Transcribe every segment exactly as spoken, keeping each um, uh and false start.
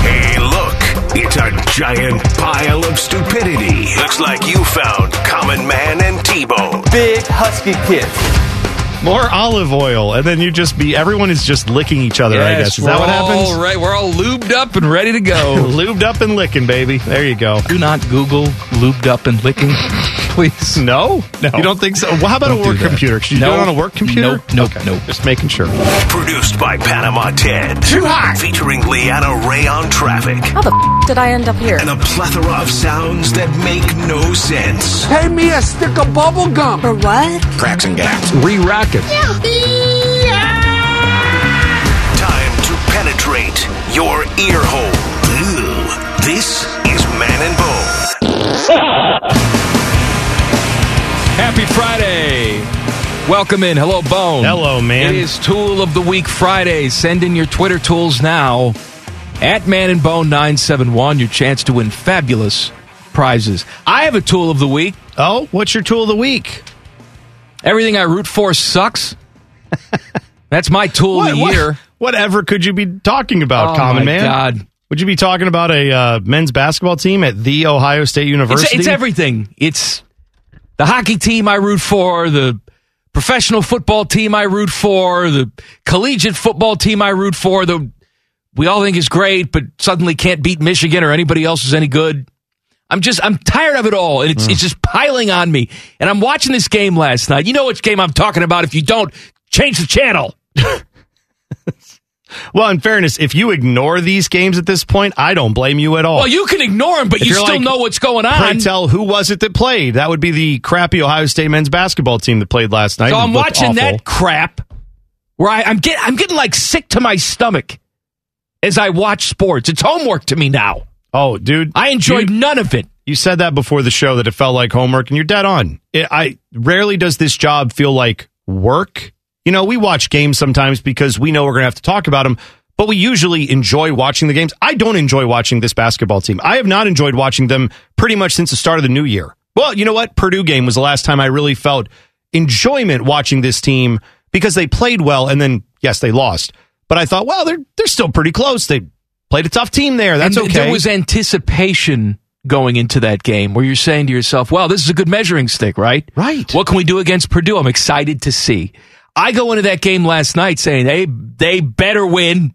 Hey, look. It's a giant pile of stupidity. Looks like you found Common Man and T-Bone. Big husky kids. More olive oil, and then you just be, everyone is just licking each other, yes, I guess. Is that what happens? All right, we're all lubed up and ready to go. Lubed up and licking, baby. There you go. Do not Google lubed up and licking, please. No? No. You don't think so? Well, how about don't a work computer? Should you no. do it on a work computer? Nope, nope, okay. nope. Just making sure. Produced by Panama Ted. Too hot! Featuring Leanna Ray on traffic. How the f*** did I end up here? And a plethora of sounds that make no sense. Pay me a stick of bubble gum. For what? Cracks and gaps. Re-rack. Yeah. Time to penetrate your ear hole. Ooh, this is Man and Bone. Happy Friday. Welcome in. Hello, Bone. Hello, man. It is Tool of the Week Friday. Send in your Twitter tools now. At Man and Bone nine seven one, your chance to win fabulous prizes. I have a Tool of the Week. Oh, what's your Tool of the Week? Everything I root for sucks. That's my tool what, of the what, year. Whatever could you be talking about, oh Common Man? Oh, my God. Would you be talking about a uh, men's basketball team at The Ohio State University? It's, it's everything. It's the hockey team I root for, the professional football team I root for, the collegiate football team I root for, the we all think is great, but suddenly can't beat Michigan or anybody else is any good. I'm just, I'm tired of it all, and it's, mm. it's just piling on me. And I'm watching this game last night. You know which game I'm talking about. If you don't, change the channel. Well, in fairness, if you ignore these games at this point, I don't blame you at all. Well, you can ignore them, but if you still like, know what's going on. Pray tell, who was it that played? That would be the crappy Ohio State men's basketball team that played last night. So I'm watching awful. that crap where I, I'm, get, I'm getting like sick to my stomach as I watch sports. It's homework to me now. Oh, dude. I enjoyed you, none of it. You said that before the show, that it felt like homework, and you're dead on. It, I rarely does this job feel like work. You know, we watch games sometimes because we know we're going to have to talk about them, but we usually enjoy watching the games. I don't enjoy watching this basketball team. I have not enjoyed watching them pretty much since the start of the new year. Well, you know what? Purdue game was the last time I really felt enjoyment watching this team because they played well, and then, yes, they lost. But I thought, well, they're they're still pretty close. They played a tough team there. That's and okay. There was anticipation going into that game where you're saying to yourself, well, this is a good measuring stick, right? Right. What can we do against Purdue? I'm excited to see. I go into that game last night saying, hey, they better win.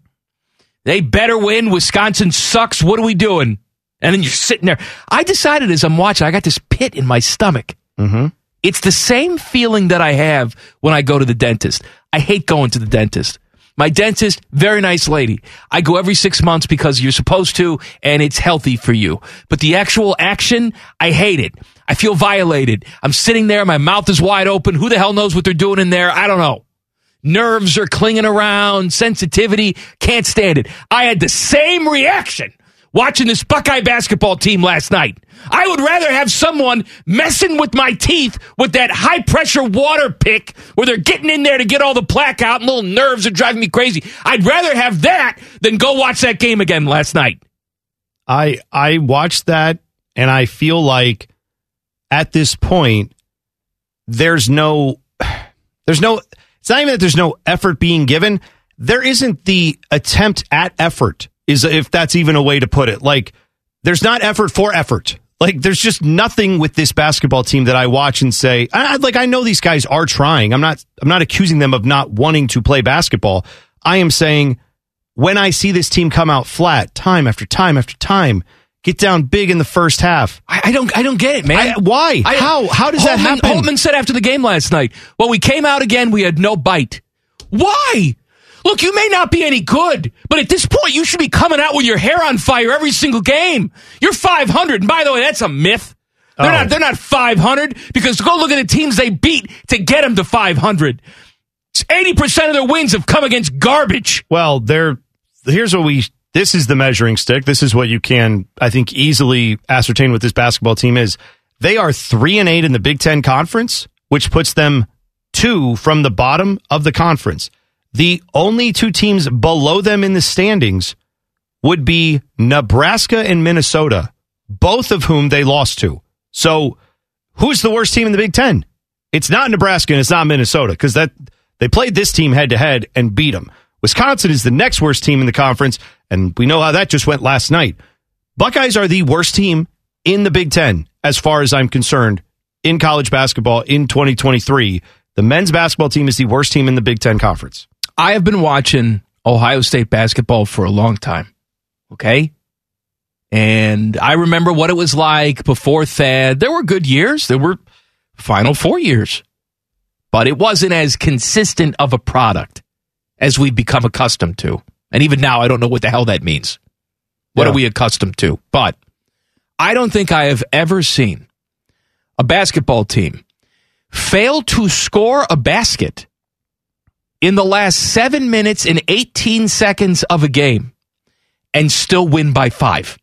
They better win. Wisconsin sucks. What are we doing? And then you're sitting there. I decided as I'm watching, I got this pit in my stomach. Mm-hmm. It's the same feeling that I have when I go to the dentist. I hate going to the dentist. My dentist, very nice lady. I go every six months because you're supposed to, and it's healthy for you. But the actual action, I hate it. I feel violated. I'm sitting there. My mouth is wide open. Who the hell knows what they're doing in there? I don't know. Nerves are clinging around. Sensitivity. Can't stand it. I had the same reaction watching this Buckeye basketball team last night. I would rather have someone messing with my teeth with that high-pressure water pick where they're getting in there to get all the plaque out and little nerves are driving me crazy. I'd rather have that than go watch that game again last night. I I watched that, and I feel like at this point, there's no, there's no, it's not even that there's no effort being given. There isn't the attempt at effort. Is if that's even a way to put it. Like, there's not effort for effort. Like, there's just nothing with this basketball team that I watch and say, I, like, I know these guys are trying. I'm not, I'm not accusing them of not wanting to play basketball. I am saying, when I see this team come out flat, time after time after time, get down big in the first half. I, I don't, I don't get it, man. I, why? I, How? How does Holtmann, that happen? Holtmann said after the game last night, well, we came out again, we had no bite. Why? Look, you may not be any good, but at this point, you should be coming out with your hair on fire every single game. You're five hundred. And by the way, that's a myth. They're oh. not They're not five hundred because go look at the teams they beat to get them to five hundred. eighty percent of their wins have come against garbage. Well, they're, here's what we... this is the measuring stick. This is what you can, I think, easily ascertain what this basketball team is. They are three and eight in the Big Ten Conference, which puts them two from the bottom of the conference. The only two teams below them in the standings would be Nebraska and Minnesota, both of whom they lost to. So who's the worst team in the Big Ten? It's not Nebraska and it's not Minnesota, because that they played this team head-to-head and beat them. Wisconsin is the next worst team in the conference, and we know how that just went last night. Buckeyes are the worst team in the Big Ten, as far as I'm concerned, in college basketball in twenty twenty-three. The men's basketball team is the worst team in the Big Ten Conference. I have been watching Ohio State basketball for a long time, okay? And I remember what it was like before Thad. There were good years. There were Final Four years. But it wasn't as consistent of a product as we've become accustomed to. And even now, I don't know what the hell that means. What yeah. are we accustomed to? But I don't think I have ever seen a basketball team fail to score a basket in the last seven minutes and eighteen seconds of a game and still win by five.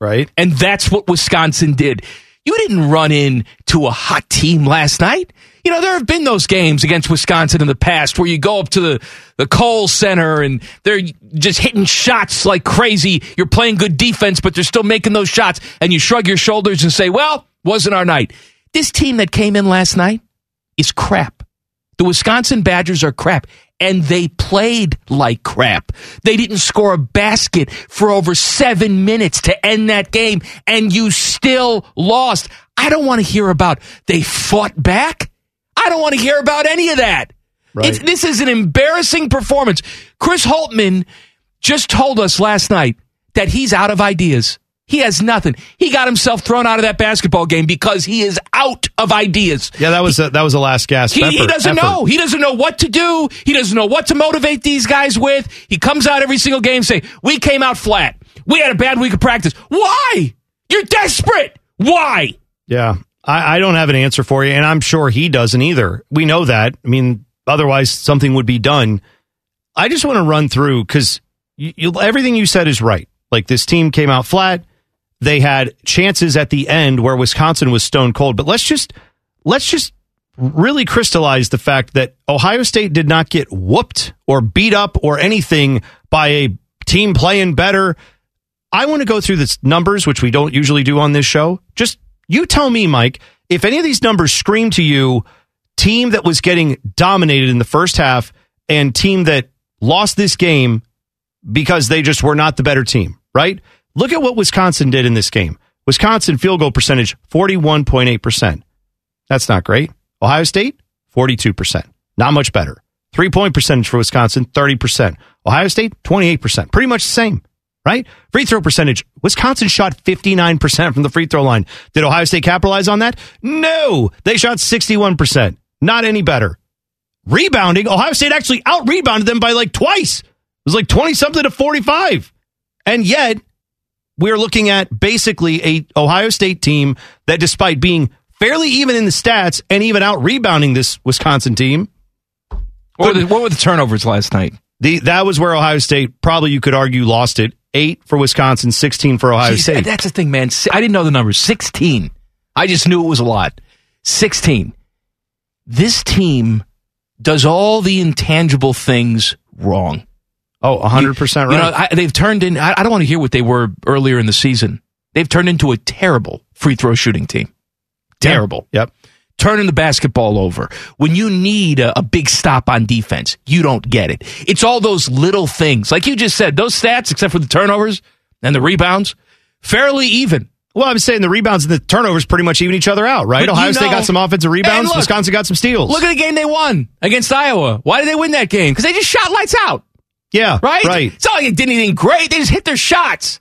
Right. And that's what Wisconsin did. You didn't run into a hot team last night. You know, there have been those games against Wisconsin in the past where you go up to the, the Kohl Center and they're just hitting shots like crazy. You're playing good defense, but they're still making those shots. And you shrug your shoulders and say, well, wasn't our night. This team that came in last night is crap. The Wisconsin Badgers are crap. And they played like crap. They didn't score a basket for over seven minutes to end that game. And you still lost. I don't want to hear about they fought back. I don't want to hear about any of that. Right. It's, this is an embarrassing performance. Chris Holtmann just told us last night that he's out of ideas. He has nothing. He got himself thrown out of that basketball game because he is out of ideas. Yeah, that was a, that was a last gasp. He, effort, he doesn't effort. know. He doesn't know what to do. He doesn't know what to motivate these guys with. He comes out every single game saying, "We came out flat. We had a bad week of practice." Why? You're desperate. Why? Yeah. I don't have an answer for you, and I'm sure he doesn't either. We know that. I mean, otherwise something would be done. I just want to run through, because you, you, everything you said is right. Like, this team came out flat. They had chances at the end where Wisconsin was stone cold. But let's just let's just really crystallize the fact that Ohio State did not get whooped or beat up or anything by a team playing better. I want to go through the numbers, which we don't usually do on this show. Just you tell me, Mike, if any of these numbers scream to you, team that was getting dominated in the first half and team that lost this game because they just were not the better team, right? Look at what Wisconsin did in this game. Wisconsin field goal percentage, forty-one point eight percent. That's not great. Ohio State, forty-two percent. Not much better. Three-point percentage for Wisconsin, thirty percent. Ohio State, twenty-eight percent. Pretty much the same. Right? Free throw percentage. Wisconsin shot fifty-nine percent from the free throw line. Did Ohio State capitalize on that? No! They shot sixty-one percent. Not any better. Rebounding. Ohio State actually out-rebounded them by like twice. It was like twenty-something to forty-five. And yet, we're looking at basically a Ohio State team that, despite being fairly even in the stats and even out-rebounding this Wisconsin team. What were the, what were the turnovers last night? The, that was where Ohio State, probably you could argue, lost it. Eight for Wisconsin, sixteen for Ohio Jeez, State. That's the thing, man. I didn't know the numbers. sixteen. I just knew it was a lot. sixteen. This team does all the intangible things wrong. Oh, one hundred percent you, right. You know, I, they've turned in, I, I don't want to hear what they were earlier in the season. They've turned into a terrible free throw shooting team. Terrible. Yep. yep. Turning the basketball over. When you need a, a big stop on defense, you don't get it. It's all those little things. Like you just said, those stats, except for the turnovers and the rebounds, fairly even. Well, I'm saying the rebounds and the turnovers pretty much even each other out, right? But Ohio you know, State got some offensive rebounds. Look, Wisconsin got some steals. Look at the game they won against Iowa. Why did they win that game? Because they just shot lights out. Yeah, right? right. It's not like they did anything great. They just hit their shots.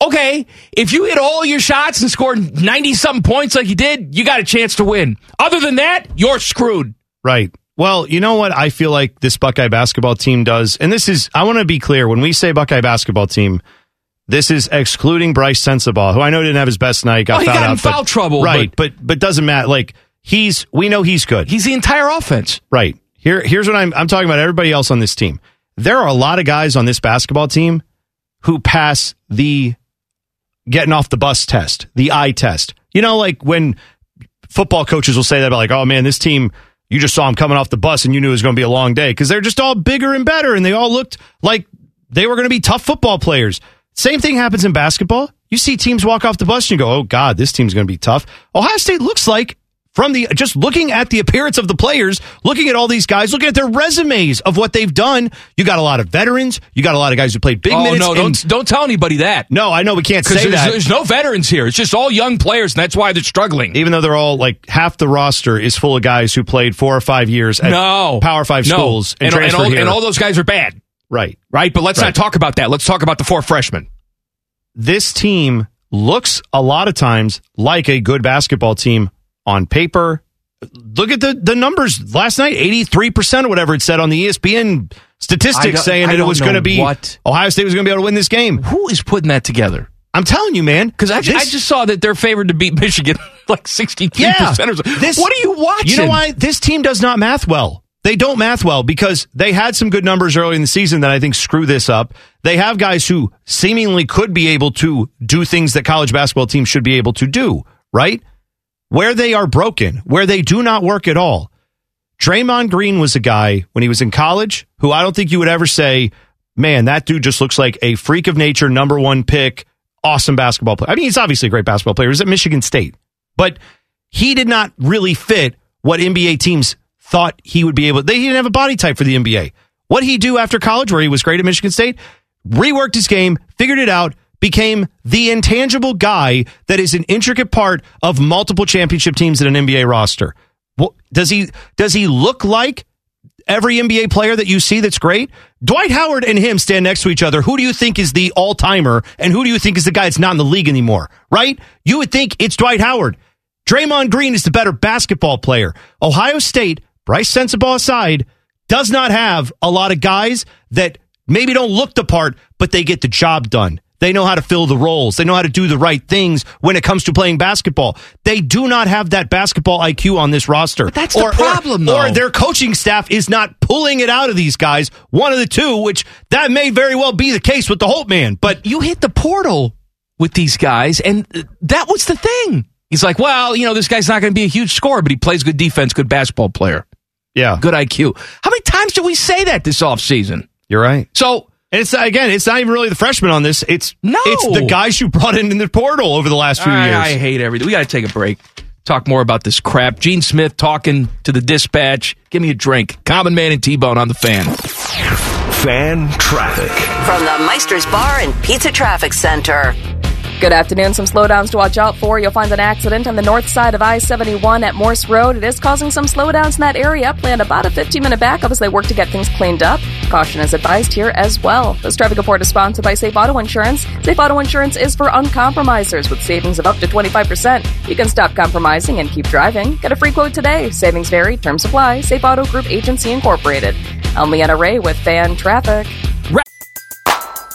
Okay, if you hit all your shots and scored ninety-something points like you did, you got a chance to win. Other than that, you're screwed. Right. Well, you know what I feel like this Buckeye basketball team does? And this is, I want to be clear, when we say Buckeye basketball team, this is excluding Bryce Sensabaugh, who I know didn't have his best night. Got oh, he got out, in foul but, trouble. Right, but, but but doesn't matter. Like, he's, we know he's good. He's the entire offense. Right. Here, Here's what I'm, I'm talking about everybody else on this team. There are a lot of guys on this basketball team who pass the getting off the bus test, the eye test. You know, like when football coaches will say that about like, oh man, this team, you just saw them coming off the bus and you knew it was going to be a long day because they're just all bigger and better and they all looked like they were going to be tough football players. Same thing happens in basketball. You see teams walk off the bus and you go, oh God, this team's going to be tough. Ohio State looks like, from the just looking at the appearance of the players, looking at all these guys, looking at their resumes of what they've done, you got a lot of veterans, you got a lot of guys who played big oh, minutes. No, don't, don't tell anybody that. No, I know we can't say there's, that. There's no veterans here. It's just all young players, and that's why they're struggling. Even though they're all, like, half the roster is full of guys who played four or five years at no, Power Five no. schools and, and transferred and all, here. And all those guys are bad. Right. Right, but let's right. not talk about that. Let's talk about the four freshmen. This team looks a lot of times like a good basketball team on paper. Look at the, the numbers last night, eighty-three percent or whatever it said on the E S P N statistics saying that it was going to be, what? Ohio State was going to be able to win this game. Who is putting that together? I'm telling you, man. Because I, I just saw that they're favored to beat Michigan like sixty-three percent yeah, or something. This, what are you watching? You know why? This team does not math well. They don't math well because they had some good numbers early in the season that I think screw this up. They have guys who seemingly could be able to do things that college basketball teams should be able to do, right? Where they are broken, where they do not work at all. Draymond Green was a guy when he was in college who I don't think you would ever say, man, that dude just looks like a freak of nature, number one pick, awesome basketball player. I mean, he's obviously a great basketball player. He was at Michigan State. But he did not really fit what N B A teams thought he would be able to. They, he didn't have a body type for the N B A. What he do after college, where he was great at Michigan State, reworked his game, figured it out, became the intangible guy that is an intricate part of multiple championship teams in an N B A roster. Well, does he does he look like every N B A player that you see that's great? Dwight Howard and him stand next to each other. Who do you think is the all-timer, and who do you think is the guy that's not in the league anymore, right? You would think it's Dwight Howard. Draymond Green is the better basketball player. Ohio State, Bryce Sensabaugh aside, does not have a lot of guys that maybe don't look the part, but they get the job done. They know how to fill the roles. They know how to do the right things when it comes to playing basketball. They do not have that basketball I Q on this roster. But that's or, the problem, or, though. Or their coaching staff is not pulling it out of these guys, one of the two, which that may very well be the case with the Holtmann. But you hit the portal with these guys, and that was the thing. He's like, well, you know, this guy's not going to be a huge scorer, but he plays good defense, good basketball player. Yeah. Good I Q. How many times do we say that this offseason? You're right. So... And it's, again, it's not even really the freshmen on this. It's no. It's the guys you brought in in the portal over the last few I, years. I hate everything. We got to take a break. Talk more about this crap. Gene Smith talking to the Dispatch. Give me a drink. Common Man and T-Bone on the Fan. Fan traffic. From the Meister's Bar and Pizza Traffic Center. Good afternoon. Some slowdowns to watch out for. You'll find an accident on the north side of I seventy-one at Morse Road. It is causing some slowdowns in that area. Plan about a fifteen-minute backup as they work to get things cleaned up. Caution is advised here as well. This traffic report is sponsored by Safe Auto Insurance. Safe Auto Insurance is for uncompromisers with savings of up to twenty-five percent. You can stop compromising and keep driving. Get a free quote today. Savings vary. Terms apply. Safe Auto Group Agency Incorporated. I'm Leanna Ray with Fan Traffic.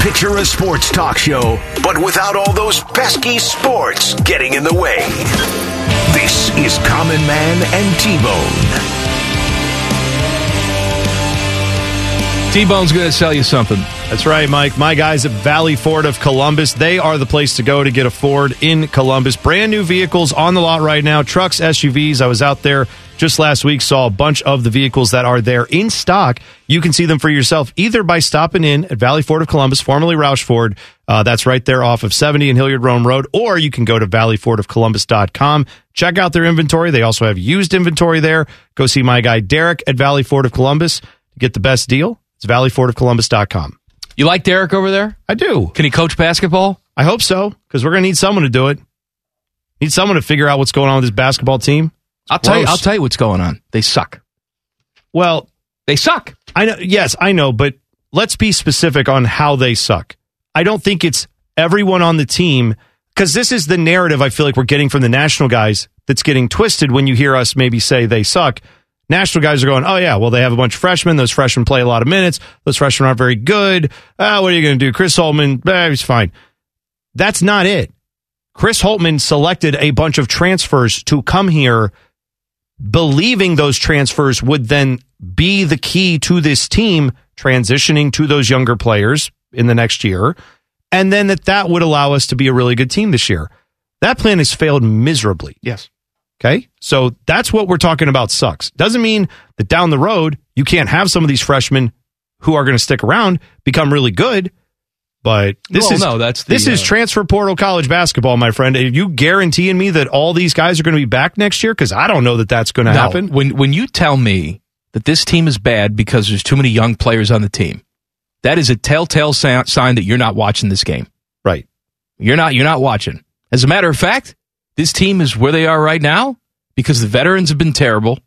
Picture a sports talk show, but without all those pesky sports getting in the way. This is Common Man and T-Bone. T-Bone's going to sell you something. That's right, Mike. My guys at Valley Ford of Columbus, they are the place to go to get a Ford in Columbus. Brand new vehicles on the lot right now, trucks, S U Vs. I was out there just last week, saw a bunch of the vehicles that are there in stock. You can see them for yourself either by stopping in at Valley Ford of Columbus, formerly Roush Ford. Uh, that's right there off of seventy and Hilliard Rome Road. Or you can go to valley ford of columbus dot com. Check out their inventory. They also have used inventory there. Go see my guy Derek at Valley Ford of Columbus to get the best deal. It's valley ford of columbus dot com. You like Derek over there? I do. Can he coach basketball? I hope so, because we're going to need someone to do it. Need someone to figure out what's going on with this basketball team. I'll tell you, I'll tell you what's going on. They suck. Well, they suck. I know. Yes, I know. But let's be specific on how they suck. I don't think it's everyone on the team, because this is the narrative I feel like we're getting from the national guys that's getting twisted when you hear us maybe say they suck. National guys are going, oh yeah, well, they have a bunch of freshmen. Those freshmen play a lot of minutes. Those freshmen aren't very good. Uh, what are you going to do? Chris Holtmann, eh, he's fine. That's not it. Chris Holtmann selected a bunch of transfers to come here, believing those transfers would then be the key to this team transitioning to those younger players in the next year, and then that that would allow us to be a really good team this year. That plan has failed miserably. Yes. Okay, so that's what we're talking about sucks. Doesn't mean that down the road you can't have some of these freshmen who are going to stick around become really good, but this well, is no, that's the, this uh, is transfer portal college basketball, my friend. Are you guaranteeing me that all these guys are going to be back next year? Because I don't know that that's going to no, happen. When when you tell me that this team is bad because there's too many young players on the team, that is a telltale sign that you're not watching this game. Right. You're not. You're not watching. As a matter of fact, this team is where they are right now because the veterans have been terrible,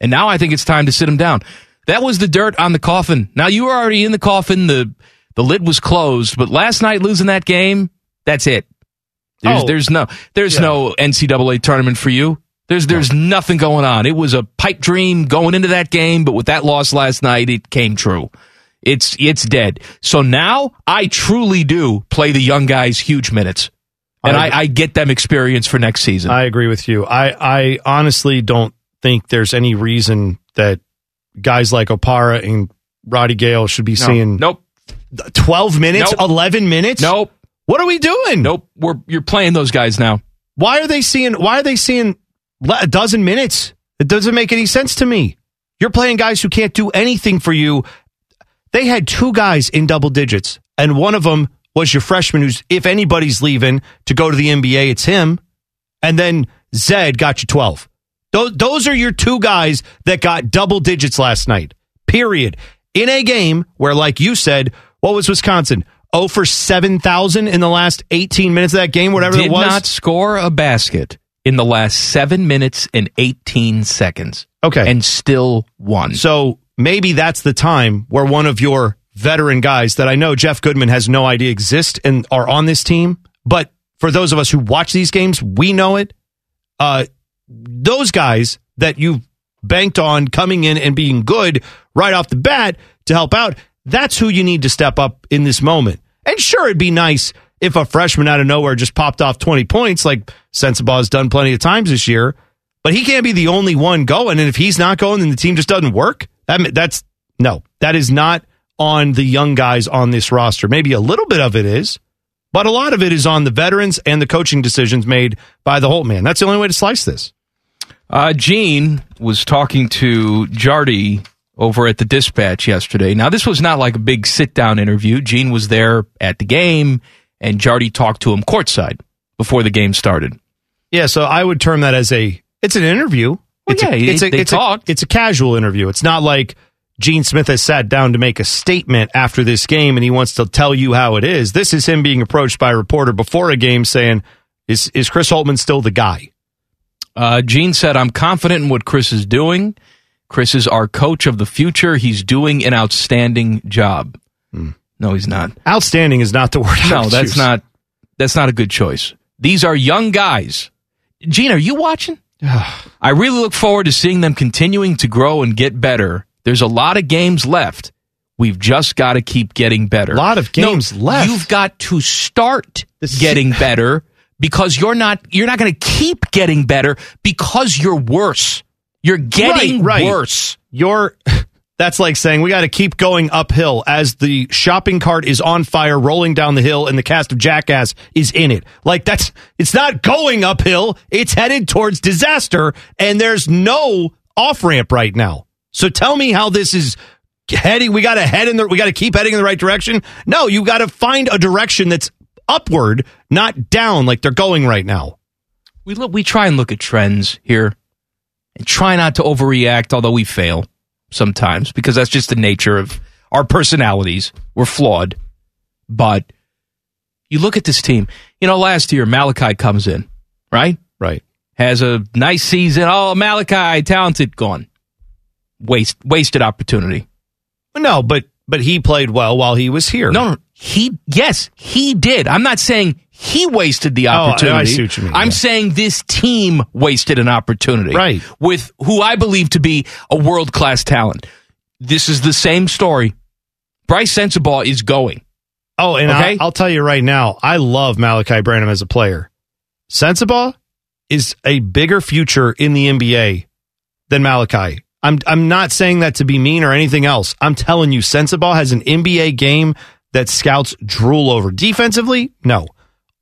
and now I think it's time to sit them down. That was the dirt on the coffin. Now, you were already in the coffin. The the lid was closed, but last night losing that game, that's it. There's, oh, there's no there's yeah. no N C double A tournament for you. There's there's no. nothing going on. It was a pipe dream going into that game, but with that loss last night, it came true. It's it's dead. So now I truly do play the young guys huge minutes. And I, I get them experience for next season. I agree with you. I, I honestly don't think there's any reason that guys like Opara and Roddy Gale should be no. seeing nope. twelve minutes, nope. eleven minutes. Nope. What are we doing? Nope. We're you're playing those guys now. Why are they seeing? Why are they seeing a dozen minutes? It doesn't make any sense to me. You're playing guys who can't do anything for you. They had two guys in double digits, and one of them was your freshman who's, if anybody's leaving to go to the N B A, it's him. And then Zed got you twelve. Those, those are your two guys that got double digits last night, period. In a game where, like you said, what was Wisconsin? oh for seven thousand in the last eighteen minutes of that game, whatever it was. Did not score a basket in the last seven minutes and eighteen seconds. Okay. And still won. So maybe that's the time where one of your veteran guys that I know Jeff Goodman has no idea exist and are on this team, but for those of us who watch these games, we know it. Uh, those guys that you've banked on coming in and being good right off the bat to help out, that's who you need to step up in this moment. And sure, it'd be nice if a freshman out of nowhere just popped off twenty points like Sensabaugh's done plenty of times this year, but he can't be the only one going, and if he's not going, then the team just doesn't work. That, that's, no, that is not on the young guys on this roster. Maybe a little bit of it is, but a lot of it is on the veterans and the coaching decisions made by the Holtmann. That's the only way to slice this. Uh, Gene was talking to Jardy over at the Dispatch yesterday. Now, this was not like a big sit-down interview. Gene was there at the game, and Jardy talked to him courtside before the game started. Yeah, so I would term that as a, it's an interview. Well, it's yeah, a, it's they, a, they it's talked. A, it's a casual interview. It's not like Gene Smith has sat down to make a statement after this game, and he wants to tell you how it is. This is him being approached by a reporter before a game saying, is is Chris Holtmann still the guy? Uh, Gene said, I'm confident in what Chris is doing. Chris is our coach of the future. He's doing an outstanding job. Hmm. No, he's not. Outstanding is not the word. No, that's choose. not that's not a good choice. These are young guys. Gene, are you watching? I really look forward to seeing them continuing to grow and get better. There's a lot of games left. We've just got to keep getting better. A lot of games no, left. You've got to start this getting is... better because you're not you're not going to keep getting better because you're worse. You're getting right, right. worse. You're that's like saying we got to keep going uphill as the shopping cart is on fire rolling down the hill and the cast of Jackass is in it. Like that's it's not going uphill. It's headed towards disaster, and there's no off-ramp right now. So tell me how this is heading. We got to head in the. We got to keep heading in the right direction. No, you got to find a direction that's upward, not down, like they're going right now. We look. We try and look at trends here, and try not to overreact. Although we fail sometimes because that's just the nature of our personalities. We're flawed, but you look at this team. You know, last year Malachi comes in, right? Right. Has a nice season. Oh, Malachi, talented, gone. Waste wasted opportunity. No, but but he played well while he was here. No, no He, yes, he did. I'm not saying he wasted the opportunity. Oh, I see what you mean. I'm yeah. saying this team wasted an opportunity. Right. With who I believe to be a world-class talent. This is the same story. Bryce Sensabaugh is going. Oh, and okay? I'll, I'll tell you right now, I love Malachi Branham as a player. Sensabaugh is a bigger future in the N B A than Malachi. I'm I'm not saying that to be mean or anything else. I'm telling you, Sensabaugh has an N B A game that scouts drool over. Defensively, no.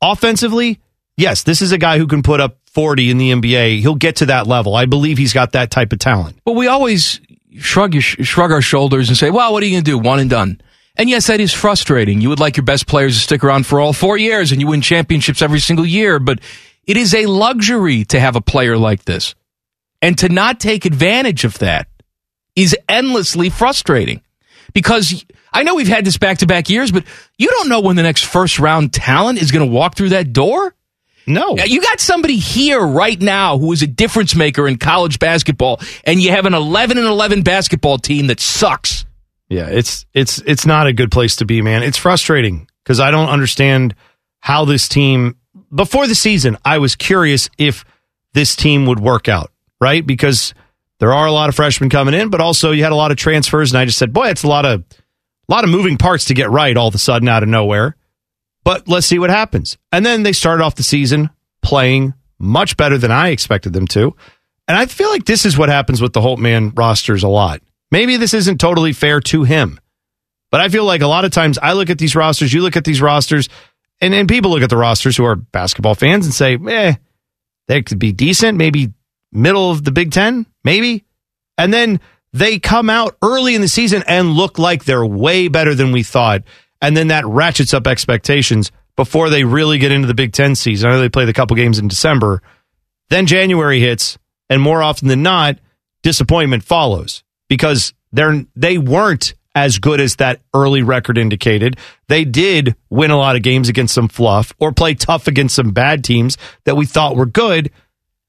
Offensively, yes, this is a guy who can put up forty in the N B A. He'll get to that level. I believe he's got that type of talent. But we always shrug your, shrug our shoulders and say, well, what are you going to do? One and done. And yes, that is frustrating. You would like your best players to stick around for all four years and you win championships every single year, but it is a luxury to have a player like this. And to not take advantage of that is endlessly frustrating. Because I know we've had this back-to-back years, but you don't know when the next first-round talent is going to walk through that door. No. You got somebody here right now who is a difference maker in college basketball, and you have an eleven and eleven basketball team that sucks. Yeah, it's it's it's not a good place to be, man. It's frustrating because I don't understand how this team... Before the season, I was curious if this team would work out, right? Because there are a lot of freshmen coming in, but also you had a lot of transfers, and I just said, boy, it's a lot of a lot of moving parts to get right all of a sudden out of nowhere. But let's see what happens. And then they started off the season playing much better than I expected them to. And I feel like this is what happens with the Holtmann rosters a lot. Maybe this isn't totally fair to him, but I feel like a lot of times I look at these rosters, you look at these rosters, and, and people look at the rosters who are basketball fans and say, eh, they could be decent, maybe middle of the Big Ten, maybe. And then they come out early in the season and look like they're way better than we thought. And then that ratchets up expectations before they really get into the Big Ten season. I know they played a couple games in December. Then January hits, and more often than not, disappointment follows because they're, they weren't as good as that early record indicated. They did win a lot of games against some fluff or play tough against some bad teams that we thought were good,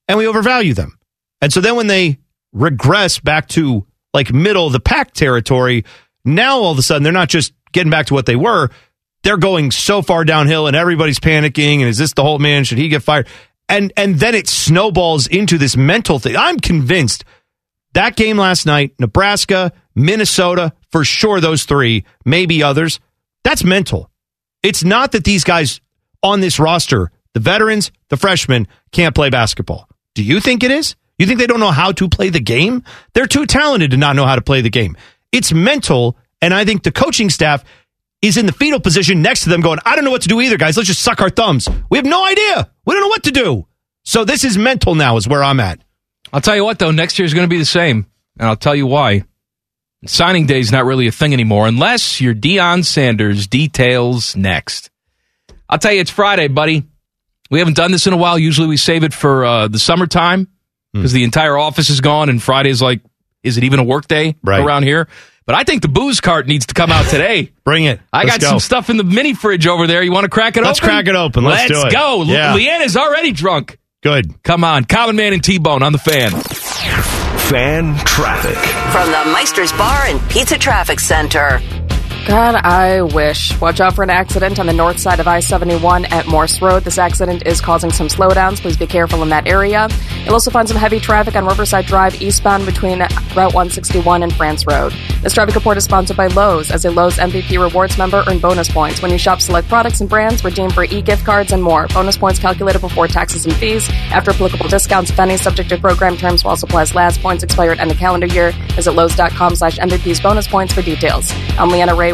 and we overvalue them. And so then when they regress back to like middle of the pack territory, now all of a sudden they're not just getting back to what they were. They're going so far downhill and everybody's panicking. And is this the Holtmann? Should he get fired? And and then it snowballs into this mental thing. I'm convinced that game last night, Nebraska, Minnesota, for sure those three, maybe others, that's mental. It's not that these guys on this roster, the veterans, the freshmen, can't play basketball. Do you think it is? You think they don't know how to play the game? They're too talented to not know how to play the game. It's mental, and I think the coaching staff is in the fetal position next to them going, I don't know what to do either, guys. Let's just suck our thumbs. We have no idea. We don't know what to do. So this is mental now is where I'm at. I'll tell you what, though. Next year is going to be the same, and I'll tell you why. Signing day is not really a thing anymore unless you're Deion Sanders. Details next. I'll tell you, it's Friday, buddy. We haven't done this in a while. Usually we save it for uh, the summertime because mm. the entire office is gone and Friday's like, is it even a work day right. around here? But I think the booze cart needs to come out today. Bring it. I Let's got go. some stuff in the mini fridge over there. You want to crack it Let's open? Let's crack it open. Let's, Let's do it. go. Yeah. Le- Leanna's already drunk. Good. Come on. Common Man and T-Bone on the Fan. Fan traffic. From the Meister's Bar and Pizza Traffic Center. God, I wish. Watch out for an accident on the north side of I seventy-one at Morse Road. This accident is causing some slowdowns. Please be careful in that area. You'll also find some heavy traffic on Riverside Drive eastbound between Route one sixty-one and France Road. This traffic report is sponsored by Lowe's. As a Lowe's M V P Rewards member, earn bonus points when you shop select products and brands, redeem for e-gift cards, and more. Bonus points calculated before taxes and fees, after applicable discounts, if any, subject to program terms while supplies last. Points expired end of calendar year. Visit Lowe's.com slash M V Ps bonus points for details. I'm Leanna Ray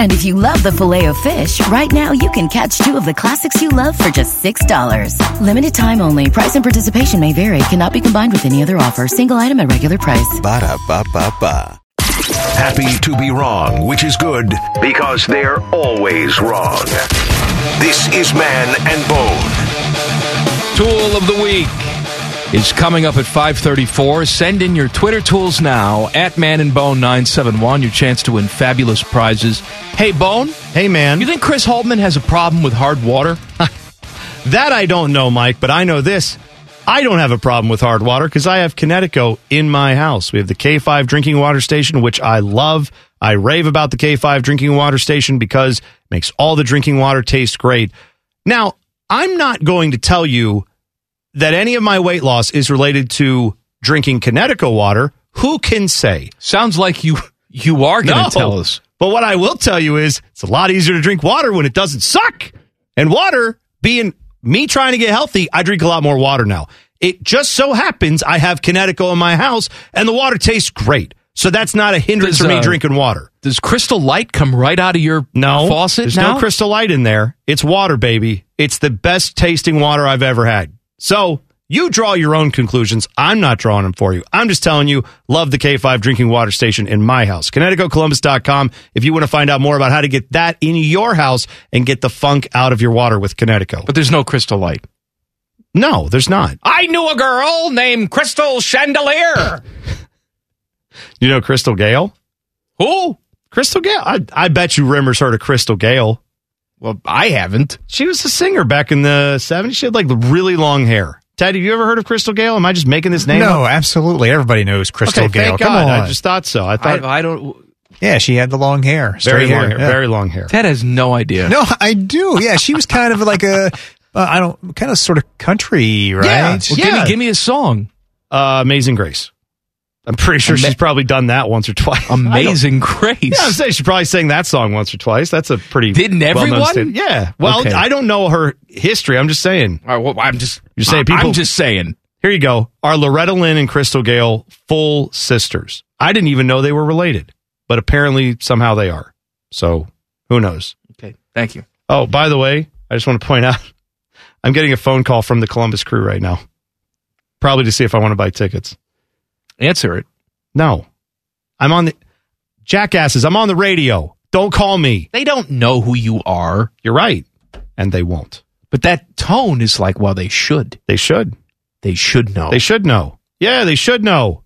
And if you love the Filet-O-Fish, right now you can catch two of the classics you love for just six dollars. Limited time only. Price and participation may vary. Cannot be combined with any other offer. Single item at regular price. Ba-da-ba-ba-ba. Happy to be wrong, which is good, because they're always wrong. This is Man and Bone. Tool of the Week. is coming up at five thirty-four. Send in your Twitter tools now at Man and Bone nine seven one. Your chance to win fabulous prizes. Hey, Bone. Hey, man. You think Chris Holtmann has a problem with hard water? That I don't know, Mike, but I know this. I don't have a problem with hard water because I have Kinetico in my house. We have the K five drinking water station, which I love. I rave about the K five drinking water station because it makes all the drinking water taste great. Now, I'm not going to tell you that any of my weight loss is related to drinking Kinetico water. Who can say? Sounds like you you are going to no, tell us. But what I will tell you is it's a lot easier to drink water when it doesn't suck. And water, being me trying to get healthy, I drink a lot more water now. It just so happens I have Kinetico in my house, and the water tastes great. So that's not a hindrance does, for me uh, drinking water. Does Crystal Light come right out of your no, faucet there's now? No Crystal Light in there. It's water, baby. It's the best tasting water I've ever had. So you draw your own conclusions. I'm not drawing them for you. I'm just telling you, love the K five drinking water station in my house. Kinetico Columbus dot com if you want to find out more about how to get that in your house and get the funk out of your water with Kinetico. But there's no Crystal Light. No, there's not. I knew a girl named Crystal Chandelier. You know Crystal Gayle? Who? Crystal Gayle. I, I bet you Rimmer's heard of Crystal Gayle. Well, I haven't. She was a singer back in the seventies. She had like really long hair. Ted, have you ever heard of Crystal Gayle? Am I just making this name No, up? Absolutely. Everybody knows Crystal okay, Gayle. Thank Come God. on. I just thought so. I thought I, I don't. Yeah, she had the long hair. Very long hair. hair. Yeah. Very long hair. Ted has no idea. No, I do. Yeah, she was kind of like a uh, I don't kind of sort of country, right? Yeah. Well, yeah. Give me give me a song. Uh, Amazing Grace. I'm pretty sure Ama- she's probably done that once or twice. Amazing Grace. Yeah, I'm saying she probably sang that song once or twice. That's a pretty Didn't everyone? Well-known yeah. Well, okay. I don't know her history. I'm just saying. All right, well, I'm just You're saying people, I'm just saying. Here you go. Are Loretta Lynn and Crystal Gayle full sisters? I didn't even know they were related, but apparently somehow they are. So, who knows? Okay. Thank you. Oh, by the way, I just want to point out I'm getting a phone call from the Columbus Crew right now. Probably to see if I want to buy tickets. Answer it. No. I'm on the... Jackasses, I'm on the radio. Don't call me. They don't know who you are. You're right. And they won't. But that tone is like, well, they should. They should. They should know. They should know. Yeah, they should know.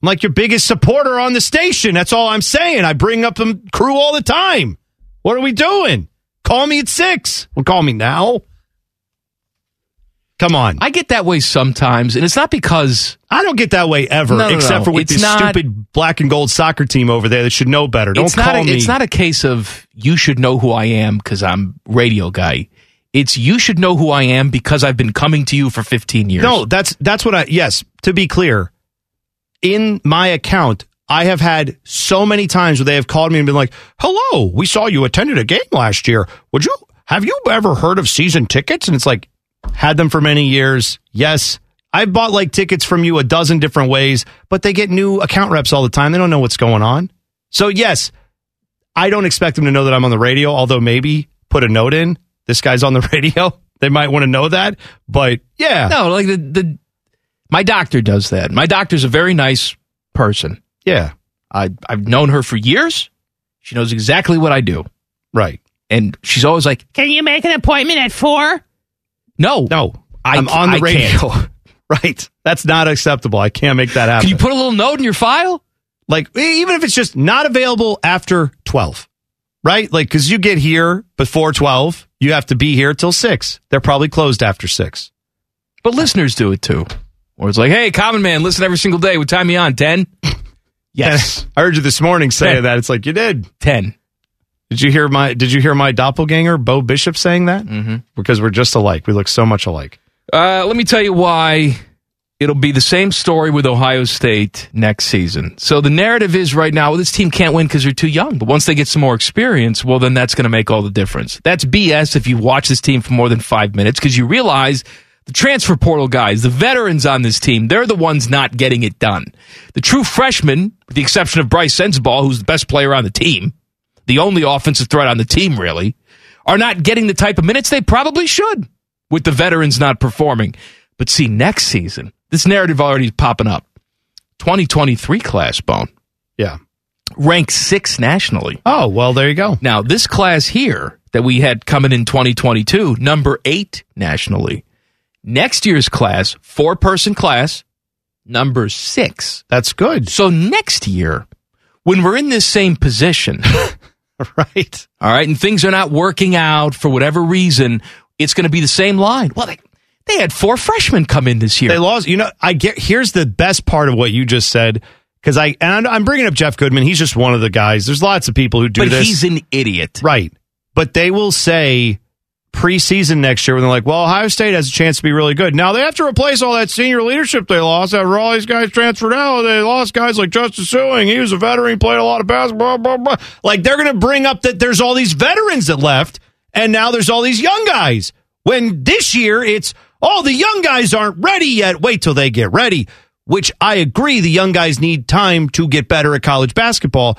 I'm like your biggest supporter on the station. That's all I'm saying. I bring up the Crew all the time. What are we doing? Call me at six. Well, call me now. Come on. I get that way sometimes, and it's not because... I don't get that way ever, no, no, except no. for with it's this not, stupid black and gold soccer team over there that should know better. Don't call a, me. It's not a case of you should know who I am because I'm radio guy. It's you should know who I am because I've been coming to you for fifteen years. No, that's that's what I... Yes, to be clear, in my account, I have had so many times where they have called me and been like, hello, we saw you attended a game last year. Would you Have you ever heard of season tickets? And it's like... Had them for many years. Yes. I've bought like tickets from you a dozen different ways, but they get new account reps all the time. They don't know what's going on. So yes, I don't expect them to know that I'm on the radio, although maybe put a note in. This guy's on the radio. They might want to know that, but yeah. No, like the, the my doctor does that. My doctor's a very nice person. Yeah. I, I've known her for years. She knows exactly what I do. Right. And she's always like, can you make an appointment at four? No, no, I, I'm on the I radio. Right. That's not acceptable. I can't make that happen. Can you put a little note in your file? Like, even if it's just not available after twelve, right? Like, because you get here before twelve, you have to be here till six. They're probably closed after six. But listeners do it too. Or it's like, hey, Common Man, listen every single day. What time are you on? ten? Yes. I heard you this morning saying ten. That. It's like, you did. ten. Did you hear my Did you hear my doppelganger, Bo Bishop, saying that? Mm-hmm. Because we're just alike. We look so much alike. Uh, let me tell you why it'll be the same story with Ohio State next season. So the narrative is right now, well, this team can't win because they're too young. But once they get some more experience, well, then that's going to make all the difference. That's B S if you watch this team for more than five minutes because you realize the transfer portal guys, the veterans on this team, they're the ones not getting it done. The true freshmen, with the exception of Bryce Sensabaugh, who's the best player on the team, the only offensive threat on the team, really, are not getting the type of minutes they probably should with the veterans not performing. But see, next season, this narrative already is popping up. twenty twenty-three class, Bone. Yeah. Ranked sixth nationally. Oh, well, there you go. Now, this class here that we had coming in twenty twenty-two, number eight nationally. Next year's class, four-person class, number six. That's good. So next year, when we're in this same position, right? All right, and things are not working out for whatever reason, it's going to be the same line. Well, they, they had four freshmen come in this year. They lost. You know, I get. Here's the best part of what you just said. Because I and I'm bringing up Jeff Goodman. He's just one of the guys. There's lots of people who do but this. But he's an idiot, right? But they will say preseason next year when they're like, "Well, Ohio State has a chance to be really good." Now they have to replace all that senior leadership they lost. After all these guys transferred out, they lost guys like Justin Sewing. He was a veteran, played a lot of basketball. Blah, blah, blah. Like they're going to bring up that there's all these veterans that left, and now there's all these young guys. When this year it's all the young guys aren't ready yet. Wait till they get ready. Which I agree, the young guys need time to get better at college basketball.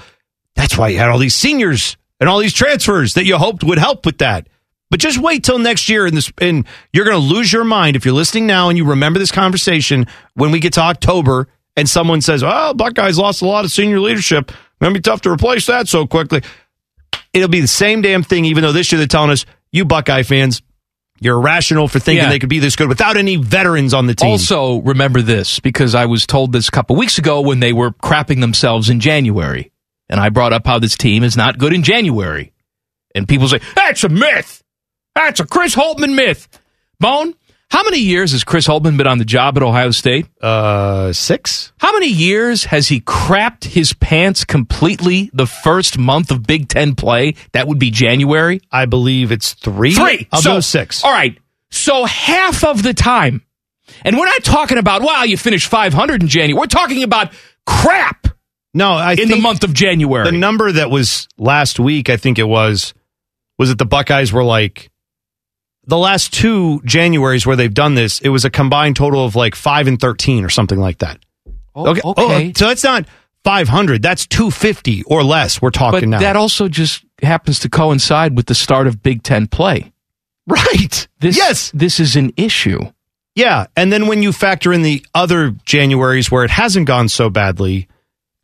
That's why you had all these seniors and all these transfers that you hoped would help with that. But just wait till next year, and, this, and you're going to lose your mind if you're listening now and you remember this conversation when we get to October and someone says, "Oh, Buckeyes lost a lot of senior leadership. It's going to be tough to replace that so quickly." It'll be the same damn thing, even though this year they're telling us, "You Buckeye fans, you're irrational for thinking yeah. they could be this good without any veterans on the team." Also, remember this, because I was told this a couple weeks ago when they were crapping themselves in January, and I brought up how this team is not good in January. And people say, "That's a myth. That's a Chris Holtmann myth." Bone, how many years has Chris Holtmann been on the job at Ohio State? Uh, six. How many years has he crapped his pants completely the first month of Big Ten play? That would be January. I believe it's three. Three. I'll so, go six. All right. So half of the time. And we're not talking about, wow, you finished five hundred in January. We're talking about crap No, I in think the month of January. The number that was last week, I think it was, was that the Buckeyes were like, the last two Januaries where they've done this, it was a combined total of like five and thirteen or something like that. Oh, okay. okay. Oh, so that's not five hundred. That's two fifty or less we're talking but now. But that also just happens to coincide with the start of Big Ten play. Right. This, yes. This is an issue. Yeah. And then when you factor in the other Januaries where it hasn't gone so badly,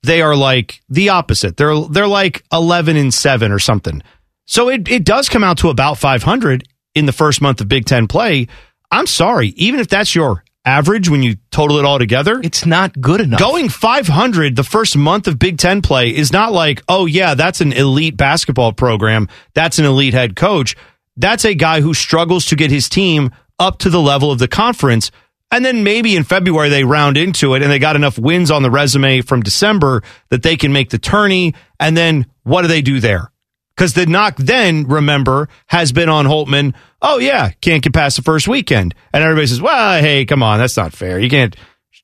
they are like the opposite. They're they're like eleven and seven or something. So it, it does come out to about five hundred in the first month of Big Ten play. I'm sorry, even if that's your average when you total it all together, it's not good enough. Going five hundred the first month of Big Ten play is not like, oh yeah, that's an elite basketball program, that's an elite head coach. That's a guy who struggles to get his team up to the level of the conference, and then maybe in February they round into it and they got enough wins on the resume from December that they can make the tourney, and then what do they do there? Because the knock then, remember, has been on Holtmann. Oh, yeah, can't get past the first weekend. And everybody says, well, hey, come on, that's not fair. You can't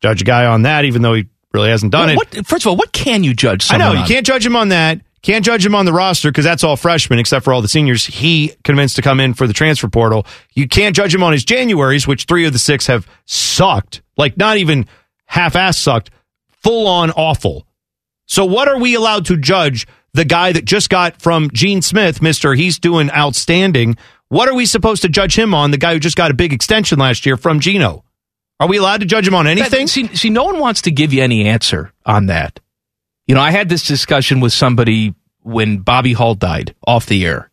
judge a guy on that, even though he really hasn't done well, it. What, first of all, what can you judge someone on? I know, you on? can't judge him on that. Can't judge him on the roster because that's all freshmen, except for all the seniors he convinced to come in for the transfer portal. You can't judge him on his Januaries, which three of the six have sucked. Like, not even half-ass sucked, full-on awful. So what are we allowed to judge the guy that just got from Gene Smith, Mister He's doing outstanding? What are we supposed to judge him on, the guy who just got a big extension last year from Geno? Are we allowed to judge him on anything? That, see, see, no one wants to give you any answer on that. You know, I had this discussion with somebody when Bobby Hull died off the air.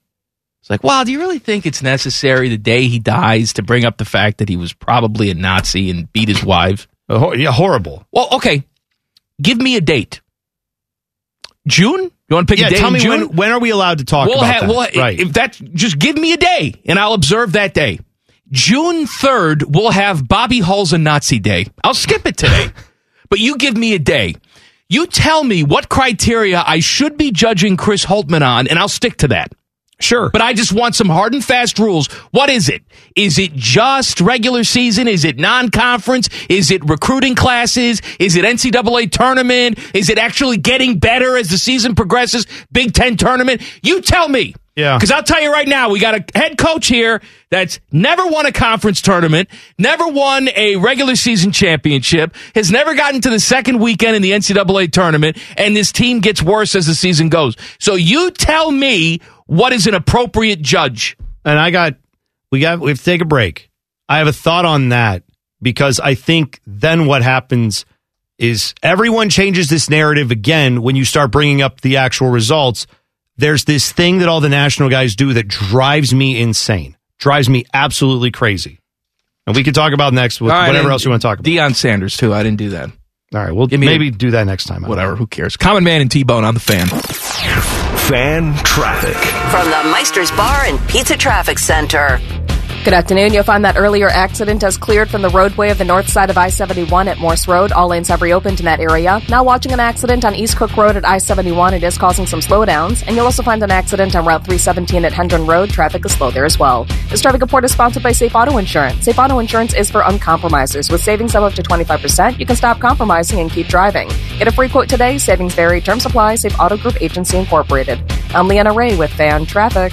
It's like, wow, do you really think it's necessary the day he dies to bring up the fact that he was probably a Nazi and beat his wife? Oh, yeah, horrible. Well, okay, give me a date. June? You want to pick yeah, a day tell in me June? When, when are we allowed to talk we'll about ha- that? We'll, right. If that, just give me a day, and I'll observe that day. June third, we'll have Bobby Hull's a Nazi day. I'll skip it today. But you give me a day. You tell me what criteria I should be judging Chris Holtmann on, and I'll stick to that. Sure. But I just want some hard and fast rules. What is it? Is it just regular season? Is it non-conference? Is it recruiting classes? Is it N C double A tournament? Is it actually getting better as the season progresses? Big Ten tournament? You tell me. Yeah. Because I'll tell you right now, we got a head coach here that's never won a conference tournament, never won a regular season championship, has never gotten to the second weekend in the N C double A tournament, and this team gets worse as the season goes. So you tell me what is an appropriate judge. And I got, we got, we have to take a break. I have a thought on that, because I think then what happens is everyone changes this narrative again when you start bringing up the actual results. There's this thing that all the national guys do that drives me insane, drives me absolutely crazy. And we can talk about next with right, whatever else you want to talk about. Deion Sanders, too. I didn't do that. All right, we'll maybe a, do that next time. Whatever, who cares? Common Man and T-Bone on the Fan. Fan Traffic. From the Meister's Bar and Pizza Traffic Center. Good afternoon. You'll find that earlier accident has cleared from the roadway of the north side of I seventy-one at Morse Road. All lanes have reopened in that area. Now watching an accident on East Cook Road at I seventy-one. It is causing some slowdowns. And you'll also find an accident on Route three seventeen at Hendron Road. Traffic is slow there as well. This traffic report is sponsored by Safe Auto Insurance. Safe Auto Insurance is for uncompromisers. With savings of up to twenty-five percent, you can stop compromising and keep driving. Get a free quote today. Savings vary. Terms apply. Safe Auto Group Agency Incorporated. I'm Leanna Ray with Fan Traffic.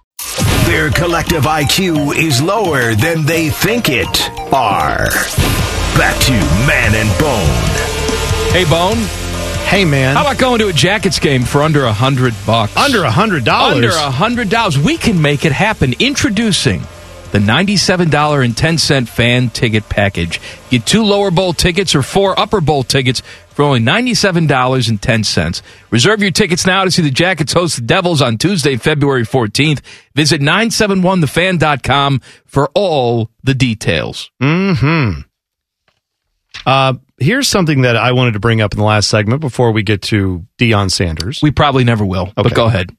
Their collective I Q is lower than they think it are. Back to Man and Bone. Hey, Bone. Hey, man. How about going to a Jackets game for under a hundred bucks? Under a hundred dollars? Under a hundred dollars. We can make it happen. Introducing the ninety-seven dollars and ten cents fan ticket package. Get two lower bowl tickets or four upper bowl tickets for only ninety-seven dollars and ten cents. Reserve your tickets now to see the Jackets host the Devils on Tuesday, February fourteenth. Visit nine seven one the fan dot com for all the details. Mm-hmm. Uh, here's something that I wanted to bring up in the last segment before we get to Deion Sanders. We probably never will, okay. But go ahead.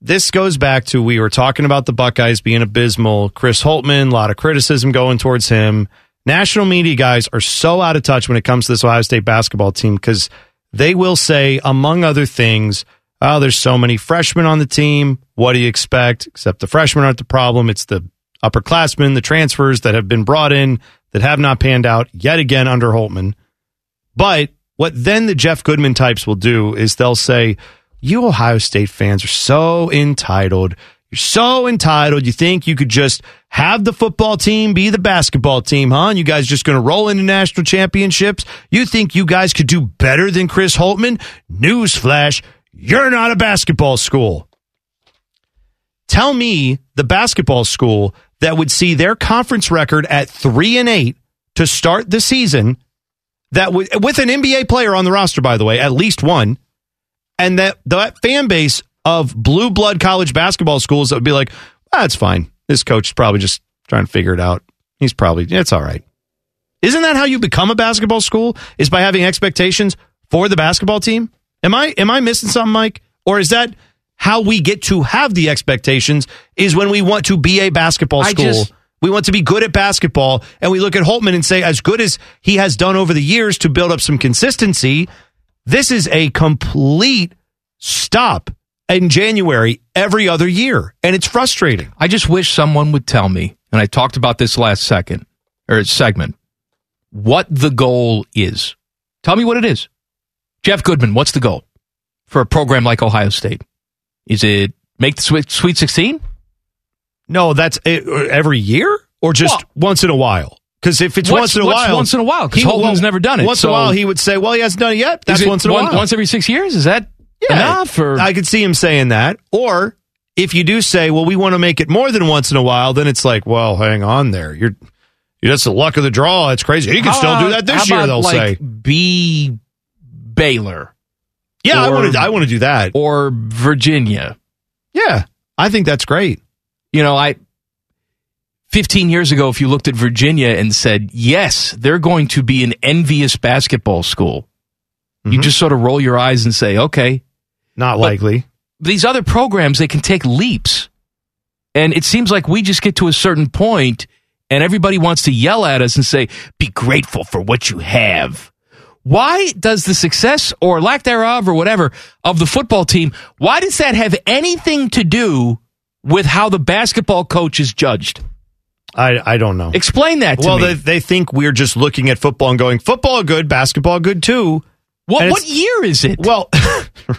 This goes back to we were talking about the Buckeyes being abysmal. Chris Holtmann, a lot of criticism going towards him. National media guys are so out of touch when it comes to this Ohio State basketball team because they will say, among other things, oh, there's so many freshmen on the team. What do you expect? Except the freshmen aren't the problem. It's the upperclassmen, the transfers that have been brought in that have not panned out yet again under Holtmann. But what then the Jeff Goodman types will do is they'll say, you Ohio State fans are so entitled. You're so entitled. You think you could just have the football team be the basketball team, huh? And you guys just going to roll into national championships? You think you guys could do better than Chris Holtmann? Newsflash, you're not a basketball school. Tell me the basketball school that would see their conference record at three and eight to start the season, that would, with an N B A player on the roster, by the way, at least one. And that that fan base of blue blood college basketball schools that would be like, ah, it's fine. This coach is probably just trying to figure it out. He's probably, it's all right. Isn't that how you become a basketball school? Is by having expectations for the basketball team? Am I am I missing something, Mike? Or is that how we get to have the expectations is when we want to be a basketball school? Just, we want to be good at basketball. And we look at Holtmann and say, as good as he has done over the years to build up some consistency, this is a complete stop in January every other year, and it's frustrating. I just wish someone would tell me, and I talked about this last second or segment, what the goal is. Tell me what it is. Jeff Goodman, what's the goal for a program like Ohio State? Is it make the Sweet sixteen? No, that's it, every year or just well, once in a while? Because if it's once, once in a while, once in a while, because Holtmann's never done it. Once so. in a while, he would say, "Well, he hasn't done it yet." That's it once in a one, while. Once every six years, is that yeah, enough? Or? I could see him saying that. Or if you do say, "Well, we want to make it more than once in a while," then it's like, "Well, hang on there, you're, you're that's the luck of the draw. It's crazy. He can how, still do that this how year." About they'll like say, "Be Baylor." Yeah, or, I want to. I want to do that. Or Virginia. Yeah, I think that's great. You know, I. fifteen years ago, if you looked at Virginia and said, yes, they're going to be an envious basketball school, mm-hmm. you just sort of roll your eyes and say, okay. Not but likely. These other programs, they can take leaps. And it seems like we just get to a certain point and everybody wants to yell at us and say, be grateful for what you have. Why does the success or lack thereof or whatever of the football team, why does that have anything to do with how the basketball coach is judged? I, I don't know. Explain that to well, me. Well, they, they think we're just looking at football and going, football good, basketball good too. What, what year is it? Well,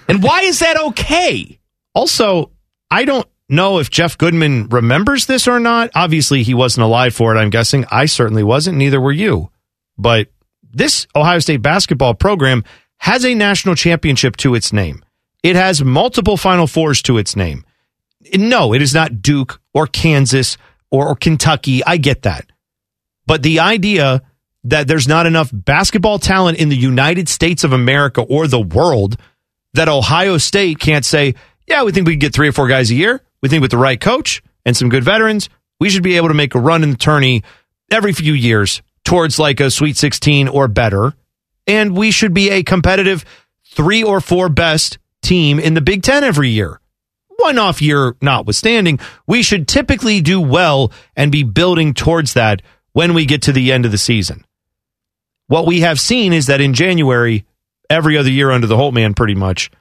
and why is that okay? Also, I don't, know if Jeff Goodman remembers this or not. Obviously, he wasn't alive for it, I'm guessing. I certainly wasn't. Neither were you. But this Ohio State basketball program has a national championship to its name. It has multiple Final Fours to its name. No, it is not Duke or Kansas or, or Kentucky. I get that. But the idea that there's not enough basketball talent in the United States of America or the world that Ohio State can't say, yeah, we think we can get three or four guys a year. We think with the right coach and some good veterans, we should be able to make a run in the tourney every few years towards like a Sweet sixteen or better. And we should be a competitive three or four best team in the Big Ten every year. One off year notwithstanding, we should typically do well and be building towards that when we get to the end of the season. What we have seen is that in January, every other year under the Holtmann pretty much,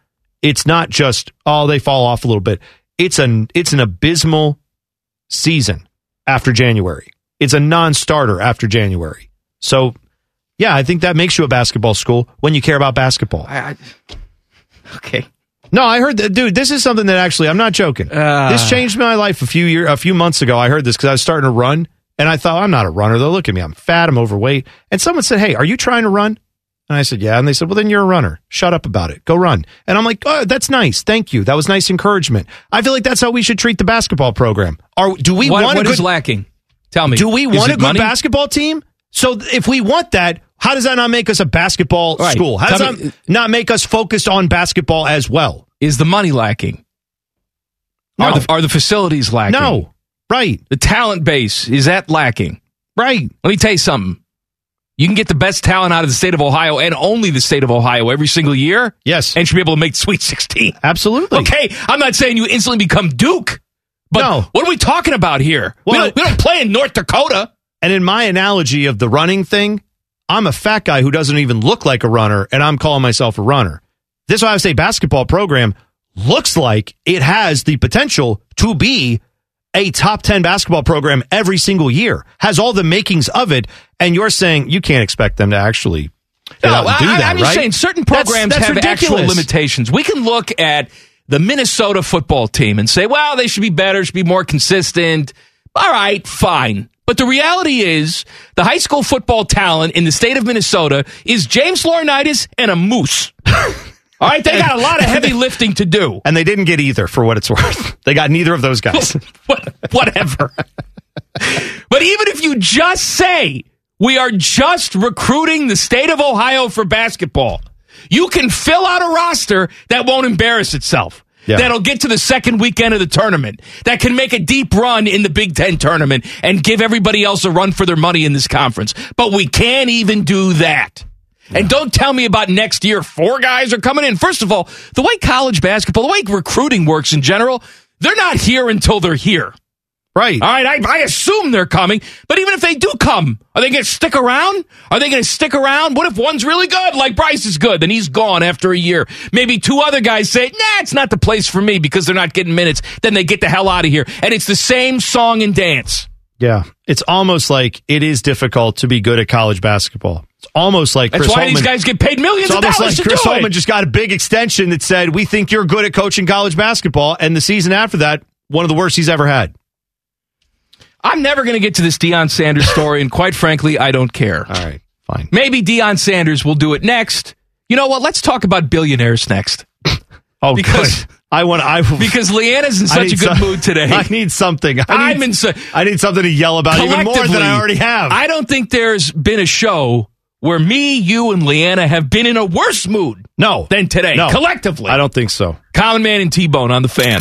it's not just, oh, they fall off a little bit. It's an, it's an abysmal season after January. It's a non-starter after January. So, yeah, I think that makes you a basketball school when you care about basketball. I, I, okay. No, I heard that, dude, this is something that actually, I'm not joking. Uh, this changed my life a few year, a few months ago. I heard this because I was starting to run, and I thought, I'm not a runner, though. Look at me. I'm fat. I'm overweight. And someone said, hey, are you trying to run? And I said, yeah. And they said, well, then you're a runner. Shut up about it. Go run. And I'm like, oh, that's nice. Thank you. That was nice encouragement. I feel like that's how we should treat the basketball program. Are, do we what, want what a good, is lacking? Tell me. Do we want a good money? Basketball team? So if we want that, how does that not make us a basketball right. school? How does Tell that me, not make us focused on basketball as well? Is the money lacking? No. Are, the, are the facilities lacking? No. Right. The talent base, is that lacking? Right. Let me tell you something. You can get the best talent out of the state of Ohio and only the state of Ohio every single year. Yes. And should be able to make Sweet sixteen. Absolutely. Okay. I'm not saying you instantly become Duke. But no. What are we talking about here? Well, we, don't, we don't play in North Dakota. And in my analogy of the running thing, I'm a fat guy who doesn't even look like a runner, and I'm calling myself a runner. This Ohio State basketball program looks like it has the potential to be a top ten basketball program every single year, has all the makings of it, and you're saying you can't expect them to actually no, I, do that, I'm right? just saying certain programs that's, that's have ridiculous. Actual limitations. We can look at the Minnesota football team and say, well, they should be better, should be more consistent. All right, fine. But the reality is the high school football talent in the state of Minnesota is James Laurinaitis and a moose. All right, they got a lot of heavy lifting to do. And they didn't get either, for what it's worth. They got neither of those guys. Whatever. But even if you just say, we are just recruiting the state of Ohio for basketball, you can fill out a roster that won't embarrass itself. Yeah. That'll get to the second weekend of the tournament. That can make a deep run in the Big Ten tournament and give everybody else a run for their money in this conference. But we can't even do that. Yeah. And don't tell me about next year. Four guys are coming in. First of all, the way college basketball, the way recruiting works in general, they're not here until they're here. Right. All right. I, I assume they're coming. But even if they do come, are they going to stick around? Are they going to stick around? What if one's really good, like Bryce is good, and he's gone after a year? Maybe two other guys say, nah, it's not the place for me because they're not getting minutes. Then they get the hell out of here. And it's the same song and dance. Yeah. It's almost like it is difficult to be good at college basketball. It's almost like Chris Holtmann. That's why Holtmann, these guys get paid millions of dollars to do it. It's almost like Chris Holtmann just got a big extension that said, we think you're good at coaching college basketball. And the season after that, one of the worst he's ever had. I'm never going to get to this Deion Sanders story, and quite frankly, I don't care. All right, fine. Maybe Deion Sanders will do it next. You know what? Let's talk about billionaires next. Oh, because good. I want I because Leanna's in such a good some, mood today. I need something. I I'm need, in. So, I need something to yell about even more than I already have. I don't think there's been a show where me, you, and Leanna have been in a worse mood. No, than today. No. Collectively, I don't think so. Common Man and T-Bone on the Fan.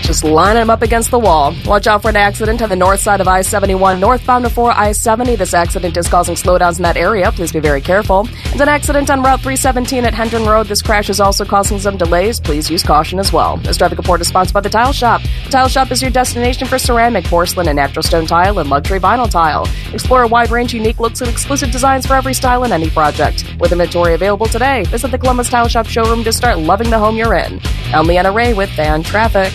Just line them up against the wall. Watch out for an accident on the north side of I seventy-one, northbound before I seventy. This accident is causing slowdowns in that area. Please be very careful. And an accident on Route three seventeen at Hendron Road. This crash is also causing some delays. Please use caution as well. This traffic report is sponsored by The Tile Shop. The Tile Shop is your destination for ceramic, porcelain, and natural stone tile and luxury vinyl tile. Explore a wide range of unique looks and exclusive designs for every style and any project. With inventory available today, visit the Columbus Tile Shop showroom to start loving the home you're in. I'm Leanna Ray with Fan Traffic.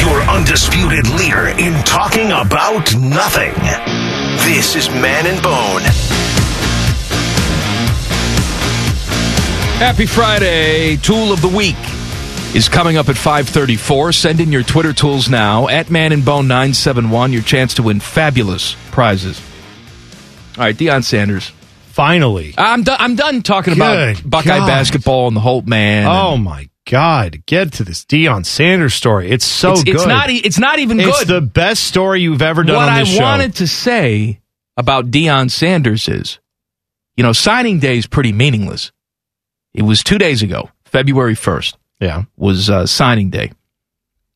Your undisputed leader in talking about nothing. This is Man and Bone. Happy Friday. Tool of the week is coming up at five thirty-four. Send in your Twitter tools now at Man and Bone nine seven one. Your chance to win fabulous prizes. All right, Deion Sanders. Finally. I'm, do- I'm done talking Good about Buckeye God. basketball and the Holt man. Oh, and- my God. Get to this Deion Sanders story. It's so it's, good. It's not, e- it's not even good. It's the best story you've ever done what on this I show. What I wanted to say about Deion Sanders is, you know, signing day is pretty meaningless. It was two days ago, February first. Yeah, was uh, signing day.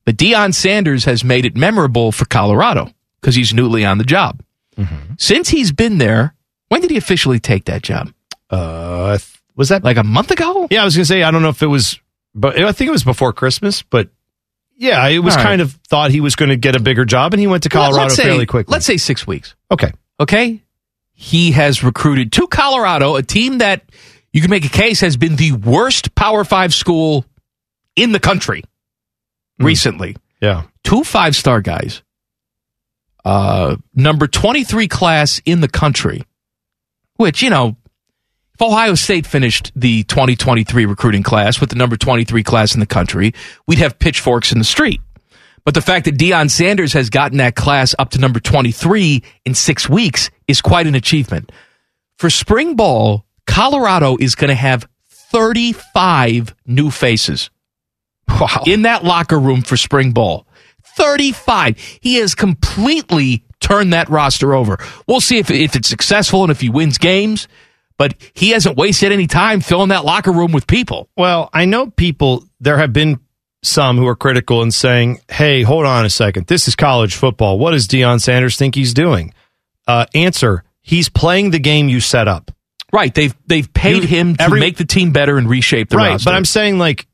But Deion Sanders has made it memorable for Colorado because he's newly on the job. Mm-hmm. Since he's been there, when did he officially take that job? Uh, was that like a month ago? Yeah, I was going to say, I don't know if it was, but I think it was before Christmas. But yeah, it was All kind right. of thought he was going to get a bigger job, and he went to Colorado well, say, fairly quickly. Let's say six weeks. Okay. Okay. He has recruited to Colorado, a team that you can make a case has been the worst Power Five school in the country recently. Mm. Yeah. Two five-star guys. Uh, number twenty-three class in the country, which, you know, if Ohio State finished the twenty twenty-three recruiting class with the number twenty-three class in the country, we'd have pitchforks in the street. But the fact that Deion Sanders has gotten that class up to number twenty-three in six weeks is quite an achievement. For spring ball, Colorado is going to have thirty-five new faces. Wow. In that locker room for spring ball. thirty-five. He has completely turned that roster over. We'll see if, if it's successful and if he wins games, but he hasn't wasted any time filling that locker room with people. Well, I know people, there have been some who are critical and saying, hey, hold on a second. This is college football. What does Deion Sanders think he's doing? Uh, answer, he's playing the game you set up. Right. They've, they've paid you, him to every, make the team better and reshape the right, roster. Right, but I'm saying like,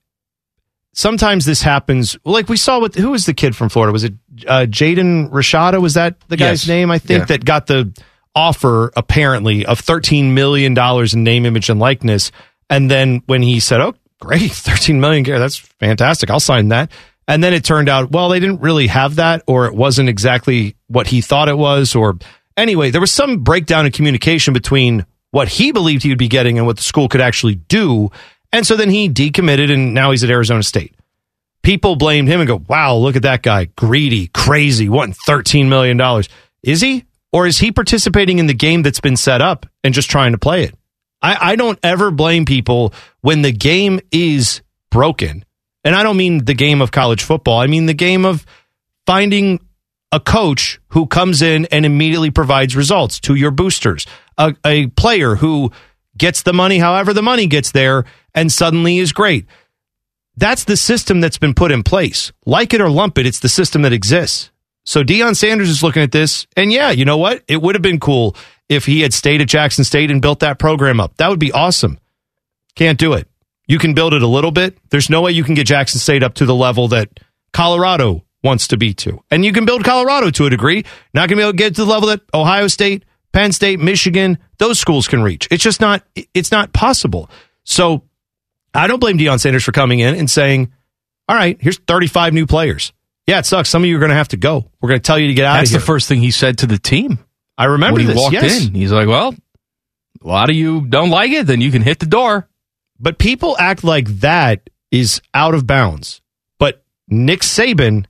sometimes this happens, like we saw with, who was the kid from Florida? Was it uh, Jaden Rashada? Was that the guy's yes. name, I think, yeah. that got the offer, apparently, of thirteen million dollars in name, image, and likeness? And then when he said, oh, great, thirteen million dollars, that's fantastic, I'll sign that. And then it turned out, well, they didn't really have that, or it wasn't exactly what he thought it was, or anyway, there was some breakdown in communication between what he believed he would be getting and what the school could actually do. And so then he decommitted, and now he's at Arizona State. People blamed him and go, wow, look at that guy. Greedy, crazy, wanting thirteen million dollars. Is he? Or is he participating in the game that's been set up and just trying to play it? I, I don't ever blame people when the game is broken. And I don't mean the game of college football. I mean the game of finding a coach who comes in and immediately provides results to your boosters. A, a player who gets the money however the money gets there, and suddenly is great. That's the system that's been put in place. Like it or lump it, it's the system that exists. So Deion Sanders is looking at this, and yeah, you know what? It would have been cool if he had stayed at Jackson State and built that program up. That would be awesome. Can't do it. You can build it a little bit. There's no way you can get Jackson State up to the level that Colorado wants to be to. And you can build Colorado to a degree. Not going to be able to get to the level that Ohio State, Penn State, Michigan, those schools can reach. It's just not, it's not possible. So I don't blame Deion Sanders for coming in and saying, all right, here's thirty-five new players. Yeah, it sucks. Some of you are going to have to go. We're going to tell you to get out That's of here. That's the first thing he said to the team. I remember when this, he walked yes. in. He's like, well, a lot of you don't like it, then you can hit the door. But people act like that is out of bounds. But Nick Saban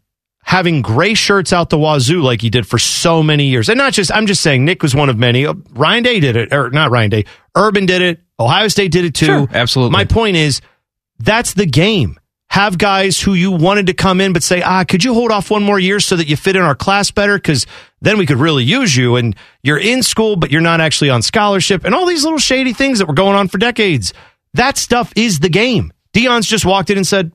having gray shirts out the wazoo like he did for so many years. And not just, I'm just saying Nick was one of many. Ryan Day did it, or not Ryan Day. Urban did it. Ohio State did it too. Sure, absolutely. My point is, that's the game. Have guys who you wanted to come in but say, ah, could you hold off one more year so that you fit in our class better? Because then we could really use you. And you're in school, but you're not actually on scholarship. And all these little shady things that were going on for decades. That stuff is the game. Deion's just walked in and said,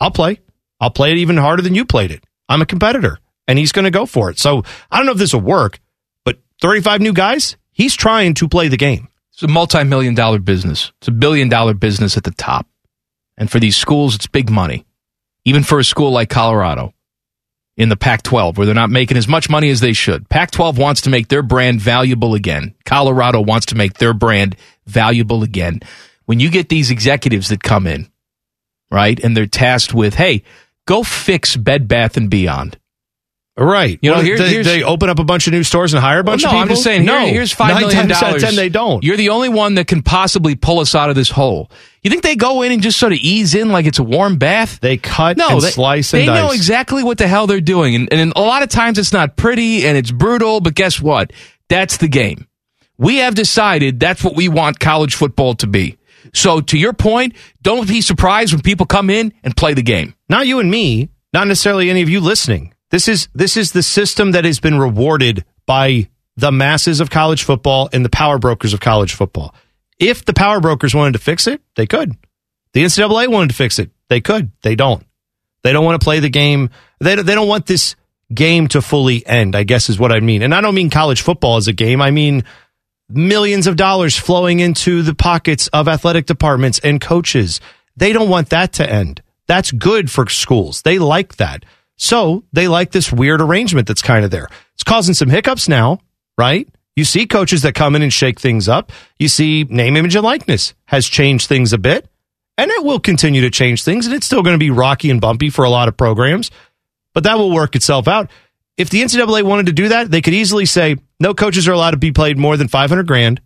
I'll play. I'll play it even harder than you played it. I'm a competitor, and he's going to go for it. So I don't know if this will work, but thirty-five new guys, he's trying to play the game. It's a multi-million dollar business. It's a billion dollar business at the top. And for these schools, it's big money. Even for a school like Colorado in the Pac twelve, where they're not making as much money as they should. Pac twelve wants to make their brand valuable again. Colorado wants to make their brand valuable again. When you get these executives that come in, right, and they're tasked with, hey, go fix Bed Bath and Beyond. Right. You know, well, here, they, they open up a bunch of new stores and hire a bunch well, no, of people? No, I'm just saying, no. Here, here's five million dollars. Nine times out of ten, they don't. You're the only one that can possibly pull us out of this hole. You think they go in and just sort of ease in like it's a warm bath? They cut no, and they, slice and they dice. They know exactly what the hell they're doing. And, and a lot of times it's not pretty and it's brutal, but guess what? That's the game. We have decided that's what we want college football to be. So to your point, don't be surprised when people come in and play the game. Not you and me, not necessarily any of you listening. This is this is the system that has been rewarded by the masses of college football and the power brokers of college football. If the power brokers wanted to fix it, they could. The N C double A wanted to fix it. They could. They don't. They don't want to play the game. They don't, they don't want this game to fully end, I guess is what I mean. And I don't mean college football as a game. I mean millions of dollars flowing into the pockets of athletic departments and coaches. They don't want that to end. That's good for schools. They like that. So they like this weird arrangement that's kind of there. It's causing some hiccups now, right? You see coaches that come in and shake things up. You see name, image, and likeness has changed things a bit, and it will continue to change things, and it's still going to be rocky and bumpy for a lot of programs, but that will work itself out. If the N C double A wanted to do that, they could easily say, no coaches are allowed to be paid more than five hundred grand.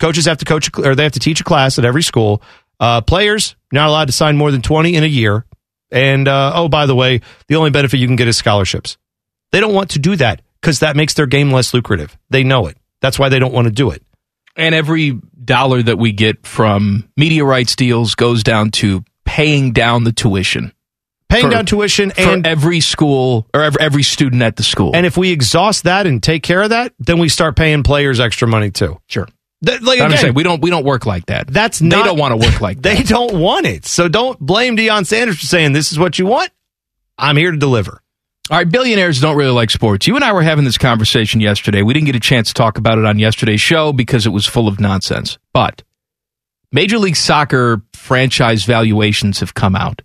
Coaches have to coach, or they have to teach a class at every school. Uh, players, not allowed to sign more than twenty in a year. And, uh, oh, by the way, the only benefit you can get is scholarships. They don't want to do that because that makes their game less lucrative. They know it. That's why they don't want to do it. And every dollar that we get from media rights deals goes down to paying down the tuition. Paying for, down tuition and for every school or every, every student at the school. And if we exhaust that and take care of that, then we start paying players extra money too. Sure. That, like, again, I'm saying, we don't we don't work like that. That's not, they don't want to work like that. They don't want it. So don't blame Deion Sanders for saying this is what you want. I'm here to deliver. All right, billionaires don't really like sports. You and I were having this conversation yesterday. We didn't get a chance to talk about it on yesterday's show because it was full of nonsense. But Major League Soccer franchise valuations have come out.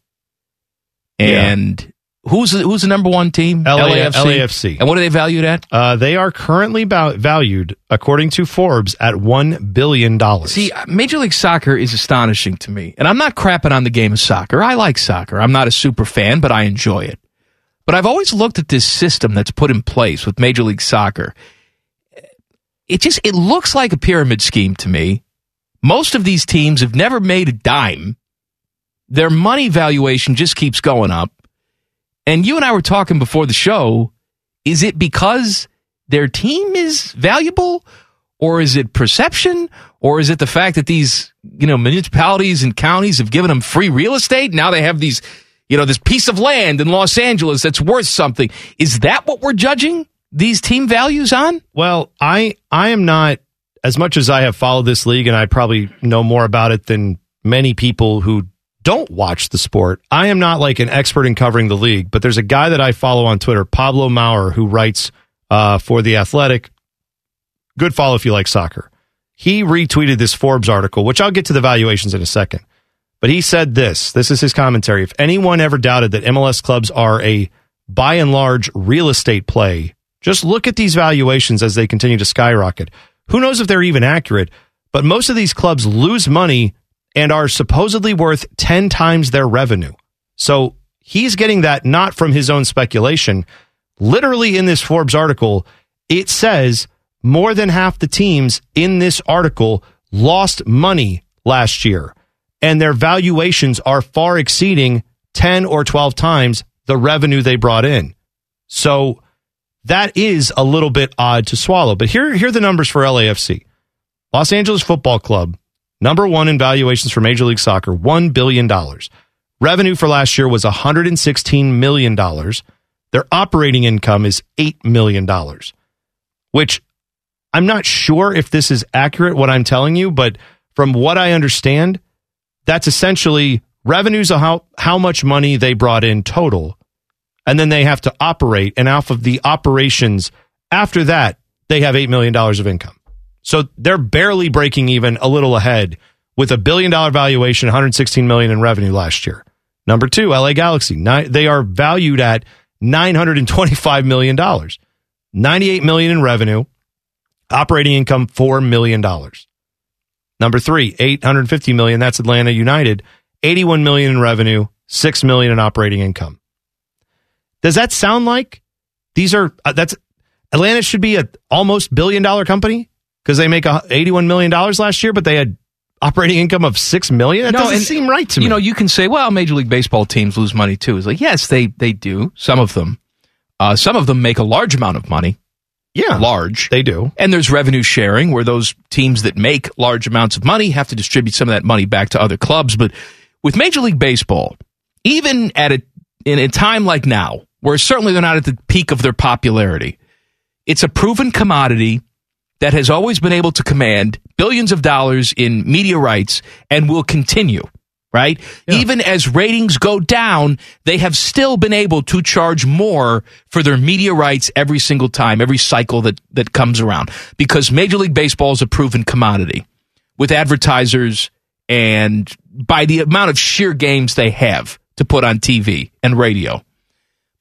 And yeah. who's who's the number one team? L A F C. L A F C. And what are they valued at? Uh, they are currently ba- valued, according to Forbes, at one billion dollars. See, Major League Soccer is astonishing to me. And I'm not crapping on the game of soccer. I like soccer. I'm not a super fan, but I enjoy it. But I've always looked at this system that's put in place with Major League Soccer. It just it looks like a pyramid scheme to me. Most of these teams have never made a dime. Their money valuation just keeps going up. And you and I were talking before the show, is it because their team is valuable, or is it perception, or is it the fact that these, you know, municipalities and counties have given them free real estate? Now they have these, you know, this piece of land in Los Angeles that's worth something. Is that what we're judging these team values on? Well, I I am not, as much as I have followed this league, and I probably know more about it than many people who don't watch the sport. I am not like an expert in covering the league, but there's a guy that I follow on Twitter, Pablo Maurer, who writes uh, for The Athletic. Good follow if you like soccer. He retweeted this Forbes article, which I'll get to the valuations in a second. But he said this. This is his commentary. If anyone ever doubted that M L S clubs are a, by and large, real estate play, just look at these valuations as they continue to skyrocket. Who knows if they're even accurate, but most of these clubs lose money and are supposedly worth ten times their revenue. So he's getting that not from his own speculation. Literally in this Forbes article, it says more than half the teams in this article lost money last year, and their valuations are far exceeding ten or twelve times the revenue they brought in. So that is a little bit odd to swallow. But here, here are the numbers for L A F C. Los Angeles Football Club, number one in valuations for Major League Soccer, one billion dollars. Revenue for last year was one hundred sixteen million dollars. Their operating income is eight million dollars, which I'm not sure if this is accurate, what I'm telling you, but from what I understand, that's essentially revenues of how, how much money they brought in total, and then they have to operate, and off of the operations after that, they have eight million dollars of income. So they're barely breaking even, a little ahead, with a billion dollar valuation, one hundred sixteen million dollars in revenue last year. Number two, L A Galaxy. Nine, they are valued at nine hundred twenty-five million dollars. ninety-eight million dollars in revenue. Operating income, four million dollars. Number three, eight hundred fifty million dollars. That's Atlanta United. eighty-one million dollars in revenue, six million dollars in operating income. Does that sound like these are, uh, that's, Atlanta should be a almost billion dollar company because they make a eighty-one million dollars last year, but they had operating income of six million dollars? That no, doesn't and, seem right to me. You know, you can say, well, Major League Baseball teams lose money too. It's like, yes, they, they do. Some of them. Uh, some of them make a large amount of money. Yeah. Large. They do. And there's revenue sharing where those teams that make large amounts of money have to distribute some of that money back to other clubs. But with Major League Baseball, even at a, in a time like now, where certainly they're not at the peak of their popularity, it's a proven commodity that has always been able to command billions of dollars in media rights and will continue, right? Yeah. Even as ratings go down, they have still been able to charge more for their media rights every single time, every cycle that, that comes around, because Major League Baseball is a proven commodity with advertisers and by the amount of sheer games they have to put on T V and radio.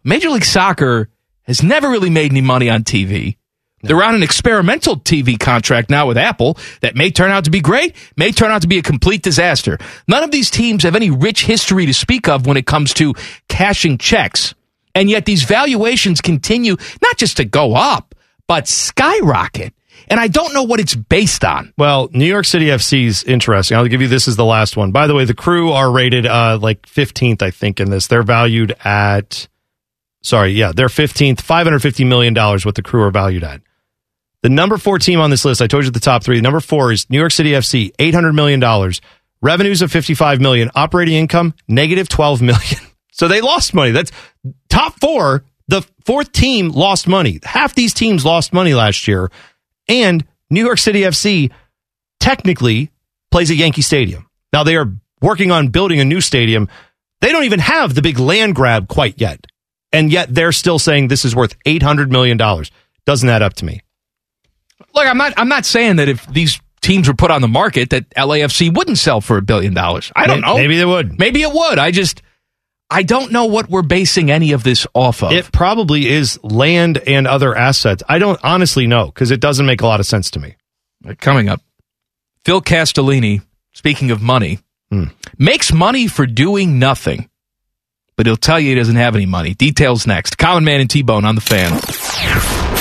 Major League Soccer has never really made any money on T V. They're on an experimental T V contract now with Apple that may turn out to be great, may turn out to be a complete disaster. None of these teams have any rich history to speak of when it comes to cashing checks. And yet these valuations continue not just to go up, but skyrocket. And I don't know what it's based on. Well, New York City F C is interesting. I'll give you this as the last one. By the way, the Crew are rated uh, like fifteenth, I think, in this. They're valued at... Sorry, yeah, they're fifteenth, five hundred fifty million dollars what the Crew are valued at. The number four team on this list, I told you the top three. The number four is New York City F C, eight hundred million dollars. Revenues of fifty-five million dollars. Operating income, negative twelve million dollars. So they lost money. That's top four. The fourth team lost money. Half these teams lost money last year. And New York City F C technically plays at Yankee Stadium. Now they are working on building a new stadium. They don't even have the big land grab quite yet. And yet they're still saying this is worth eight hundred million dollars. Doesn't add up to me. Look, I'm not I'm not saying that if these teams were put on the market that L A F C wouldn't sell for a billion dollars. I don't maybe, know. Maybe they would. Maybe it would. I just, I don't know what we're basing any of this off of. It probably is land and other assets. I don't honestly know because it doesn't make a lot of sense to me. Coming up, Phil Castellini, speaking of money, mm. makes money for doing nothing. But he'll tell you he doesn't have any money. Details next. Common Man and T-Bone on The Fan.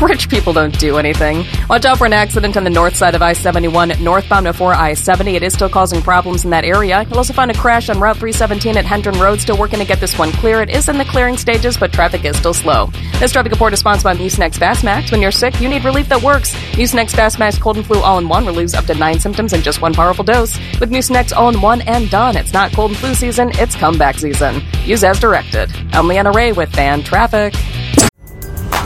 Rich people don't do anything. Watch out for an accident on the north side of I seventy-one, northbound before I seventy. It is still causing problems in that area. You'll also find a crash on Route three seventeen at Hendron Road. Still working to get this one clear. It is in the clearing stages, but traffic is still slow. This traffic report is sponsored by Mucinex Fastmax. When you're sick, you need relief that works. Mucinex Fastmax Cold and Flu All-in-One relieves up to nine symptoms in just one powerful dose. With Mucinex All-in-One and done, it's not cold and flu season, it's comeback season. Use as directed. I'm Leanna Ray with Fan Traffic.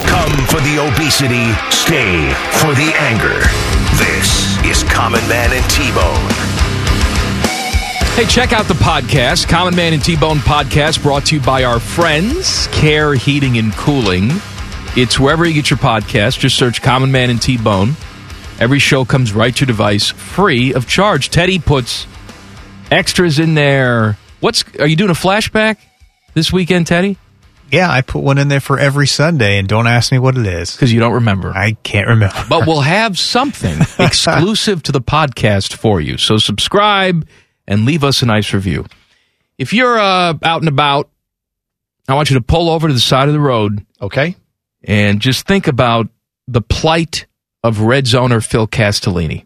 Come for the obesity, stay for the anger. This is Common Man and T-Bone. Hey, check out the podcast, Common Man and T-Bone podcast, brought to you by our friends, Care Heating and Cooling. It's wherever you get your podcast. Just search Common Man and T-Bone. Every show comes right to your device, free of charge. Teddy puts extras in there. What's are you doing a flashback this weekend, Teddy? Yeah, I put one in there for every Sunday, and don't ask me what it is. Because you don't remember. I can't remember. But we'll have something exclusive to the podcast for you. So subscribe and leave us a nice review. If you're uh, out and about, I want you to pull over to the side of the road. Okay. And just think about the plight of red zoner Phil Castellini.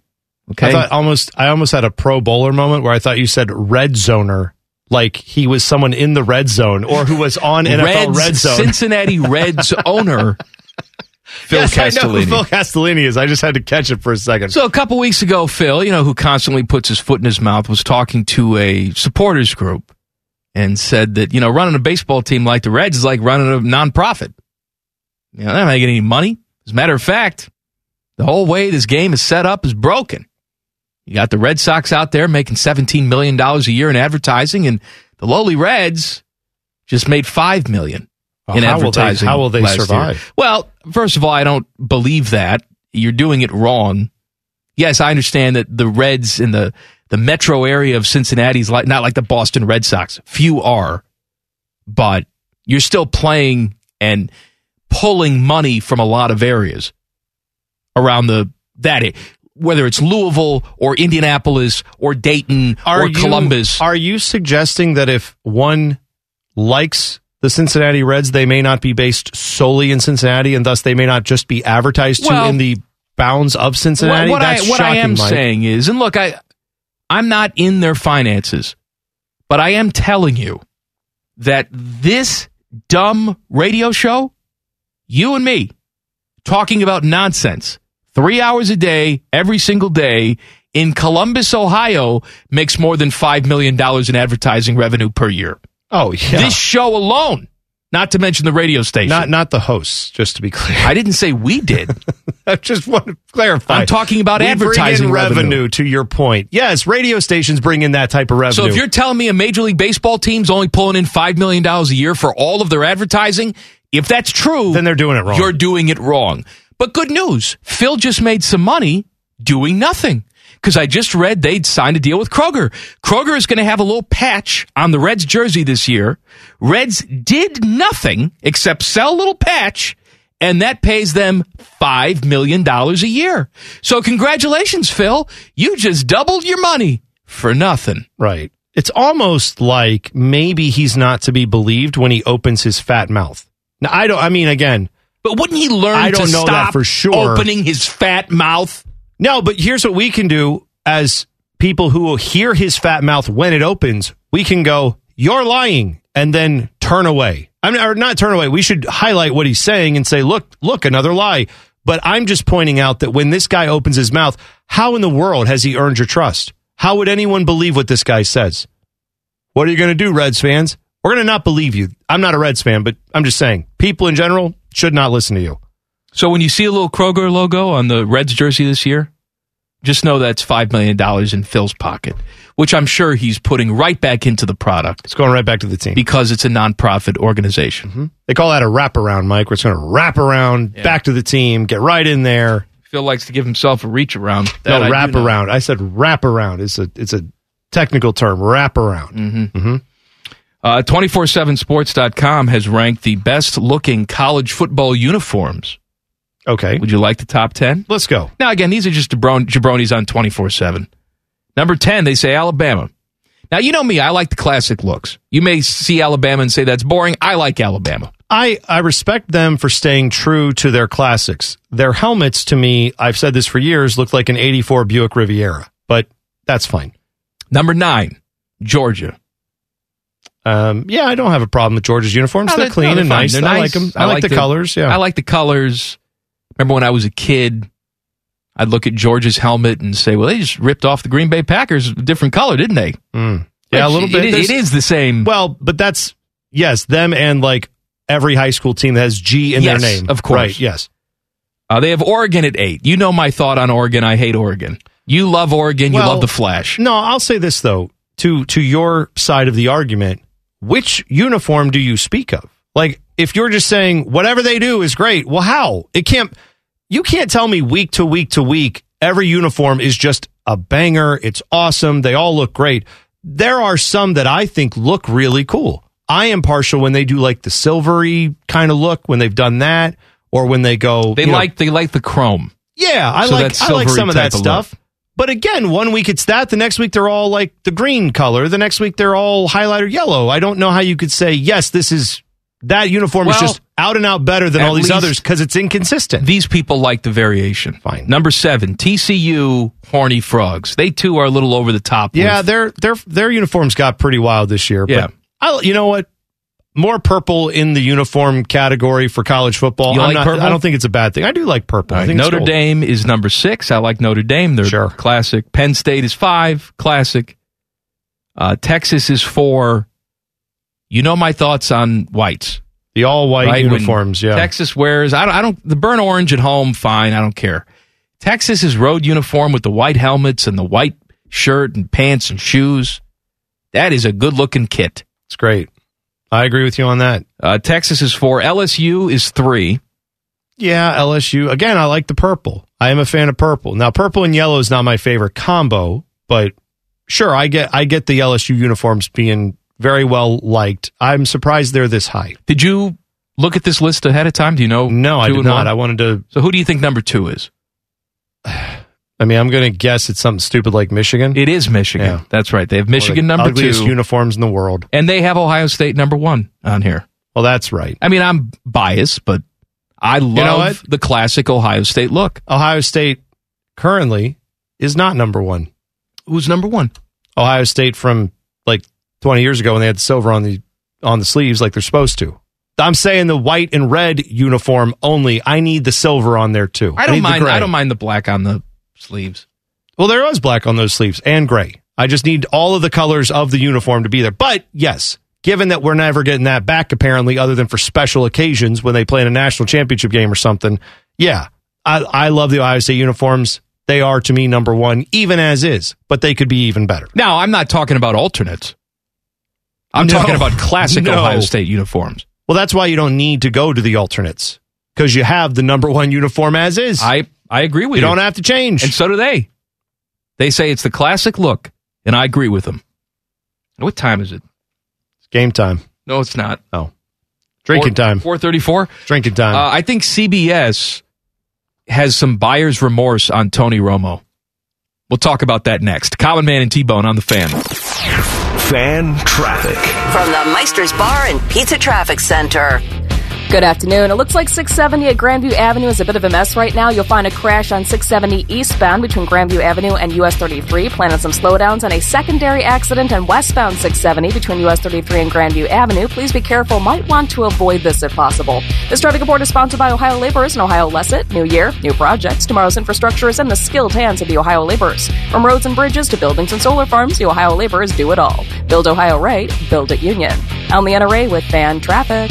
Okay. I, thought almost, I almost had a pro bowler moment where I thought you said red zoner like he was someone in the red zone or who was on N F L Reds, red zone. Cincinnati Reds owner. Phil yes, Castellini. I know who Phil Castellini is. I just had to catch it for a second. So a couple weeks ago, Phil, you know, who constantly puts his foot in his mouth, was talking to a supporters group and said that, you know, running a baseball team like the Reds is like running a nonprofit. You know, they're not making any money. As a matter of fact, the whole way this game is set up is broken. You got the Red Sox out there making seventeen million dollars a year in advertising, and the lowly Reds just made five million dollars. In how advertising will they, how will they survive? Year. Well, first of all, I don't believe that. You're doing it wrong. Yes, I understand that the Reds in the, the metro area of Cincinnati is like, not like the Boston Red Sox. Few are. But you're still playing and pulling money from a lot of areas around the that area. Whether it's Louisville or Indianapolis or Dayton are or you, Columbus. Are you suggesting that if one likes the Cincinnati Reds, they may not be based solely in Cincinnati, and thus they may not just be advertised well, to in the bounds of Cincinnati? What, what, That's I, what shocking, I am Mike. saying is, and look, I, I'm not in their finances, but I am telling you that this dumb radio show, you and me, talking about nonsense, three hours a day, every single day, in Columbus, Ohio, makes more than five million dollars in advertising revenue per year. Oh, yeah. This show alone, not to mention the radio station. Not not the hosts, just to be clear. I didn't say we did. I just want to clarify. I'm talking about we advertising bring in revenue, revenue, to your point. Yes, radio stations bring in that type of revenue. So if you're telling me a Major League Baseball team's only pulling in five million dollars a year for all of their advertising, if that's true, then they're doing it wrong. You're doing it wrong. But good news, Phil just made some money doing nothing. Because I just read they'd signed a deal with Kroger. Kroger is going to have a little patch on the Reds jersey this year. Reds did nothing except sell a little patch, and that pays them five million dollars a year. So congratulations, Phil. You just doubled your money for nothing. Right. It's almost like maybe he's not to be believed when he opens his fat mouth. Now, I don't, I mean, again. But wouldn't he learn I don't to know stop that for sure. opening his fat mouth? No, but here's what we can do as people who will hear his fat mouth when it opens. We can go, you're lying, and then turn away. I mean, or not turn away. We should highlight what he's saying and say, look, look, another lie. But I'm just pointing out that when this guy opens his mouth, how in the world has he earned your trust? How would anyone believe what this guy says? What are you going to do, Reds fans? We're going to not believe you. I'm not a Reds fan, but I'm just saying, people in general should not listen to you. So when you see a little Kroger logo on the Reds jersey this year, just know that's five million dollars in Phil's pocket, which I'm sure he's putting right back into the product. It's going right back to the team. Because it's a nonprofit organization. Mm-hmm. They call that a wraparound, Mike. We're just going to wrap around, yeah. back to the team, get right in there. Phil likes to give himself a reach around. That no, wrap I around. Know. I said wrap around. It's a, it's a technical term, wrap around. Mm-hmm. Mm-hmm. Uh, two forty-seven sports dot com has ranked the best-looking college football uniforms. Okay. Would you like the top ten? Let's go. Now, again, these are just jabronis on twenty-four seven. Number ten, they say Alabama. Now, you know me. I like the classic looks. You may see Alabama and say that's boring. I like Alabama. I, I respect them for staying true to their classics. Their helmets, to me, I've said this for years, look like an eighty-four Buick Riviera, but that's fine. Number nine, Georgia. Um, yeah, I don't have a problem with Georgia's uniforms. No, they're, they're clean no, they're and nice. They're I nice. like them. I, I like, like the, the colors. Yeah, I like the colors. Remember when I was a kid, I'd look at Georgia's helmet and say, well, they just ripped off the Green Bay Packers a different color, didn't they? Mm. Yeah, Which, a little bit. It is, it is the same. Well, but that's, yes, them and like every high school team that has G in yes, their name. Of course. Right, yes. Uh, they have Oregon at eight. You know my thought on Oregon. I hate Oregon. You love Oregon. Well, you love the Flash. No, I'll say this, though. To, to your side of the argument, which uniform do you speak of? Like, if you're just saying whatever they do is great, well, how? It can't... You can't tell me week to week to week, every uniform is just a banger. It's awesome. They all look great. There are some that I think look really cool. I am partial when they do like the silvery kind of look, when they've done that, or when they go... They like know, they like the chrome. Yeah, I so like I like some of that of stuff. Look. But again, one week it's that. The next week they're all like the green color. The next week they're all highlighter yellow. I don't know how you could say, yes, this is... That uniform well, is just out and out better than all these others because it's inconsistent. These people like the variation. Fine. Number seven, T C U Horny Frogs. They too are a little over the top. Yeah, with, their their their uniforms got pretty wild this year. Yeah, but I, you know what? More purple in the uniform category for college football. You I'm like not, purple? I don't think it's a bad thing. I do like purple. Right. I think Notre cool. Dame is number six. I like Notre Dame. They're sure. classic. Penn State is five. Classic. Uh, Texas is four. You know my thoughts on whites. The all-white right? uniforms, when yeah. Texas wears, I don't, I don't, the burnt orange at home, fine, I don't care. Texas's road uniform with the white helmets and the white shirt and pants and shoes, that is a good-looking kit. It's great. I agree with you on that. Uh, Texas is four. L S U is three. Yeah, L S U. Again, I like the purple. I am a fan of purple. Now, purple and yellow is not my favorite combo, but sure, I get I get the L S U uniforms being very well liked. I'm surprised they're this high. Did you look at this list ahead of time? Do you know? No, I did not. One? I wanted to. So who do you think number two is? I mean, I'm going to guess it's something stupid like Michigan. It is Michigan. Yeah. That's right. They have Michigan number two. Ugliest uniforms in the world. And they have Ohio State number one on here. Well, that's right. I mean, I'm biased, but I love you know the classic Ohio State look. Ohio State currently is not number one. Who's number one? Ohio State from like twenty years ago when they had the silver on the on the sleeves like they're supposed to. I'm saying the white and red uniform only. I need the silver on there too. I don't I mind I don't mind the black on the sleeves. Well, there was black on those sleeves and gray. I just need all of the colors of the uniform to be there. But yes, given that we're never getting that back apparently other than for special occasions when they play in a national championship game or something. Yeah. I, I love the Ohio State uniforms. They are, to me, number one, even as is, but they could be even better. Now, I'm not talking about alternates. I'm no, talking about classic no. Ohio State uniforms. Well, that's why you don't need to go to the alternates, because you have the number one uniform as is. I, I agree with you. You don't have to change. And so do they. They say it's the classic look, and I agree with them. What time is it? It's game time. No, it's not. Oh. Drinking Four, time. four thirty-four? Drinking time. Uh, I think C B S has some buyer's remorse on Tony Romo. We'll talk about that next. Common Man and T-Bone on the Fan. Fan traffic. From the Meister's Bar and Pizza Traffic Center. Good afternoon. It looks like six seventy at Grandview Avenue is a bit of a mess right now. You'll find a crash on six seventy eastbound between Grandview Avenue and U S thirty-three. Plan on some slowdowns and a secondary accident on westbound six seventy between U S thirty-three and Grandview Avenue. Please be careful. Might want to avoid this if possible. This traffic report is sponsored by Ohio Laborers and Ohio Lesset. New year, new projects. Tomorrow's infrastructure is in the skilled hands of the Ohio Laborers. From roads and bridges to buildings and solar farms, the Ohio Laborers do it all. Build Ohio right, build it union. I'm Leanna Ray with Fan Traffic.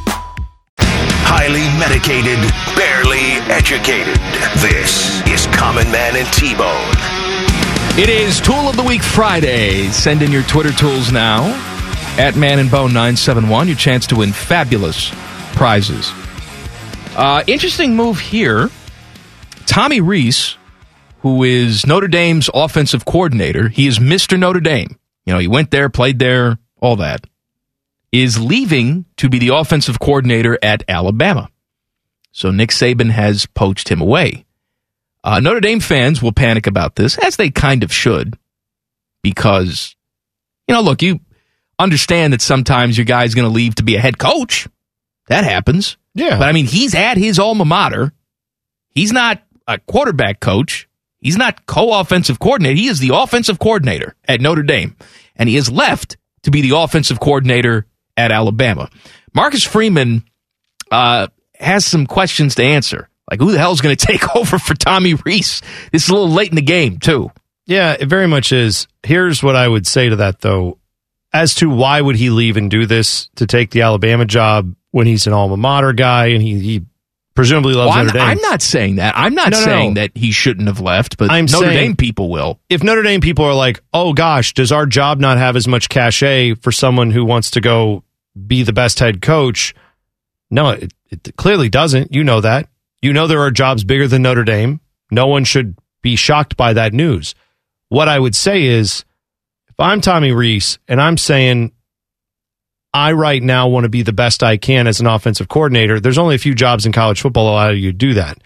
Highly medicated, barely educated. This is Common Man and T-Bone. It is Tool of the Week Friday. Send in your Twitter tools now. At Man and Bone nine seven one. Your chance to win fabulous prizes. Uh, interesting move here. Tommy Rees, who is Notre Dame's offensive coordinator, he is Mister Notre Dame. You know, he went there, played there, all that. Is leaving to be the offensive coordinator at Alabama. So Nick Saban has poached him away. Uh, Notre Dame fans will panic about this, as they kind of should, because, you know, look, you understand that sometimes your guy's going to leave to be a head coach. That happens. Yeah. But, I mean, he's at his alma mater. He's not a quarterback coach. He's not co-offensive coordinator. He is the offensive coordinator at Notre Dame, and he has left to be the offensive coordinator at Alabama. Marcus Freeman uh, has some questions to answer. Like, who the hell is going to take over for Tommy Rees? This is a little late in the game, too. Yeah, it very much is. Here's what I would say to that, though. As to why would he leave and do this to take the Alabama job when he's an alma mater guy and he, he presumably loves well, Notre I'm, Dame? I'm not saying that. I'm not no, saying no. that he shouldn't have left, but I'm Notre Dame people will. If Notre Dame people are like, oh, gosh, does our job not have as much cachet for someone who wants to go be the best head coach? No, it, It clearly doesn't. You know that. You know there are jobs bigger than Notre Dame. No one should be shocked by that news. What I would say is, if I'm Tommy Rees and I'm saying I right now want to be the best I can as an offensive coordinator, there's only a few jobs in college football that allow you to do that.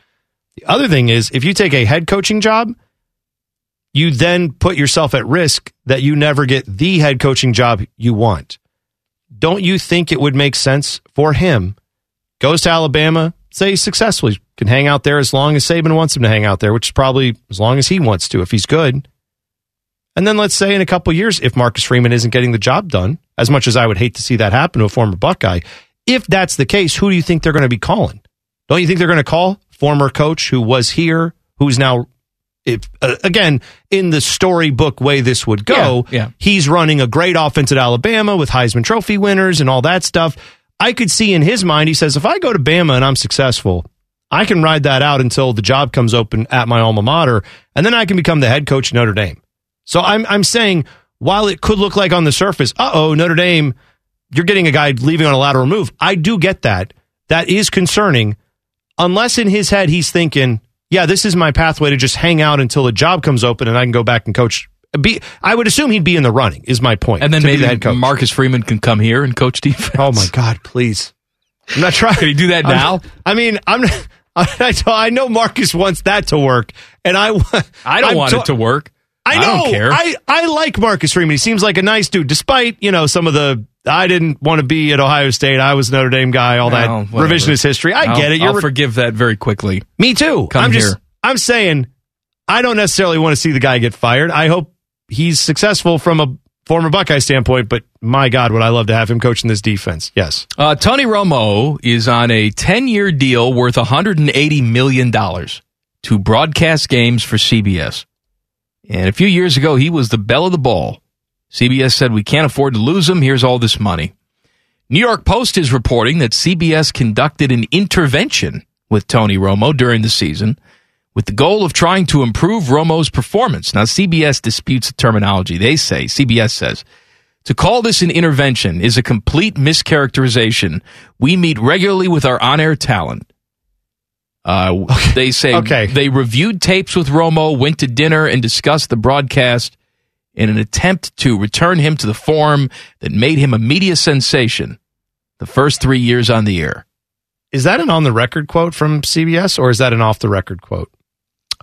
The other thing is, if you take a head coaching job, you then put yourself at risk that you never get the head coaching job you want. Don't you think it would make sense for him? Goes to Alabama, say successfully, can hang out there as long as Saban wants him to hang out there, which is probably as long as he wants to if he's good. And then let's say in a couple of years, if Marcus Freeman isn't getting the job done, as much as I would hate to see that happen to a former Buckeye, if that's the case, who do you think they're going to be calling? Don't you think they're going to call former coach who was here, who's now, if, uh, again, in the storybook way this would go, yeah, yeah. he's running a great offense at Alabama with Heisman Trophy winners and all that stuff. I could see in his mind, he says, if I go to Bama and I'm successful, I can ride that out until the job comes open at my alma mater, and then I can become the head coach of Notre Dame. So I'm I'm saying, while it could look like on the surface, uh-oh, Notre Dame, you're getting a guy leaving on a lateral move. I do get that. That is concerning, unless in his head he's thinking, yeah, this is my pathway to just hang out until a job comes open and I can go back and coach. Be, I would assume he'd be in the running, is my point. And then maybe the head coach. Marcus Freeman can come here and coach defense. Oh, my God, please. I'm not trying. Can he do that I'm, now? I mean, I'm not, I know Marcus wants that to work, and I I don't I'm want to, it to work. I know. I don't care. I, I like Marcus Freeman. He seems like a nice dude, despite, you know, some of the, I didn't want to be at Ohio State. I was a Notre Dame guy, all that no, revisionist history. I I'll, get it. You're I'll re- forgive that very quickly. Me too. Come I'm here. just, I'm saying, I don't necessarily want to see the guy get fired. I hope he's successful from a former Buckeye standpoint, but my God, would I love to have him coaching this defense. Yes. Uh, Tony Romo is on a ten-year deal worth one hundred eighty million dollars to broadcast games for C B S. And a few years ago, he was the belle of the ball. C B S said, we can't afford to lose him. Here's all this money. New York Post is reporting that C B S conducted an intervention with Tony Romo during the season with the goal of trying to improve Romo's performance. Now, C B S disputes the terminology. They say, C B S says, to call this an intervention is a complete mischaracterization. We meet regularly with our on-air talent. Uh, okay. They say okay. They reviewed tapes with Romo, went to dinner, and discussed the broadcast in an attempt to return him to the form that made him a media sensation the first three years on the air. Is that an on-the-record quote from C B S, or is that an off-the-record quote?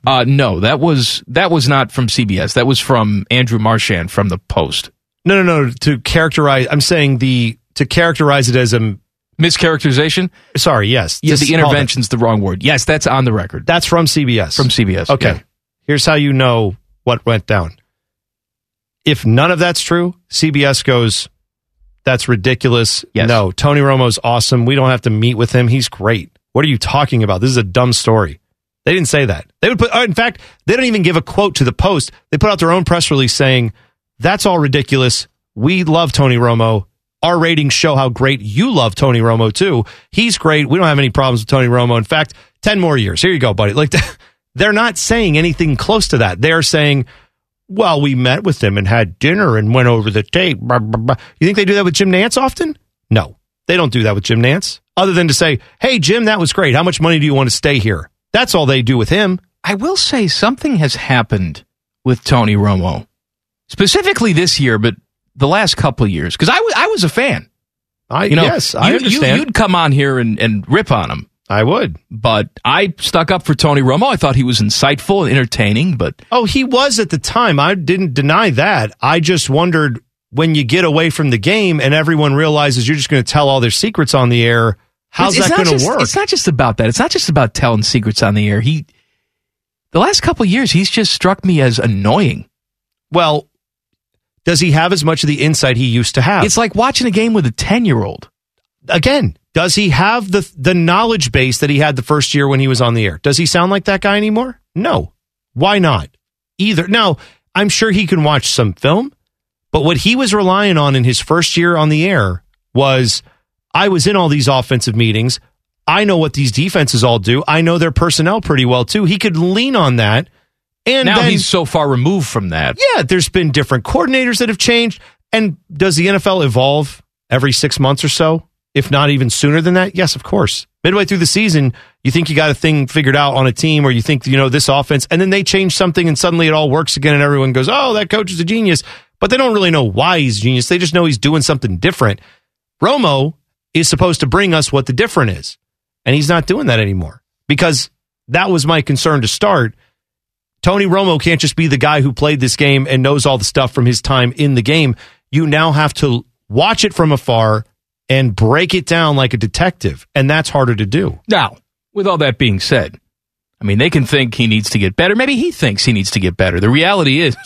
Uh, no, that was that was not from C B S. That was from Andrew Marchand from the Post. No, no, no. To characterize, I'm saying the to characterize it as a mischaracterization? Sorry, yes. Yeah, the intervention's the wrong word. Yes, that's on the record. That's from C B S. From C B S. Okay. Yeah. Here's how you know what went down. If none of that's true, C B S goes, that's ridiculous. Yes. No, Tony Romo's awesome. We don't have to meet with him. He's great. What are you talking about? This is a dumb story. They didn't say that. They would put. In fact, they don't even give a quote to the Post. They put out their own press release saying, that's all ridiculous. We love Tony Romo. Our ratings show how great you love Tony Romo, too. He's great. We don't have any problems with Tony Romo. In fact, ten more years. Here you go, buddy. Like, they're not saying anything close to that. They're saying, well, we met with him and had dinner and went over the tape. Blah, blah, blah. You think they do that with Jim Nantz often? No, they don't do that with Jim Nantz. Other than to say, hey, Jim, that was great. How much money do you want to stay here? That's all they do with him. I will say something has happened with Tony Romo, specifically this year, but the last couple of years, because I, w- I was a fan. I you know, Yes, I you, understand. You, you'd come on here and, and rip on him. I would. But I stuck up for Tony Romo. I thought he was insightful and entertaining. But Oh, he was at the time. I didn't deny that. I just wondered, when you get away from the game and everyone realizes you're just going to tell all their secrets on the air, how's it's, it's that going to work? It's not just about that. It's not just about telling secrets on the air. He, The last couple of years, he's just struck me as annoying. Well, does he have as much of the insight he used to have? It's like watching a game with a ten-year-old. Again, does he have the the knowledge base that he had the first year when he was on the air? Does he sound like that guy anymore? No. Why not? Either. Now, I'm sure he can watch some film, but what he was relying on in his first year on the air was, I was in all these offensive meetings. I know what these defenses all do. I know their personnel pretty well, too. He could lean on that. And now then, he's so far removed from that. Yeah, there's been different coordinators that have changed. And does the N F L evolve every six months or so? if not even sooner than that? Yes, of course. Midway through the season, you think you got a thing figured out on a team, or you think, you know, this offense, and then they change something and suddenly it all works again and everyone goes, oh, that coach is a genius. But they don't really know why he's a genius. They just know he's doing something different. Romo is supposed to bring us what the different is, and he's not doing that anymore, because that was my concern to start. Tony Romo can't just be the guy who played this game and knows all the stuff from his time in the game. You now have to watch it from afar and break it down like a detective, and that's harder to do. Now, with all that being said, I mean, they can think he needs to get better. Maybe he thinks he needs to get better. The reality is,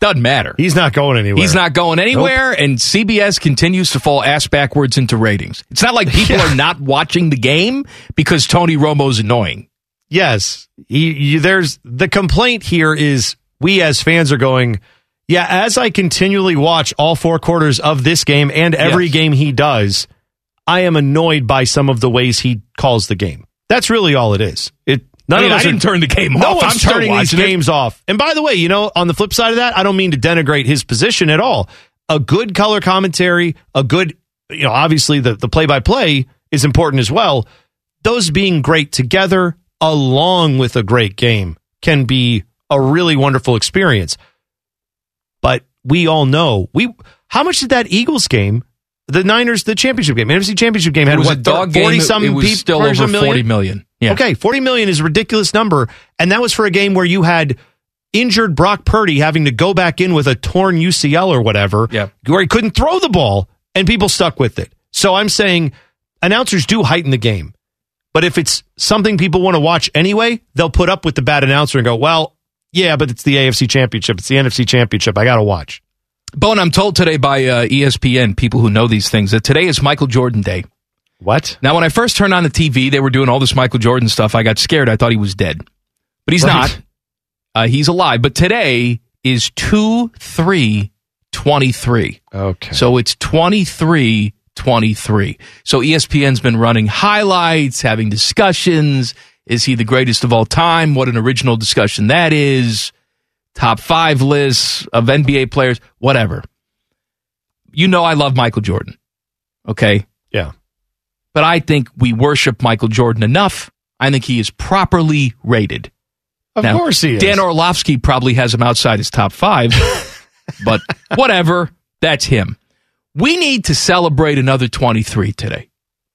doesn't matter. He's not going anywhere. He's not going anywhere, nope. And C B S continues to fall ass backwards into ratings. It's not like people yeah. are not watching the game because Tony Romo's annoying. Yes. He, you, there's the complaint here is we as fans are going, yeah, as I continually watch all four quarters of this game and every yes. game he does, I am annoyed by some of the ways he calls the game. That's really all it is. It none I mean, of us I didn't are, turn the game no off. No one's I'm still turning these games it. off. And by the way, you know, on the flip side of that, I don't mean to denigrate his position at all. A good color commentary, a good, you know, obviously the the play-by-play is important as well. Those being great together along with a great game can be a really wonderful experience. But we all know we. How much did that Eagles game, the Niners, the championship game, N F C championship game had what? A dog forty game, some. It was people, still over forty million. million. Yeah. Okay, forty million is a ridiculous number, and that was for a game where you had injured Brock Purdy having to go back in with a torn U C L or whatever, yeah. where he couldn't throw the ball, and people stuck with it. So I'm saying announcers do heighten the game, but if it's something people want to watch anyway, they'll put up with the bad announcer and go, well. Yeah, but it's the A F C Championship. It's the N F C Championship. I got to watch. Bone, I'm told today by uh, E S P N, people who know these things, that today is Michael Jordan Day. What? Now, when I first turned on the T V, they were doing all this Michael Jordan stuff. I got scared. I thought he was dead. But he's right. not. Uh, he's alive. But today is two three twenty-three. Okay. So it's twenty-three twenty-three. So E S P N's been running highlights, having discussions. Is he the greatest of all time? What an original discussion that is. Top five lists of N B A players, whatever. You know I love Michael Jordan, okay? Yeah. But I think we worship Michael Jordan enough. I think he is properly rated. Of now, course he is. Dan Orlovsky probably has him outside his top five, but whatever, that's him. We need to celebrate another twenty-three today.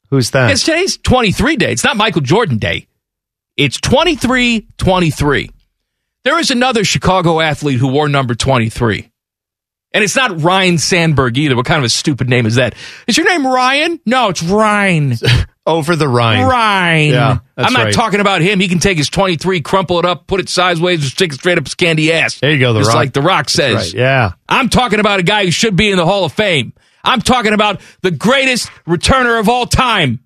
Who's that? It's today's twenty-three day. It's not Michael Jordan Day. It's twenty-three twenty-three. There is another Chicago athlete who wore number twenty-three. And it's not Ryan Sandberg either. What kind of a stupid name is that? Is your name Ryan? No, it's Ryan. Over the Ryan. Ryan. Yeah, I'm not right. talking about him. He can take his twenty-three, crumple it up, put it sideways, and stick it straight up his candy ass. There you go, The Just Rock. Just like The Rock says. Right. Yeah. I'm talking about a guy who should be in the Hall of Fame. I'm talking about the greatest returner of all time.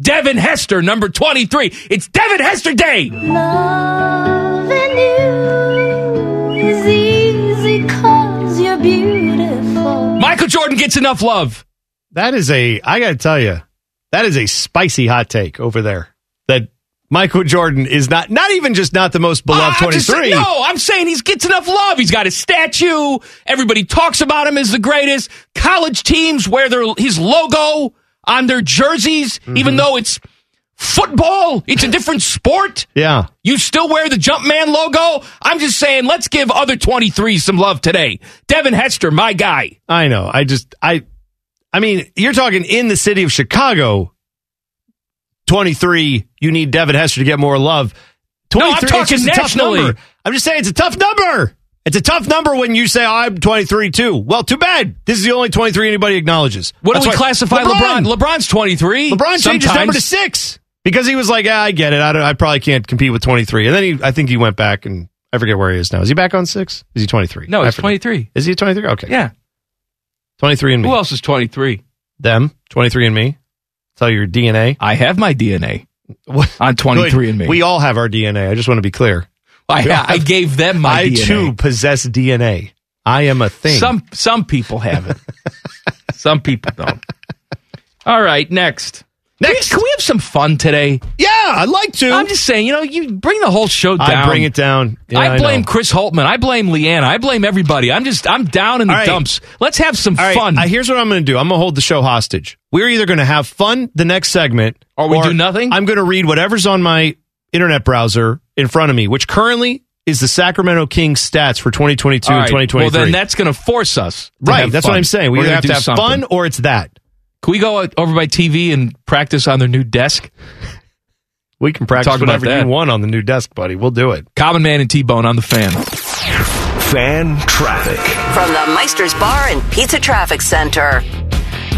Devin Hester, number twenty-three. It's Devin Hester Day. Loving you is easy 'cause you're beautiful. Michael Jordan gets enough love. That is a, I got to tell you, that is a spicy hot take over there. That Michael Jordan is not, not even just not the most beloved uh, twenty-three. Saying, no, I'm saying he gets enough love. He's got his statue. Everybody talks about him as the greatest. College teams wear their his logo on their jerseys, mm-hmm. even though it's football, it's a different sport. Yeah. You still wear the Jumpman logo. I'm just saying, let's give other twenty-threes some love today. Devin Hester, my guy. I know. I just, I, I mean, you're talking in the city of Chicago, twenty-three, you need Devin Hester to get more love. No, I'm talking nationally. I'm just saying it's a tough number. It's a tough number when you say, oh, I'm twenty-three, too. Well, too bad. This is the only twenty-three anybody acknowledges. What That's do we classify LeBron? LeBron? LeBron's twenty-three. LeBron changed sometimes. His number to six because he was like, ah, I get it. I, don't, I probably can't compete with twenty-three. And then he, I think he went back, and I forget where he is now. Is he back on six? Is he twenty-three? No, it's twenty-three. Is he twenty-three? Okay. Yeah. twenty-three and me. Who else is twenty-three? Them. twenty-three and me. Tell your D N A. I have my D N A what? on twenty-three and me. We all have our D N A. I just want to be clear. I, I gave them my I, D N A. I, too, possess D N A. I am a thing. Some some people have it. Some people don't. All right, next. Next. Can we have some fun today? Yeah, I'd like to. I'm just saying, you know, you bring the whole show down. I bring it down. Yeah, I blame I Chris Holtmann. I blame Leanna. I blame everybody. I'm just, I'm down in the right. dumps. Let's have some All fun. Right. Uh, here's what I'm going to do. I'm going to hold the show hostage. We're either going to have fun the next segment. Or we or do nothing? I'm going to read whatever's on my internet browser in front of me, which currently is the Sacramento Kings stats for twenty twenty-two right. and twenty twenty-three. Well, then that's going to force us. To right. Have that's fun. What I'm saying. We We're either have to have something. Fun or it's that. Can we go over by T V and practice on their new desk? We can practice whatever you want on the new desk, buddy. We'll do it. Common Man and T-Bone on the Fan. Fan traffic. From the Meister's Bar and Pizza Traffic Center.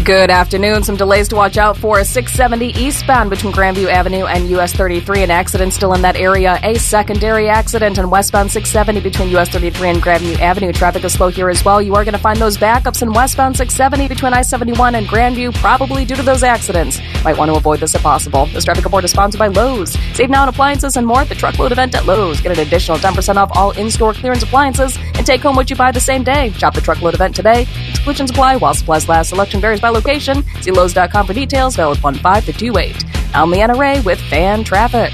Good afternoon. Some delays to watch out for. six seventy eastbound between Grandview Avenue and U S thirty-three. An accident still in that area. A secondary accident on westbound six seventy between U S thirty-three and Grandview Avenue. Traffic is slow here as well. You are going to find those backups in westbound six seventy between I seventy-one and Grandview, probably due to those accidents. Might want to avoid this if possible. This traffic report is sponsored by Lowe's. Save now on appliances and more at the truckload event at Lowe's. Get an additional ten percent off all in-store clearance appliances and take home what you buy the same day. Shop the truckload event today. Exclusions apply while supplies last. Selection varies by location. See Lowe's dot com for details. Valid one five to two eight. I'm Leanna Ray with Fan Traffic.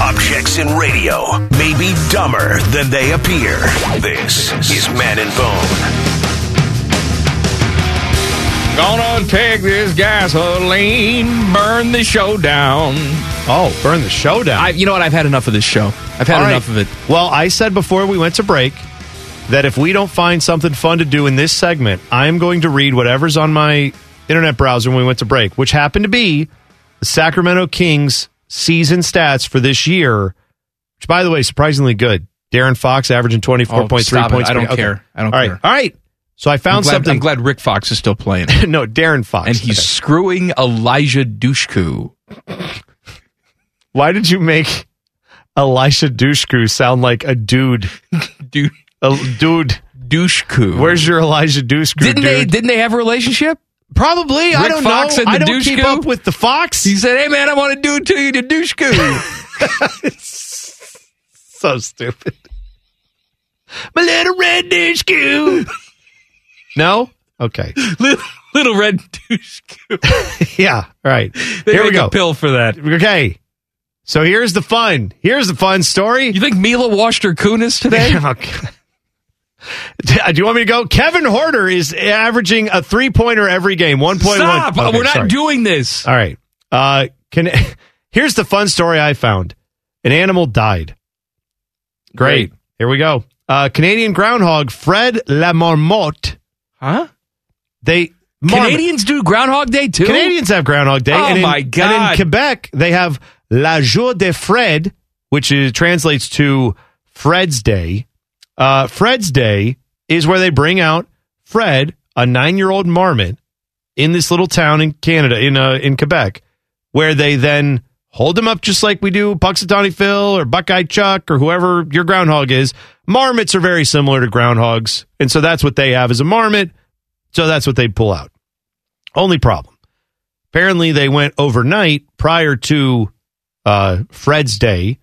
Objects in radio may be dumber than they appear. This is Man and Bone. Gonna take this gasoline, burn the show down. Oh, burn the show down. I, you know what? I've had enough of this show. I've had All enough right. of it. Well, I said before we went to break that if we don't find something fun to do in this segment, I'm going to read whatever's on my internet browser when we went to break, which happened to be the Sacramento Kings season stats for this year, which, by the way, surprisingly good. Darren Fox averaging twenty-four point three oh, points. I don't okay. care. I don't All right. care. All right. So I found I'm glad, something. I'm glad Rick Fox is still playing. No, Darren Fox. And he's okay. screwing Elijah Dushku. Why did you make Elisha Dushku sound like a dude? dude. A dude. Dushku. Where's your Elijah Dushku, didn't dude? They, didn't they have a relationship? Probably. Rick I don't Fox know. I don't douche keep goo. Up with the Fox. He said, hey, man, I want to do it to you to douche goo. So stupid. My little red douche goo. No? Okay. Little, little red douche goo. Yeah. All right. They here we go. A pill for that. Okay. So here's the fun. Here's the fun story. You think Mila washed her kunis today? Oh, God. Do you want me to go? Kevin Herter is averaging a three-pointer every game. one point one. Stop! Okay, We're not sorry. doing this. All right. Uh, can Here's the fun story I found. An animal died. Great. Great. Here we go. Uh, Canadian groundhog Fred La Marmotte. Huh? They... Marmot. Canadians do Groundhog Day, too? Canadians have Groundhog Day. Oh, and in, my God. And in Quebec, they have La Jour de Fred, which is, translates to Fred's Day. Uh, Fred's Day is where they bring out Fred, a nine-year-old marmot, in this little town in Canada, in uh, in Quebec, where they then hold him up just like we do Puxatawny Phil or Buckeye Chuck or whoever your groundhog is. Marmots are very similar to groundhogs, and so that's what they have is a marmot, so that's what they pull out. Only problem. Apparently, they went overnight prior to uh, Fred's Day,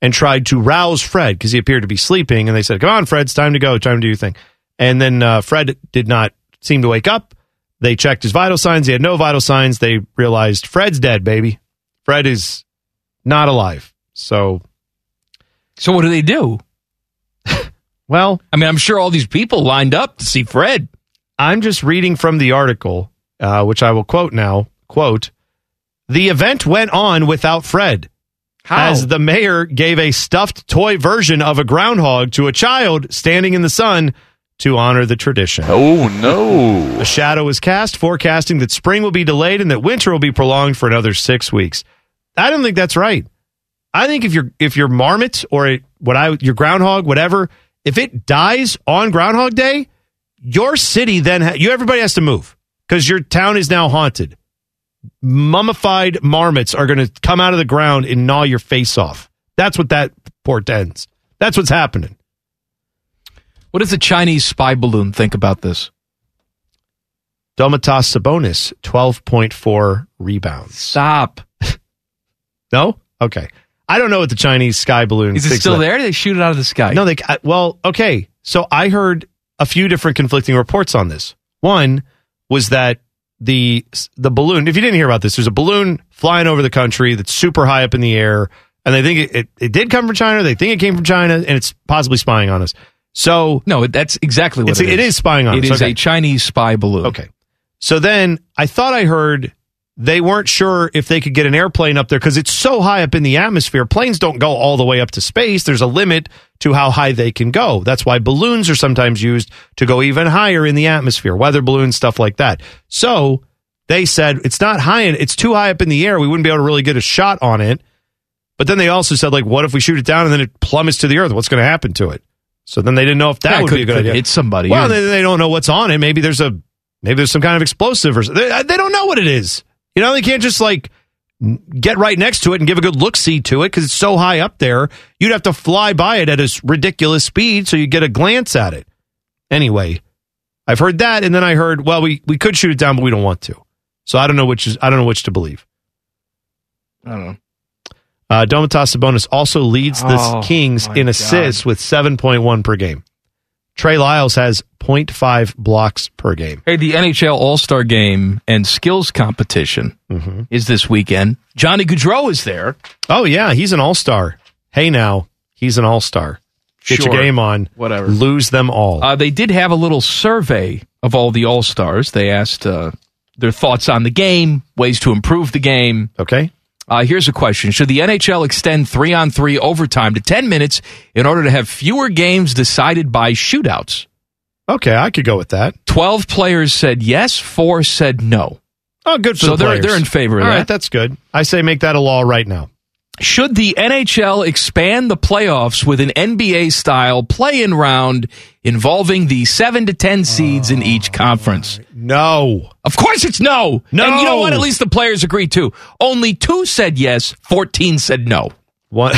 and tried to rouse Fred because he appeared to be sleeping. And they said, come on, Fred, it's time to go. Time to do your thing. And then uh, Fred did not seem to wake up. They checked his vital signs. He had no vital signs. They realized Fred's dead, baby. Fred is not alive. So. So what do they do? Well, I mean, I'm sure all these people lined up to see Fred. I'm just reading from the article, uh, which I will quote now. Quote, the event went on without Fred. How? As the mayor gave a stuffed toy version of a groundhog to a child standing in the sun to honor the tradition. Oh, no. A shadow was cast, forecasting that spring will be delayed and that winter will be prolonged for another six weeks. I don't think that's right. I think if your if your marmot or what I your groundhog, whatever, if it dies on Groundhog Day, your city then, ha- you everybody has to move because your town is now haunted. mummified marmots are going to come out of the ground and gnaw your face off. That's what that portends. That's what's happening. What does the Chinese spy balloon think about this? Domantas Sabonis, twelve point four rebounds. Stop. No? Okay. I don't know what the Chinese sky balloon is. Is it still about. There? Or do they shoot it out of the sky? No, they... Well, okay. So I heard a few different conflicting reports on this. One was that the the balloon... If you didn't hear about this, there's a balloon flying over the country that's super high up in the air, and they think it, it, it did come from China, they think it came from China, and it's possibly spying on us. So... No, that's exactly what it is. It is spying on us. It is a Chinese spy balloon. Okay. So then I thought I heard... They weren't sure if they could get an airplane up there because it's so high up in the atmosphere. Planes don't go all the way up to space. There's a limit to how high they can go. That's why balloons are sometimes used to go even higher in the atmosphere, weather balloons, stuff like that. So they said it's not high, it's too high up in the air. We wouldn't be able to really get a shot on it. But then they also said, like, what if we shoot it down and then it plummets to the earth? What's going to happen to it? So then they didn't know if that yeah, would could, be a good idea. Hit somebody. Well, yeah. they, they don't know what's on it. Maybe there's a maybe there's some kind of explosive or something. They, they don't know what it is. You know, they can't just, like, get right next to it and give a good look-see to it because it's so high up there. You'd have to fly by it at a ridiculous speed so you get a glance at it. Anyway, I've heard that, and then I heard, well, we, we could shoot it down, but we don't want to. So I don't know which is I don't know which to believe. I don't know. Uh, Domantas Sabonis also leads the oh, Kings in assists God. with seven point one per game. Trey Lyles has point five blocks per game. Hey, the N H L All-Star Game and Skills Competition mm-hmm. is this weekend. Johnny Gaudreau is there. Oh, yeah, he's an All-Star. Hey, now, he's an All-Star. Get sure. your game on. Whatever. Lose them all. Uh, they did have a little survey of all the All-Stars. They asked uh, their thoughts on the game, ways to improve the game. Okay. Uh, here's a question. Should the N H L extend three on three overtime to ten minutes in order to have fewer games decided by shootouts? Okay, I could go with that. twelve players said yes, four said no. Oh, good for so the players. So they're, they're in favor of All that. All right, that's good. I say make that a law right now. Should the N H L expand the playoffs with an N B A-style play-in round involving the seven to ten seeds oh, in each conference? No. Of course it's no. No. And you know what? At least the players agree, too. Only two said yes. fourteen said no. What?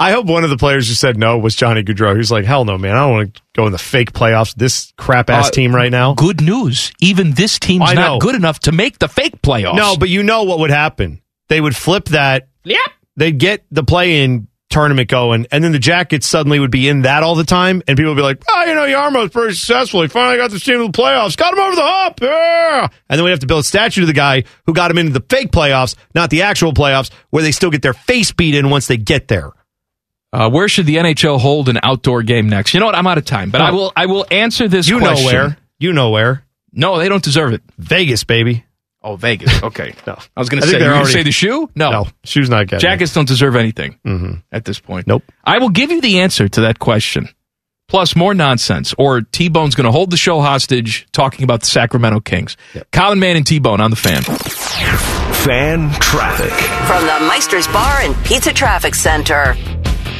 I hope one of the players who said no was Johnny Gaudreau. He was like, hell no, man. I don't want to go in the fake playoffs. This crap-ass uh, team right now. Good news. Even this team's I not know. good enough to make the fake playoffs. No, but you know what would happen. They would flip that. Yep. They'd get the play-in tournament going, and then the Jackets suddenly would be in that all the time, and people would be like, oh, you know, Yarmo's pretty successful. He finally got this team to the playoffs. Got him over the hump. Yeah. And then we have to build a statue to the guy who got him into the fake playoffs, not the actual playoffs, where they still get their face beat in once they get there. Uh, where should the N H L hold an outdoor game next? You know what? I'm out of time, but oh. I will I will answer this you question. You know where. You know where. No, they don't deserve it. Vegas, baby. Oh, Vegas. Okay. No. I was going to say, you were going to say the shoe? No. No. Shoe's not getting Jackets me. Don't deserve anything mm-hmm. at this point. Nope. I will give you the answer to that question. Plus more nonsense. Or T-Bone's going to hold the show hostage talking about the Sacramento Kings. Yep. Colin Mann and T-Bone on the Fan. Fan traffic. From the Meister's Bar and Pizza Traffic Center.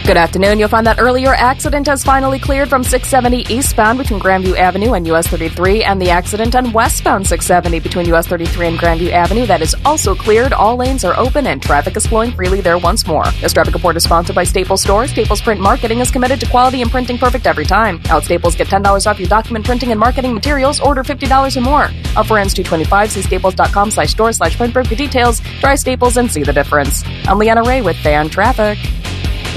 Good afternoon. You'll find that earlier accident has finally cleared from six seventy eastbound between Grandview Avenue and U S thirty-three, and the accident on westbound six seventy between U S thirty-three and Grandview Avenue that is also cleared. All lanes are open and traffic is flowing freely there once more. This traffic report is sponsored by Staples Stores. Staples Print Marketing is committed to quality and printing perfect every time. Now at Staples, get ten dollars off your document printing and marketing materials. Order fifty dollars or more. Offer ends two twenty-five. See staples.com slash store slash printprint for details. Try Staples and see the difference. I'm Leanna Ray with Fan Traffic.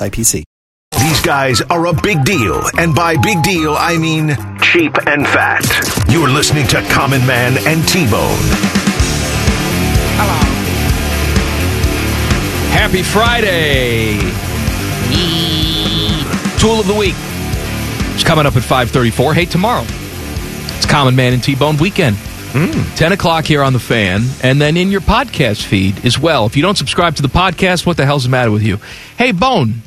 I P C. These guys are a big deal, and by big deal, I mean cheap and fat. You're listening to Common Man and T-Bone. Hello. Happy Friday. Yee. Tool of the week. It's coming up at five thirty-four. Hey, tomorrow, it's Common Man and T-Bone weekend. Mm. ten o'clock here on The Fan, and then in your podcast feed as well. If you don't subscribe to the podcast, what the hell's the matter with you? Hey, Bone.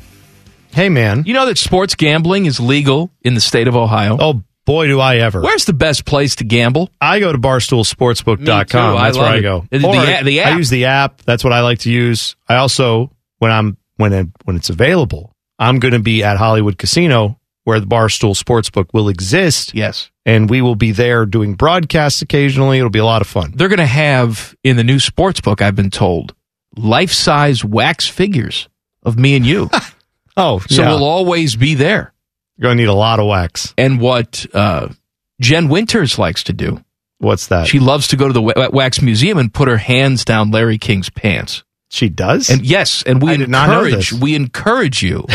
Hey, man. You know that sports gambling is legal in the state of Ohio? Oh, boy, do I ever. Where's the best place to gamble? I go to barstool sportsbook dot com. That's I where it. I go. The, or the, the app. I use the app. That's what I like to use. I also, when I'm when I, when it's available, I'm going to be at Hollywood Casino, where the Barstool Sportsbook will exist. Yes. And we will be there doing broadcasts occasionally. It'll be a lot of fun. They're going to have, in the new sportsbook, I've been told, life-size wax figures of me and you. Oh, so yeah. We'll always be there. You're going to need a lot of wax. And what uh, Jen Winters likes to do. What's that? She loves to go to the Wax Museum and put her hands down Larry King's pants. She does? And yes, and we I encourage did not know this. We encourage you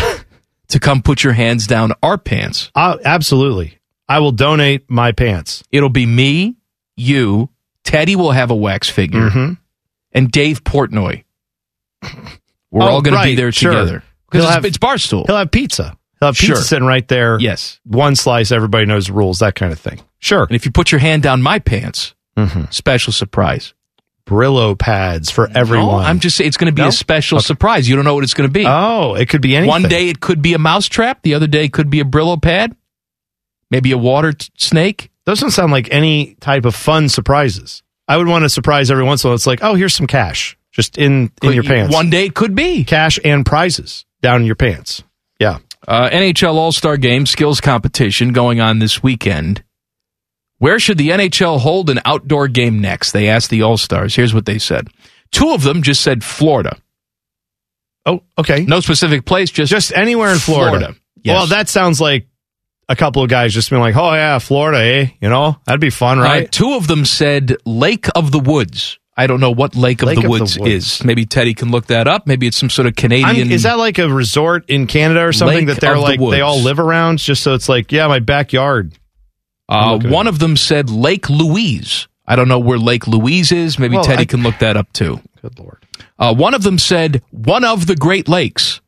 to come put your hands down our pants. Uh, absolutely. I will donate my pants. It'll be me, you, Teddy will have a wax figure, mm-hmm. and Dave Portnoy. We're oh, all going right, to be there sure. together. Because it's, it's Barstool. He'll have pizza. He'll have pizza sure. sitting right there. Yes. One slice, everybody knows the rules, that kind of thing. Sure. And if you put your hand down my pants, mm-hmm. special surprise. Brillo pads for everyone. No, I'm just saying it's going to be no? a special okay. surprise. You don't know what it's going to be. Oh, it could be anything. One day it could be a mousetrap. The other day it could be a Brillo pad. Maybe a water t- snake. Those don't sound like any type of fun surprises. I would want to surprise every once in a while. It's like, oh, here's some cash. Just in, in your pants. One day it could be. Cash and prizes down in your pants. Yeah. Uh, N H L All-Star Game skills competition going on this weekend. Where should the N H L hold an outdoor game next? They asked the All-Stars. Here's what they said. Two of them just said Florida. Oh, okay. No specific place, just Just anywhere in Florida. Florida. Yes. Well, that sounds like a couple of guys just being like, oh, yeah, Florida, eh? You know, that'd be fun, right? Uh, two of them said Lake of the Woods. I don't know what Lake of, Lake the, of Woods the Woods is. Maybe Teddy can look that up. Maybe it's some sort of Canadian. I'm, is that like a resort in Canada or something Lake that they're like, the they all live around? Just so it's like, yeah, my backyard. Uh, one of them said Lake Louise. I don't know where Lake Louise is. Maybe well, Teddy I, can look that up, too. Good Lord. Uh, one of them said one of the Great Lakes.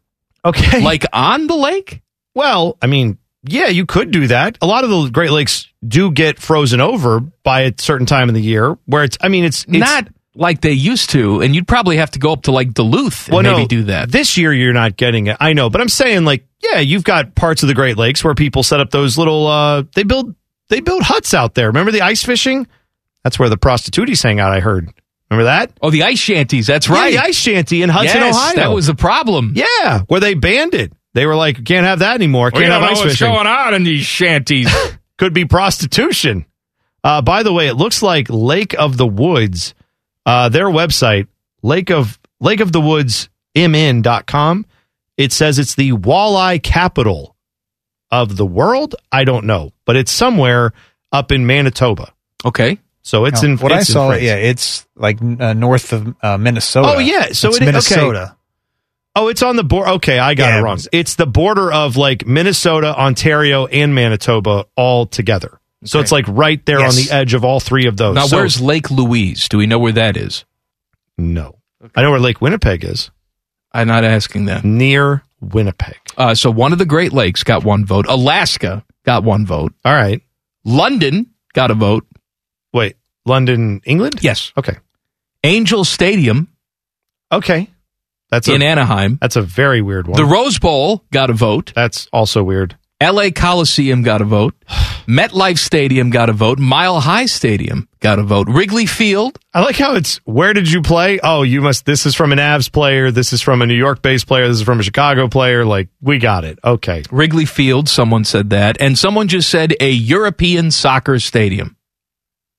Okay. Like on the lake? Well, I mean, yeah, you could do that. A lot of the Great Lakes do get frozen over by a certain time of the year where it's, I mean, it's, it's not like they used to, and you'd probably have to go up to like Duluth and well, maybe no, do that. This year you're not getting it. I know, but I'm saying like, yeah, you've got parts of the Great Lakes where people set up those little, uh, they build... They build huts out there. Remember the ice fishing? That's where the prostitutes hang out, I heard. Remember that? Oh, the ice shanties. That's right. Yeah, the ice shanty in Hudson, yes, Ohio. That was the problem. Yeah, where they banned it. They were like, can't have that anymore. Can't we have ice fishing. What's going on in these shanties? Could be prostitution. Uh, by the way, it looks like Lake of the Woods, uh, their website, Lake of Lake of the Woods, M N dot com. It says it's the walleye capital of the world? I don't know, but it's somewhere up in Manitoba. Okay. So it's no, in what it's I saw, in yeah, it's like uh, north of uh, Minnesota. Oh, yeah. So it's it, Minnesota. Okay. Oh, it's on the border. Okay, I got yeah. it wrong. It's the border of like Minnesota, Ontario, and Manitoba all together. Okay. So it's like right there yes. on the edge of all three of those. Now, so, where's Lake Louise? Do we know where that is? No. Okay. I know where Lake Winnipeg is. I'm not asking that. Near Winnipeg. Uh, so one of the Great Lakes got one vote. Alaska got one vote. All right. London got a vote. Wait, London, England? Yes. Okay. Angel Stadium. Okay. That's in a, Anaheim. That's a very weird one. The Rose Bowl got a vote. That's also weird. L A Coliseum got a vote. MetLife Stadium got a vote. Mile High Stadium got a vote. Wrigley Field. I like how it's, where did you play? Oh, you must, this is from an Avs player. This is from a New York-based player. This is from a Chicago player. Like, we got it. Okay. Wrigley Field, someone said that. And someone just said a European soccer stadium.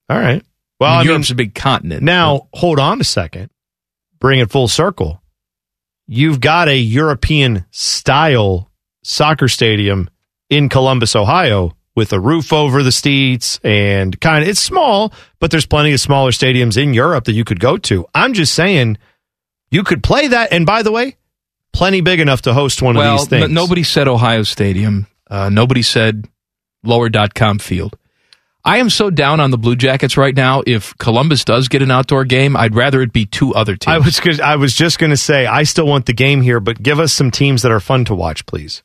All right. Well, I mean, I Europe's mean, a big continent. Now, but. Hold on a second. Bring it full circle. You've got a European-style soccer stadium in Columbus, Ohio, with a roof over the seats and kind of, it's small, but there's plenty of smaller stadiums in Europe that you could go to. I'm just saying you could play that. And by the way, plenty big enough to host one well, of these things. N- nobody said Ohio Stadium. Uh, nobody said lower dot com field. I am so down on the Blue Jackets right now. If Columbus does get an outdoor game, I'd rather it be two other teams. I was, gonna, I was just going to say, I still want the game here, but give us some teams that are fun to watch, please.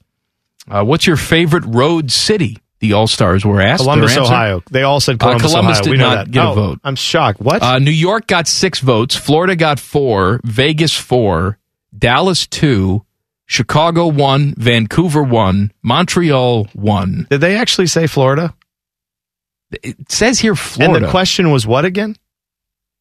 Uh, what's your favorite road city? the All-Stars were asked. Columbus, Ohio. They all said Columbus, uh, Columbus Ohio. Did we know not that. Get oh, a vote. I'm shocked. What? Uh, New York got six votes. Florida got four. Vegas, four. Dallas, two. Chicago, one. Vancouver, one. Montreal, one. Did they actually say Florida? It says here Florida. And the question was what again?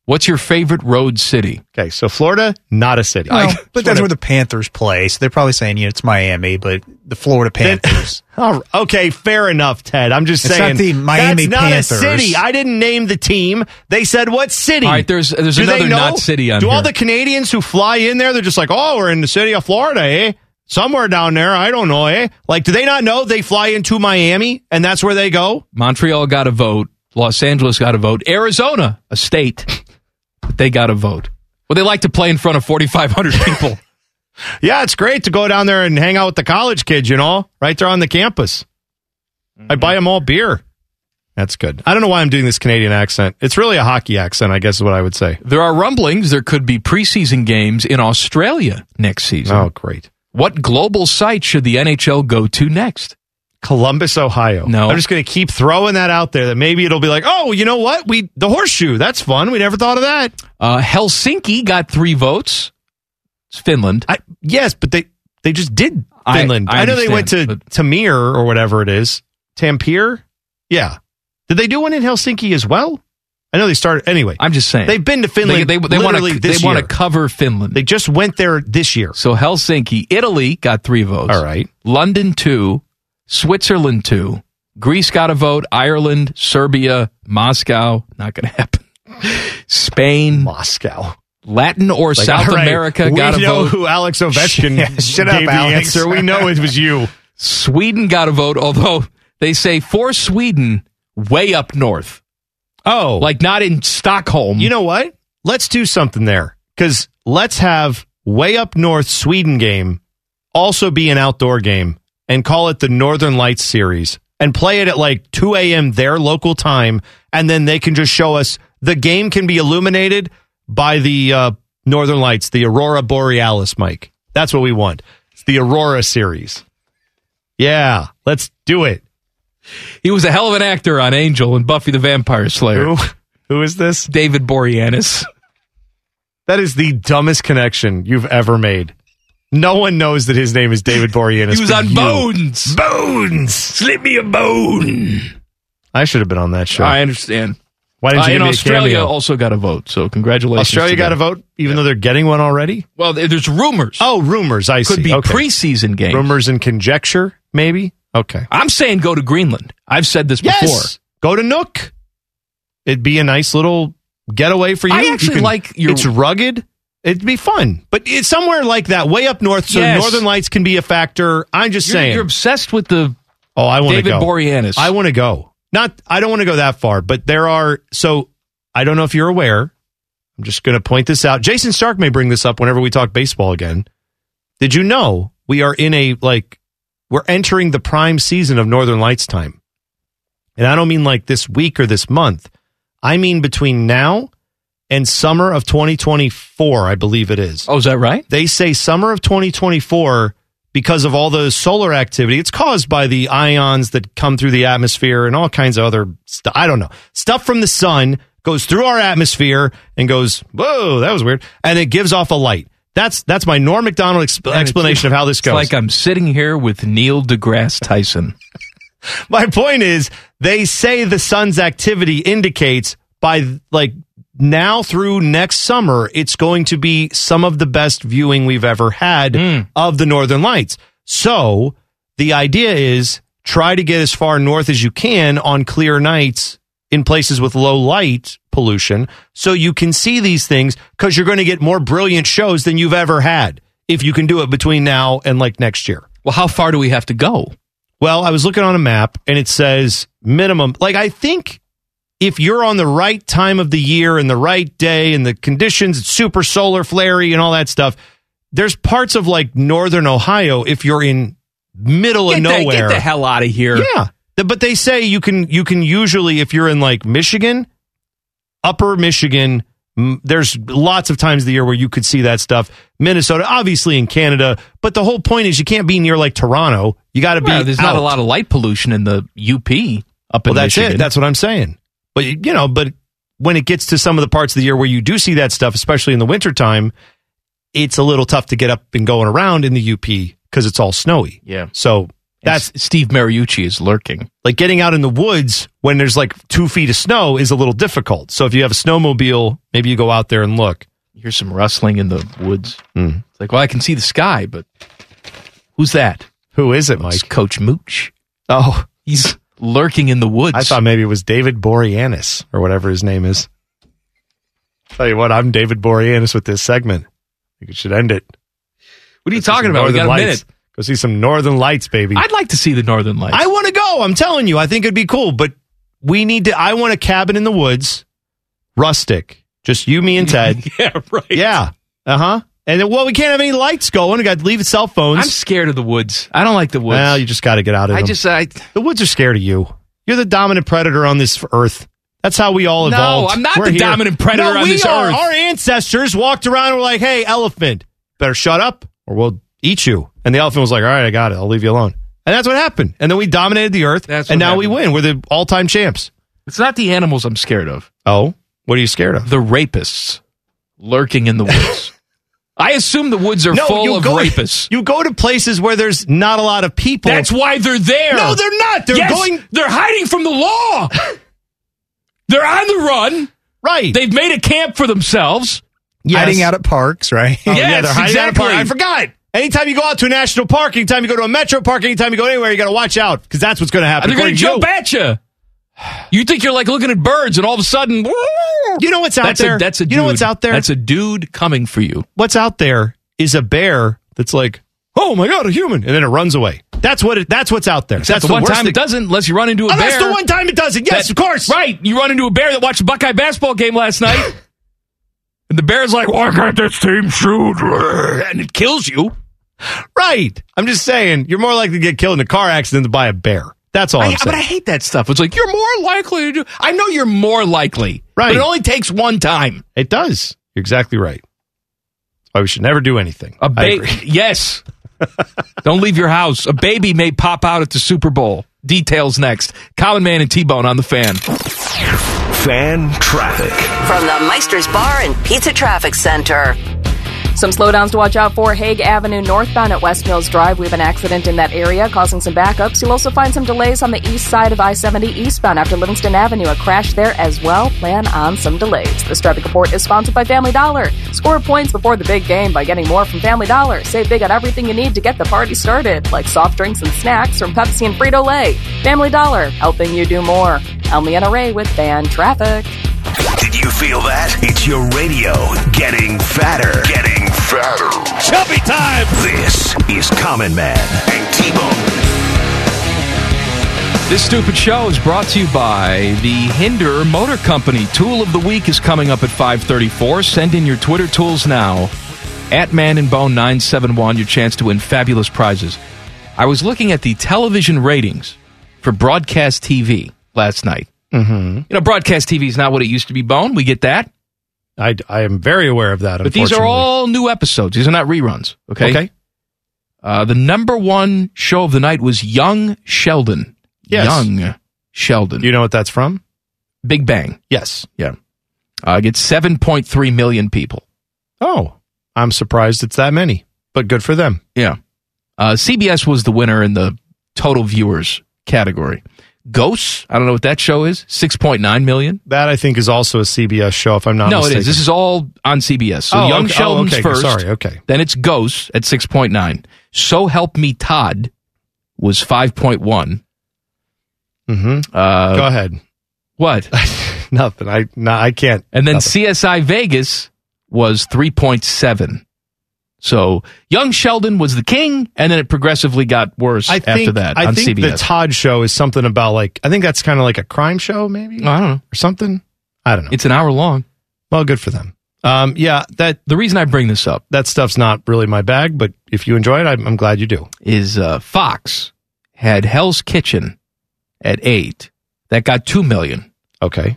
What's your favorite road city? Okay, so Florida, not a city. Well, but that's where the Panthers play, so they're probably saying, you know, it's Miami, but the Florida Panthers. That, okay, fair enough, Ted. I'm just it's saying. It's not the Miami that's Panthers. That's not a city. I didn't name the team. They said what city? All right, there's, there's another not city on Do here. All the Canadians who fly in there, they're just like, oh, we're in the city of Florida, eh? Somewhere down there, I don't know, eh? Like, do they not know they fly into Miami, and that's where they go? Montreal got a vote. Los Angeles got a vote. Arizona, a state. But they got a vote. Well, they like to play in front of forty-five hundred people. Yeah, it's great to go down there and hang out with the college kids, you know, right there on the campus. Mm-hmm. I buy them all beer. That's good. I don't know why I'm doing this Canadian accent. It's really a hockey accent, I guess is what I would say. There are rumblings there could be preseason games in Australia next season. Oh, great. What global site should the N H L go to next? Columbus, Ohio. No. I'm just going to keep throwing that out there that maybe it'll be like, oh, you know what? We the horseshoe. That's fun. We never thought of that. Uh, Helsinki got three votes. It's Finland. I, yes, but they, they just did Finland. I, I, I know they went to but... Tampere or whatever it is. Tampere? Yeah. Did they do one in Helsinki as well? I know they started. Anyway. I'm just saying. They've been to Finland They, they, they literally wanna, this They want to cover Finland. They just went there this year. So Helsinki. Italy got three votes. All right. London, two. Switzerland, two. Greece got a vote. Ireland, Serbia, Moscow. Not going to happen. Spain. Moscow. Latin or like, South right, America got a vote. We know who Alex Ovechkin yeah, shut up, gave Alex. The answer. We know it was you. Sweden got a vote, although they say for Sweden, way up north. Oh. Like not in Stockholm. You know what? Let's do something there. Because let's have way up north Sweden game also be an outdoor game. And call it the Northern Lights series and play it at like two a.m. their local time. And then they can just show us the game can be illuminated by the uh, Northern Lights, the Aurora Borealis, Mike. That's what we want. It's the Aurora series. Yeah, let's do it. He was a hell of an actor on Angel and Buffy the Vampire Slayer. Who, Who is this? David Boreanaz. That is the dumbest connection you've ever made. No one knows that his name is David Boreanaz. He was on you. Bones. Bones. Slip me a bone. I should have been on that show. I understand. Why didn't uh, you? And Australia also got a vote, so congratulations. Australia got them. a vote, even yeah. though they're getting one already? Well, there's rumors. Oh, rumors. I Could see. Could be okay. Preseason games. Rumors and conjecture, maybe? Okay. I'm saying go to Greenland. I've said this yes. before. Go to Nook. It'd be a nice little getaway for you. I actually you can, like your... It's rugged. It'd be fun, but it's somewhere like that, way up north, so yes. Northern Lights can be a factor. I'm just you're, saying. You're obsessed with the oh, I David go. Boreanaz. I want to go. Not, I don't want to go that far, but there are, so I don't know if you're aware. I'm just going to point this out. Jason Stark may bring this up whenever we talk baseball again. Did you know we are in a, like, we're entering the prime season of Northern Lights time? And I don't mean like this week or this month. I mean between now and summer of twenty twenty-four, I believe it is. Oh, is that right? They say summer of twenty twenty-four, because of all the solar activity, it's caused by the ions that come through the atmosphere and all kinds of other stuff. I don't know. Stuff from the sun goes through our atmosphere and goes, whoa, that was weird. And it gives off a light. That's that's my Norm Macdonald ex- explanation of how this goes. It's like I'm sitting here with Neil deGrasse Tyson. My point is, they say the sun's activity indicates by, like, now through next summer, it's going to be some of the best viewing we've ever had mm. of the Northern Lights. So the idea is try to get as far north as you can on clear nights in places with low light pollution so you can see these things, because you're going to get more brilliant shows than you've ever had if you can do it between now and like next year. Well, how far do we have to go? Well, I was looking on a map and it says minimum, like I think... if you're on the right time of the year and the right day and the conditions, it's super solar flary and all that stuff, there's parts of like northern Ohio, if you're in middle get of nowhere. The, get the hell out of here. Yeah. But they say you can you can usually, if you're in like Michigan, upper Michigan, There's lots of times of the year where you could see that stuff. Minnesota, obviously in Canada, but the whole point is you can't be near like Toronto. You got to well, be. There's out. Not a lot of light pollution in the U P up well, in that's Michigan. It. That's what I'm saying. But you know, but when it gets to some of the parts of the year where you do see that stuff, especially in the wintertime, it's a little tough to get up and going around in the U P because it's all snowy. Yeah. So that's S- Steve Mariucci is lurking. Like getting out in the woods when there's like two feet of snow is a little difficult. So if you have a snowmobile, maybe you go out there and look. You hear some rustling in the woods. Mm. It's like, well, I can see the sky, but who's that? Who is it, Mike? It's Coach Mooch. Oh, he's lurking in the woods. I thought maybe it was David Boreanaz or whatever his name is. Tell you what, I'm David Boreanaz with this segment. I think it should end it. What are you talking about? We got a minute. Go see some northern lights, baby. I'd like to see the northern lights. I want to go. I'm telling you, I think it'd be cool. But we need to. I want a cabin in the woods, rustic, just you, me, and Ted. Yeah, right. Yeah, uh huh. And then, well, we can't have any lights going. We got to leave the cell phones. I'm scared of the woods. I don't like the woods. Well, you just got to get out of it. I them. just, I. The woods are scared of you. You're the dominant predator on this earth. That's how we all evolved. No, I'm not we're the here. dominant predator no, on this are. earth. Our ancestors walked around and were like, "Hey, elephant, better shut up, or we'll eat you." And the elephant was like, "All right, I got it. I'll leave you alone." And that's what happened. And then we dominated the earth. That's and now happened. We win. We're the all-time champs. It's not the animals I'm scared of. Oh? What are you scared of? The rapists lurking in the woods. I assume the woods are no, full of go, rapists. You go to places where there's not a lot of people. That's why they're there. No, they're not. They're yes, going. They're hiding from the law. They're on the run. Right. They've made a camp for themselves. Yes. Hiding out at parks, right? Oh, yes, yeah, they're hiding exactly. out at parks. I forgot. Anytime you go out to a national park, anytime you go to a metro park, anytime you go anywhere, you got to watch out because that's what's going to happen. They're going to jump at you. You think you're like looking at birds, and all of a sudden, you know what's out that's there. A, that's a. You dude. know what's out there. That's a dude coming for you. What's out there is a bear that's like, "Oh my God, a human!" and then it runs away. That's what. It, that's what's out there. Except that's the, the one time thing. It doesn't, unless you run into a unless bear. That's the one time it doesn't. Yes, that, of course. Right, you run into a bear that watched a Buckeye basketball game last night, and the bear's like, "Why can't this team shoot?" and it kills you. Right. I'm just saying, you're more likely to get killed in a car accident than by a bear. That's all I, I'm saying. But I hate that stuff. It's like, you're more likely to do... I know you're more likely. Right. But it only takes one time. It does. You're exactly right. That's why we should never do anything. A baby. Yes. Don't leave your house. A baby may pop out at the Super Bowl. Details next. Common Man and T-Bone on the Fan. Fan traffic. From the Meister's Bar and Pizza Traffic Center. Some slowdowns to watch out for. Hague Avenue northbound at West Mills Drive. We have an accident in that area causing some backups. You'll also find some delays on the east side of I seventy eastbound after Livingston Avenue. A crash there as well. Plan on some delays. This traffic report is sponsored by Family Dollar. Score points before the big game by getting more from Family Dollar. Save big on everything you need to get the party started, like soft drinks and snacks from Pepsi and Frito-Lay. Family Dollar, helping you do more. Elmy and Array with Fan Traffic. Did you feel that? It's your radio getting fatter. Getting fatter. Chubby time! This is Common Man and T-Bone. This stupid show is brought to you by the Hinder Motor Company. Tool of the Week is coming up at five thirty-four. Send in your Twitter tools now. At Man and Bone nine seven one, your chance to win fabulous prizes. I was looking at the television ratings for broadcast T V last night. Mm-hmm. You know, broadcast T V is not what it used to be, Bone. We get that. I, I am very aware of that, but these are all new episodes. These are not reruns, okay? Okay. Uh, the number one show of the night was Young Sheldon. Yes. Young Sheldon. Do you know what that's from? Big Bang. Yes. Yeah. Uh, it gets seven point three million people. Oh, I'm surprised it's that many, but good for them. Yeah. Uh, C B S was the winner in the total viewers category. Ghosts, I don't know what that show is, six point nine million. That, I think, is also a C B S show, if I'm not no, mistaken. No, it is. This is all on C B S. So oh, Young okay. Sheldon's oh, okay. first. Sorry, okay. Then it's Ghosts at six point nine. So Help Me Todd was five point one. Mm-hmm. Uh, Go ahead. What? Nothing. I no, I can't. And then nothing. C S I Vegas was three point seven. So Young Sheldon was the king, and then it progressively got worse I think, after that I on think C B S. The Todd show is something about, like, I think that's kind of like a crime show, maybe? I don't know. Or something? I don't know. It's an hour long. Well, good for them. Um, yeah, that the reason I bring this up, that stuff's not really my bag, but if you enjoy it, I'm, I'm glad you do. Is uh, Fox had Hell's Kitchen at eight. That got two million. Okay.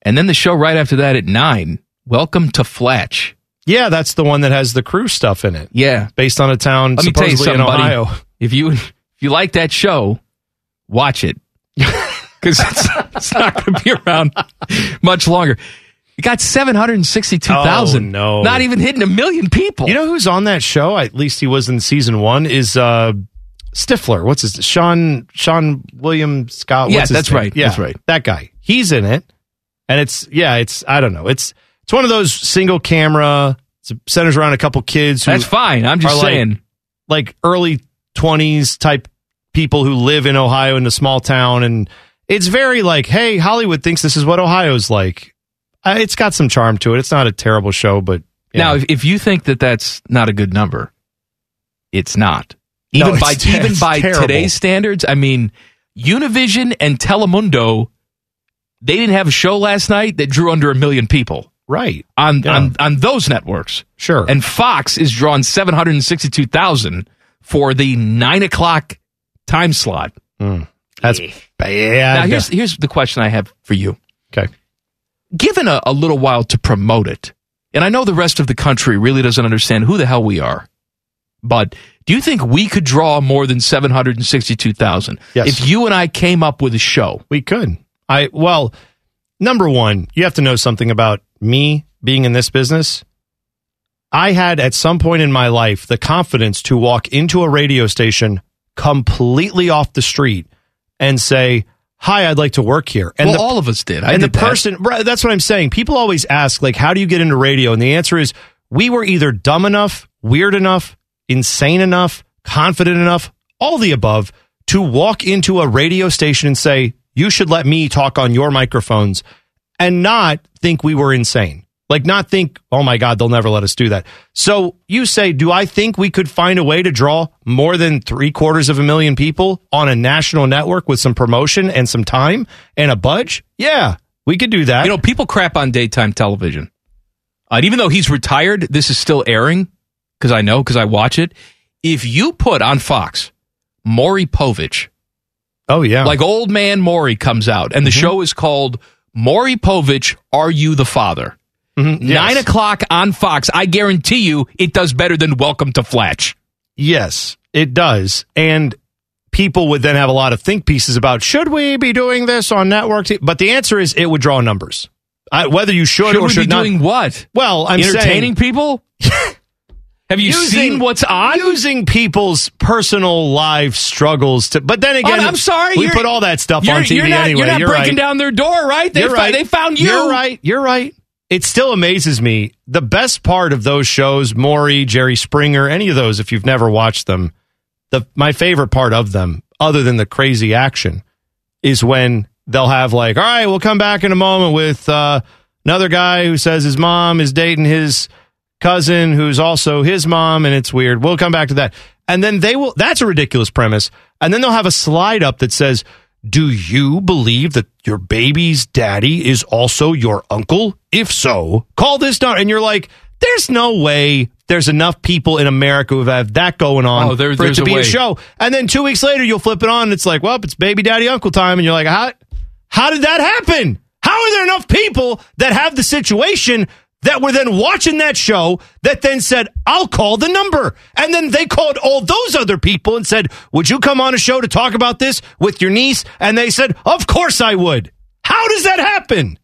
And then the show right after that at nine Welcome to Flatch. Yeah, that's the one that has the Crew stuff in it. Yeah. Based on a town Let supposedly in Ohio. Buddy, if you if you like that show, watch it. Because it's, it's not going to be around much longer. It got seven hundred sixty-two thousand. Oh, no. Not even hitting a million people. You know who's on that show? At least he was in season one, is uh, Stifler. What's his Sean Sean William Scott. Yeah, what's his that's name? Right. Yeah, that's right. That guy. He's in it. And it's, yeah, it's, I don't know. It's it's one of those single camera, centers around a couple kids. Who that's fine. I'm just saying. Like, like early twenties type people who live in Ohio in a small town. And it's very like, hey, Hollywood thinks this is what Ohio's like. It's got some charm to it. It's not a terrible show, but... Now, if, if you think that that's not a good number, it's not. Even no, by it's, even it's by terrible. Today's standards, I mean, Univision and Telemundo, they didn't have a show last night that drew under a million people. Right. On yeah. on, on those networks. Sure. And Fox is drawing seven hundred sixty-two thousand for the nine o'clock time slot. Mm, that's yeah. bad. Now, here's, here's the question I have for you. Okay. Given a, a little while to promote it, and I know the rest of the country really doesn't understand who the hell we are, but do you think we could draw more than seven hundred sixty-two thousand? Yes. If you and I came up with a show? We could. I Well, number one, you have to know something about me being in this business. I had, at some point in my life, the confidence to walk into a radio station completely off the street and say, hi, I'd like to work here. And well, the, all of us did. I and did the person, that. That's what I'm saying. People always ask, like, how do you get into radio? And the answer is, we were either dumb enough, weird enough, insane enough, confident enough, all the above, to walk into a radio station and say, you should let me talk on your microphones, and not think we were insane. Like, not think, oh my God, they'll never let us do that. So you say, do I think we could find a way to draw more than three quarters of a million people on a national network with some promotion and some time and a budge? Yeah, we could do that. You know, people crap on daytime television. Uh, even though he's retired, this is still airing, because I know, because I watch it. If you put on Fox, Maury Povich. Oh, yeah. Like old man Maury comes out, and mm-hmm. the show is called Maury Povich, Are You the Father? Mm-hmm. Yes. Nine o'clock on Fox. I guarantee you it does better than Welcome to Flatch. Yes, it does. And people would then have a lot of think pieces about, should we be doing this on network? T-? But the answer is it would draw numbers. I, whether you should, should or should not. Should we be doing what? Well, I'm Entertaining saying, people? Have you using, seen what's on? Using people's personal live struggles to. But then again, oh, I'm sorry, we put all that stuff on T V you're not, anyway. You're not you're breaking right. down their door, right? They, you're right. They found you. You're right. You're right. It still amazes me. The best part of those shows, Maury, Jerry Springer, any of those, if you've never watched them, the my favorite part of them, other than the crazy action, is when they'll have like, all right, we'll come back in a moment with uh, another guy who says his mom is dating his cousin who's also his mom, and it's weird. We'll come back to that. And then they will, that's a ridiculous premise. And then they'll have a slide up that says, do you believe that your baby's daddy is also your uncle? If so, call this number. And you're like, there's no way there's enough people in America who have that going on oh, there, for it to a be way. a show. And then two weeks later, you'll flip it on, and it's like, well, it's baby daddy uncle time. And you're like, how, how did that happen? How are there enough people that have the situation that were then watching that show that then said, I'll call the number? And then they called all those other people and said, would you come on a show to talk about this with your niece? And they said, of course I would. How does that happen?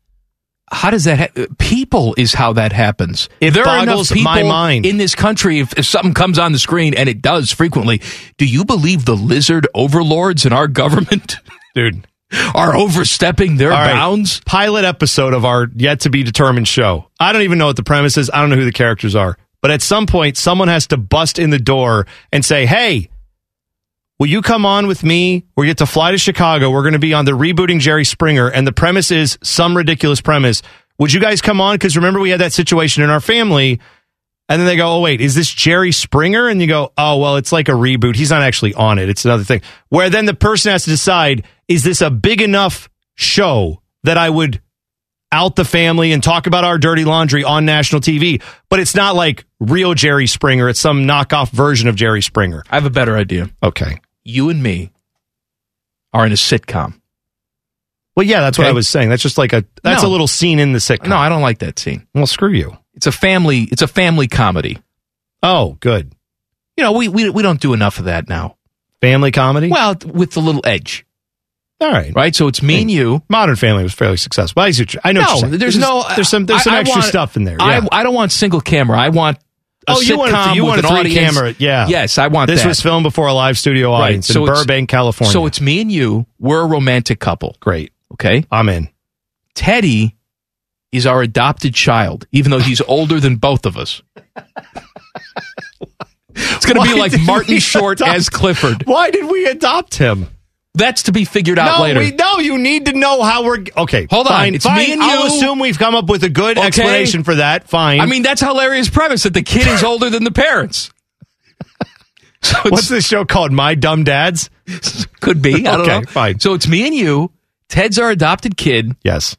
How does that happen? People is how that happens. If there are enough people my mind. in this country, if, if something comes on the screen, and it does frequently, do you believe the lizard overlords in our government? Dude. Are overstepping their right. bounds. Pilot episode of our yet-to-be-determined show. I don't even know what the premise is. I don't know who the characters are. But at some point, someone has to bust in the door and say, hey, will you come on with me? We get to fly to Chicago. We're going to be on the rebooting Jerry Springer. And the premise is some ridiculous premise. Would you guys come on? Because remember, we had that situation in our family. And then they go, oh, wait, is this Jerry Springer? And you go, oh, well, it's like a reboot. He's not actually on it. It's another thing. Where then the person has to decide, is this a big enough show that I would out the family and talk about our dirty laundry on national T V? But it's not like real Jerry Springer. It's some knockoff version of Jerry Springer. I have a better idea. Okay. You and me are in a sitcom. Well, yeah, that's okay. What I was saying. That's just like a that's no. a little scene in the sitcom. No, I don't like that scene. Well, screw you. It's a family. It's a family comedy. Oh, good. You know, we we we don't do enough of that now. Family comedy? Well, with the little edge. All right. Right? So it's me I mean, and you. Modern Family was fairly successful. I, I know no, what you're saying. There's, there's, no, there's some, there's some I, extra I want, stuff in there. Yeah. I, I don't want single camera. I want a oh, sitcom you want it to, you with want an audience. Camera. Yeah. Yes, I want this that. This was filmed before a live studio audience right. so in Burbank, California. So it's me and you. We're a romantic couple. Great. Okay? I'm in. Teddy is our adopted child, even though he's older than both of us. It's going to be like Martin Short adopt- as Clifford. Why did we adopt him? That's to be figured out no, later. We, no, you need to know how we're... Okay, hold fine, on. It's fine. Me and you. I'll assume we've come up with a good okay. explanation for that. Fine. I mean, that's a hilarious premise that the kid is older than the parents. So what's this show called? My Dumb Dads? Could be. I don't okay, know. Fine. So it's me and you. Ted's our adopted kid. Yes.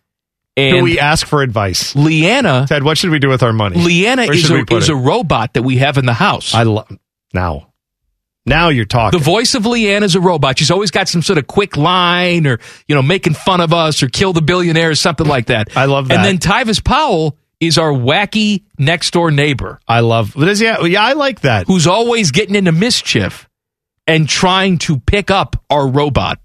And do we ask for advice? Leanna. Ted, what should we do with our money? Leanna is, a, is a robot that we have in the house. I love... Now. Now you're talking. The voice of Leanne is a robot. She's always got some sort of quick line or, you know, making fun of us or kill the billionaire or something like that. I love that. And then Tyvis Powell is our wacky next-door neighbor. I love... But is he, yeah, I like that. Who's always getting into mischief and trying to pick up our robot.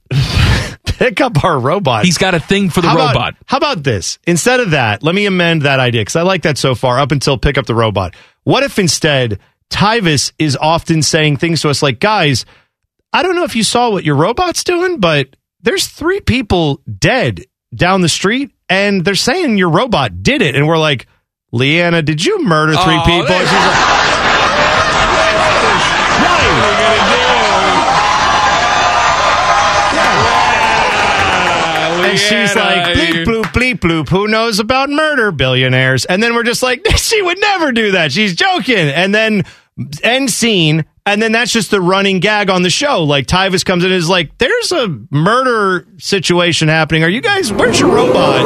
Pick up our robot? He's got a thing for the how robot. About, how about this? Instead of that, let me amend that idea, because I like that so far, up until pick up the robot. What if instead... Tyvis is often saying things to us like, guys, I don't know if you saw what your robot's doing, but there's three people dead down the street, and they're saying your robot did it. And we're like, Leanna, did you murder three oh, people? They- she's like, and she's like, bleep, bloop, bleep, bloop, who knows about murder, billionaires? And then we're just like, she would never do that. She's joking. And then end scene. And then that's just the running gag on the show. Like, Tyvis comes in and is like, there's a murder situation happening. Are you guys, where's your robot?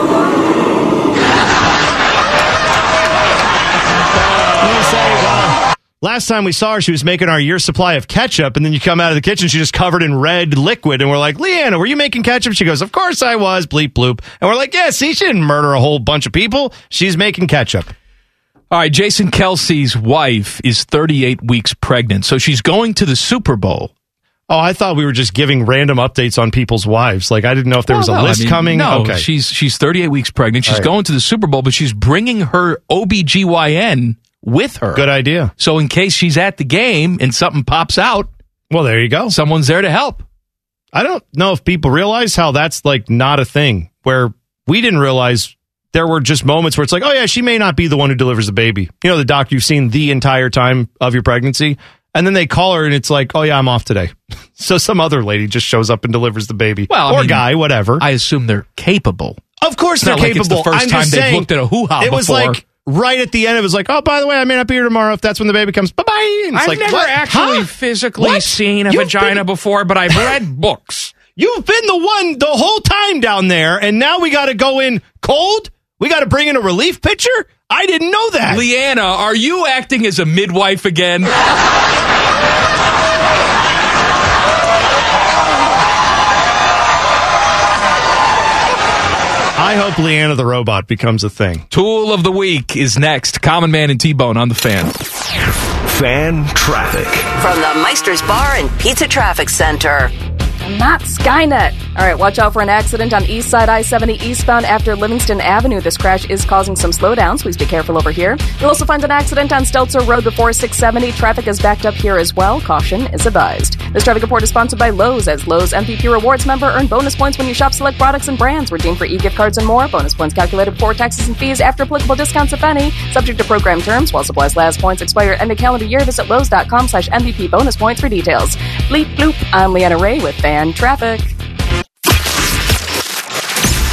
You say, wow. Last time we saw her, she was making our year's supply of ketchup. And then you come out of the kitchen, she's just covered in red liquid. And we're like, Leanna, were you making ketchup? She goes, of course I was. Bleep, bloop. And we're like, yeah, see, she didn't murder a whole bunch of people. She's making ketchup. All right, Jason Kelsey's wife is thirty-eight weeks pregnant. So she's going to the Super Bowl. Oh, I thought we were just giving random updates on people's wives. Like, I didn't know if there was oh, no, a list I mean, coming. No, okay. she's, she's thirty-eight weeks pregnant. She's right. going to the Super Bowl, but she's bringing her O B G Y N with her. Good idea. So in case she's at the game and something pops out, well, there you go. Someone's there to help. I don't know if people realize how that's like not a thing, where we didn't realize there were just moments where it's like, oh yeah, she may not be the one who delivers the baby. You know, the doc you've seen the entire time of your pregnancy. And then they call her and it's like, oh yeah, I'm off today. So some other lady just shows up and delivers the baby. Well, or I mean, guy, whatever. I assume they're capable. Of course they're capable. It's the first time they've looked at a hoo-ha before. It was like, right at the end, it was like, oh, by the way, I may not be here tomorrow if that's when the baby comes. Bye-bye. It's I've like, never what? actually huh? physically what? seen a You've vagina been... before, but I've read books. You've been the one the whole time down there, and now we got to go in cold? We got to bring in a relief pitcher? I didn't know that. Leanna, are you acting as a midwife again? I hope Leanna the robot becomes a thing. Tool of the week is next. Common Man and T-Bone on the Fan. Fan traffic. From the Meister's Bar and Pizza Traffic Center. Not Skynet. All right, watch out for an accident on East Side I seventy eastbound after Livingston Avenue. This crash is causing some slowdowns. Please be careful over here. You'll also find an accident on Stelzer Road before six seventy. Traffic is backed up here as well. Caution is advised. This traffic report is sponsored by Lowe's. As Lowe's M V P Rewards member, earn bonus points when you shop select products and brands. Redeem for e-gift cards and more. Bonus points calculated before taxes and fees, after applicable discounts, if any. Subject to program terms. While supplies last, points expire end of calendar year. Visit Lowe's.com slash M V P bonus points for details. Bleep, bloop. I'm Leanna Ray with Fan Traffic.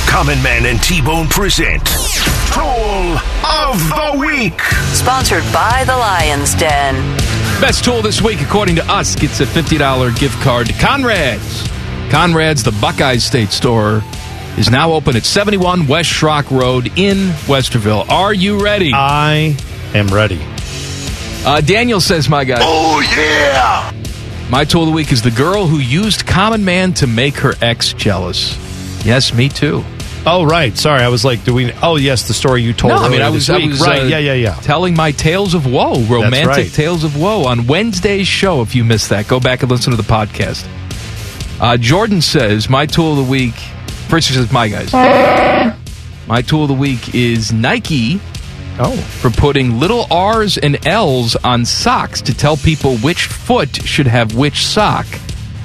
Common Man and T-Bone present Tool of the Week. Sponsored by the Lion's Den. Best tool this week, according to us, gets a fifty dollars gift card to Conrad's. Conrad's, the Buckeye State store, is now open at seventy-one West Schrock Road in Westerville. Are you ready? I am ready. Uh, Daniel says, my guy. Oh, yeah! My tool of the week is the girl who used Common Man to make her ex jealous. Yes, me too. Oh, right. Sorry, I was like, do we... Oh, yes, the story you told. No, I mean, I was, I was right. Uh, yeah, yeah, yeah. Telling my tales of woe, romantic right. tales of woe on Wednesday's show. If you missed that, go back and listen to the podcast. Uh, Jordan says, my tool of the week... First, he says, my guys. My tool of the week is Nike oh. for putting little R's and L's on socks to tell people which foot should have which sock.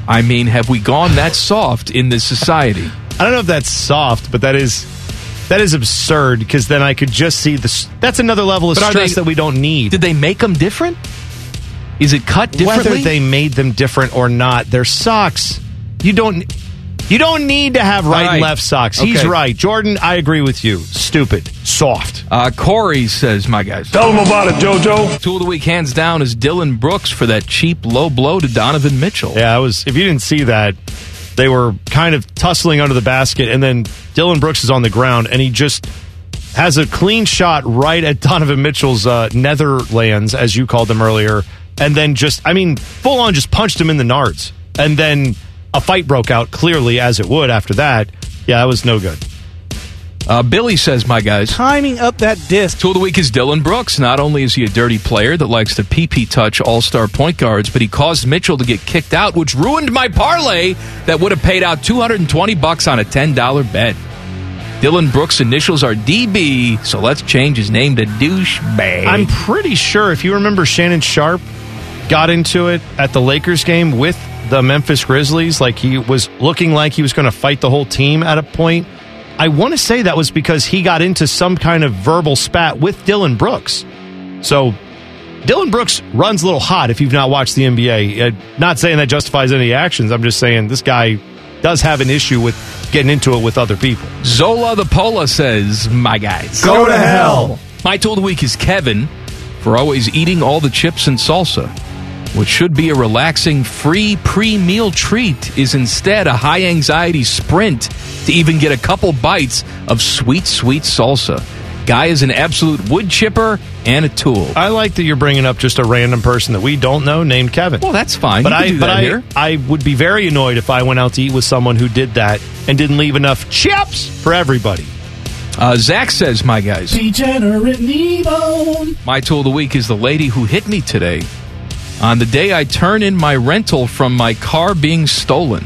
I mean, have we gone that soft in this society? I don't know if that's soft, but that is that is absurd, because then I could just see the... That's another level of but stress they, that we don't need. Did they make them different? Is it cut differently? Whether they made them different or not, they're socks. You don't you don't need to have right, right. and left socks. Okay. He's right. Jordan, I agree with you. Stupid. Soft. Uh, Corey says, my guys. Tell him about it, JoJo. Tool of the week, hands down, is Dylan Brooks for that cheap low blow to Donovan Mitchell. Yeah, I was. If you didn't see that... They were kind of tussling under the basket, and then Dylan Brooks is on the ground, and he just has a clean shot right at Donovan Mitchell's uh, netherlands, as you called them earlier, and then just, I mean, full-on just punched him in the nards. And then a fight broke out, clearly, as it would after that. Yeah, that was no good. Uh, Billy says, my guys. Timing up that disc. Tool of the week is Dylan Brooks. Not only is he a dirty player that likes to pee-pee touch all-star point guards, but he caused Mitchell to get kicked out, which ruined my parlay that would have paid out two hundred twenty bucks on a ten dollar bet. Dylan Brooks' initials are D B, so let's change his name to Douchebag. I'm pretty sure, if you remember, Shannon Sharp got into it at the Lakers game with the Memphis Grizzlies. Like, he was looking like he was going to fight the whole team at a point. I want to say that was because he got into some kind of verbal spat with Dylan Brooks. So Dylan Brooks runs a little hot if you've not watched the N B A. Uh, not saying that justifies any actions. I'm just saying this guy does have an issue with getting into it with other people. Zola the Pola says, my guys. Go to hell. My tool of the week is Kevin for always eating all the chips and salsa. What should be a relaxing, free pre-meal treat is instead a high-anxiety sprint to even get a couple bites of sweet, sweet salsa. Guy is an absolute wood chipper and a tool. I like that you're bringing up just a random person that we don't know named Kevin. Well, that's fine. But, I, but I, I would be very annoyed if I went out to eat with someone who did that and didn't leave enough chips for everybody. Uh, Zach says, my guys. Degenerate Nebo. My tool of the week is the lady who hit me today. On the day I turn in my rental from my car being stolen,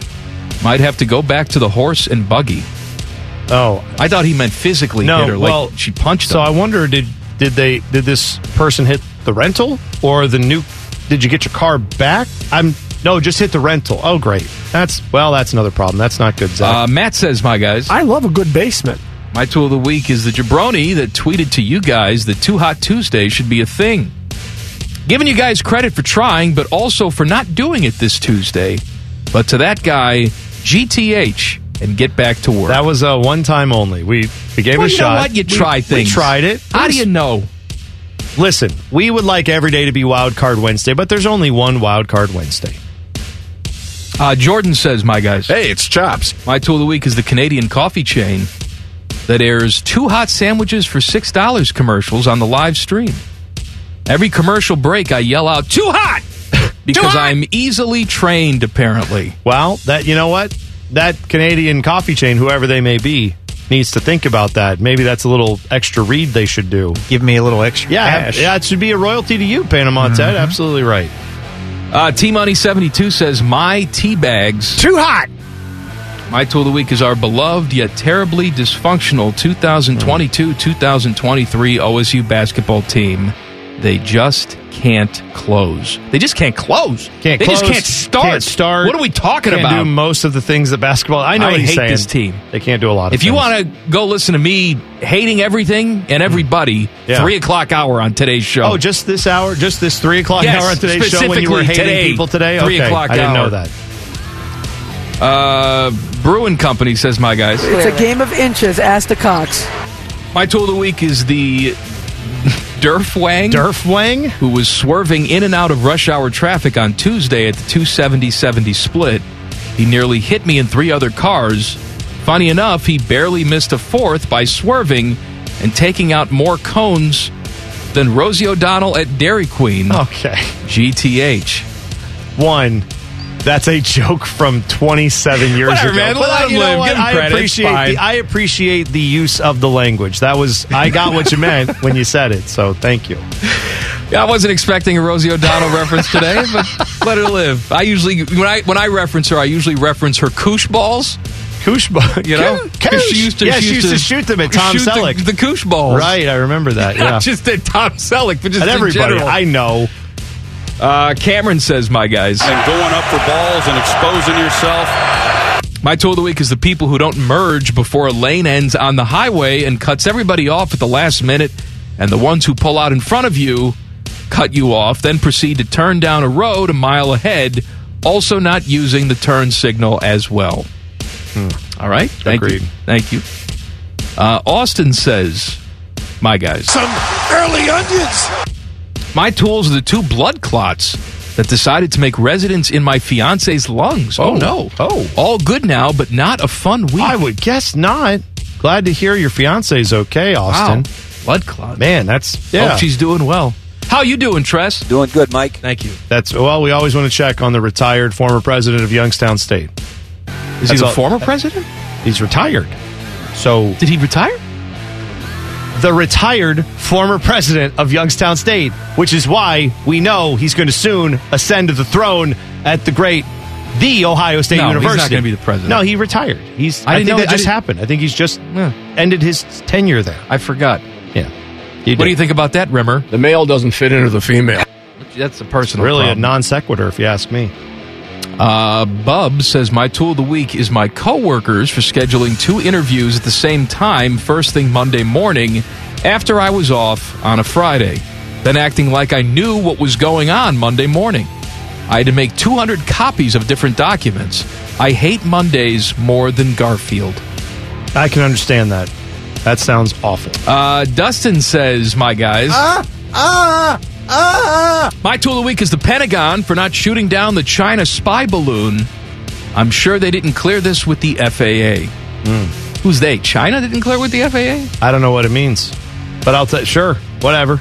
might have to go back to the horse and buggy. Oh, I thought he meant physically no, hit her. Well, like she punched. So him. I wonder did did they did this person hit the rental or the new? Did you get your car back? I'm no, just hit the rental. Oh, great. That's well, that's another problem. That's not good. Zach. Uh, Matt says, my guys, I love a good basement. My tool of the week is the jabroni that tweeted to you guys that Too Hot Tuesday should be a thing. Giving you guys credit for trying, but also for not doing it this Tuesday. But to that guy, G T H, and get back to work. That was a one time only. We, we gave well, it a you shot. Know what? You we, try things. We tried it. How Let's, do you know? Listen, we would like every day to be Wild Card Wednesday, but there's only one Wild Card Wednesday. Uh, Jordan says, my guys. Hey, it's Chops. My tool of the week is the Canadian coffee chain that airs two hot sandwiches for six dollars commercials on the live stream. Every commercial break, I yell out, too hot! Because too hot! I'm easily trained, apparently. Well, that you know what? That Canadian coffee chain, whoever they may be, needs to think about that. Maybe that's a little extra read they should do. Give me a little extra yeah, cash. Yeah, it should be a royalty to you, Panama mm-hmm. Ted. Absolutely right. Uh, T Money seventy-two says, my tea bags. Too hot! My tool of the week is our beloved yet terribly dysfunctional twenty twenty-two twenty twenty-three O S U basketball team. They just can't close. They just can't close. Can't they close, just can't start. Can't start. What are we talking can't about? Can't do most of the things that basketball... I know I what he's hate saying. This team. They can't do a lot of if things. If you want to go listen to me hating everything and everybody, yeah. three o'clock hour on today's show. Oh, just this hour? Just this three o'clock yes, hour on today's show when you were hating today, people today? three o'clock okay, hour. I didn't know that. Uh, Brewing Company says, my guys. It's a game of inches. Ask the Cox. My tool of the week is the... Durf Wang, Durf Wang, who was swerving in and out of rush hour traffic on Tuesday at the two seventy seventy split. He nearly hit me and three other cars. Funny enough, he barely missed a fourth by swerving and taking out more cones than Rosie O'Donnell at Dairy Queen. Okay. G T H. One, That's a joke from twenty-seven years Whatever, ago. Man, but I, you know what? I credit, appreciate the, I appreciate the use of the language. That was I got what you meant when you said it. So thank you. Yeah, I wasn't expecting a Rosie O'Donnell reference today, but let her live. I usually when I when I reference her, I usually reference her koosh balls. Koosh ball, you know? Koosh. She used to, yeah, she used, she used to, to shoot them at Tom Selleck. The, the koosh balls. Right, I remember that. Yeah. Not just at Tom Selleck, but just at everybody. General. I know. Uh, Cameron says, my guys. And going up for balls and exposing yourself. My tool of the week is the people who don't merge before a lane ends on the highway and cuts everybody off at the last minute, and the ones who pull out in front of you cut you off, then proceed to turn down a road a mile ahead, also not using the turn signal as well. Hmm. All right. Thank Agreed. you. Thank you. Uh, Austin says, my guys. Some early onions. My tools are the two blood clots that decided to make residence in my fiance's lungs. Oh, oh no. Oh. All good now, but not a fun week. I would guess not. Glad to hear your fiance's okay, Austin. Wow. Blood clot. Man, that's... Yeah. Hope she's doing well. How you doing, Tress? Doing good, Mike. Thank you. That's well, we always want to check on the retired former president of Youngstown State. Is That's he the all, former president? He's retired. So did he retire? The retired former president of Youngstown State, which is why we know he's going to soon ascend to the throne at the great, the Ohio State no, University. He's not going to be the president. No, he retired. He's. I, I think know, that I just didn't... happened. I think he's just yeah. ended his tenure there. I forgot. Yeah. What do you think about that, Rimmer? The male doesn't fit into the female. That's a personal. It's really problem. A non sequitur, if you ask me. Uh, Bub says, my tool of the week is my coworkers for scheduling two interviews at the same time first thing Monday morning after I was off on a Friday, then acting like I knew what was going on Monday morning. I had to make two hundred copies of different documents. I hate Mondays more than Garfield. I can understand that. That sounds awful. Uh, Dustin says, my guys. Ah! Ah! Ah! My tool of the week is the Pentagon for not shooting down the China spy balloon. I'm sure they didn't clear this with the F A A. Mm. Who's they? China didn't clear with the F A A? I don't know what it means. But I'll tell you, sure, whatever.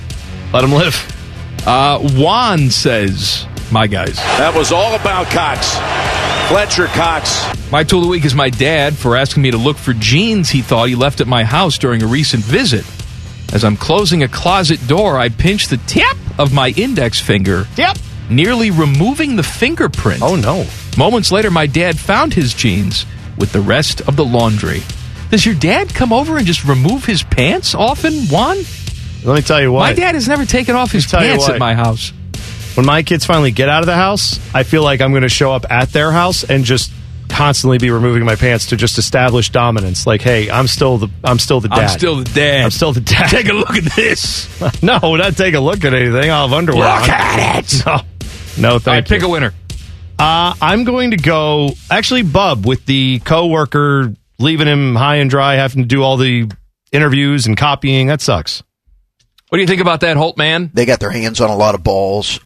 Let them live. Uh, Juan says, my guys. That was all about Cox. Fletcher Cox. My tool of the week is my dad for asking me to look for jeans he thought he left at my house during a recent visit. As I'm closing a closet door, I pinch the tip of my index finger, yep. nearly removing the fingerprint. Oh, no. Moments later, my dad found his jeans with the rest of the laundry. Does your dad come over and just remove his pants often, Juan? Let me tell you what. My dad has never taken off his pants at my house. When my kids finally get out of the house, I feel like I'm going to show up at their house and just... constantly be removing my pants to just establish dominance. Like, hey, I'm still the I'm still the dad. I'm still the dad. I'm still the dad. Take a look at this. No, not take a look at anything. I'll have underwear look on. Look at it. No, no thank All right, you. Pick a winner. Uh, I'm going to go, actually, Bub, with the coworker leaving him high and dry, having to do all the interviews and copying. That sucks. What do you think about that, Holtmann? They got their hands on a lot of balls.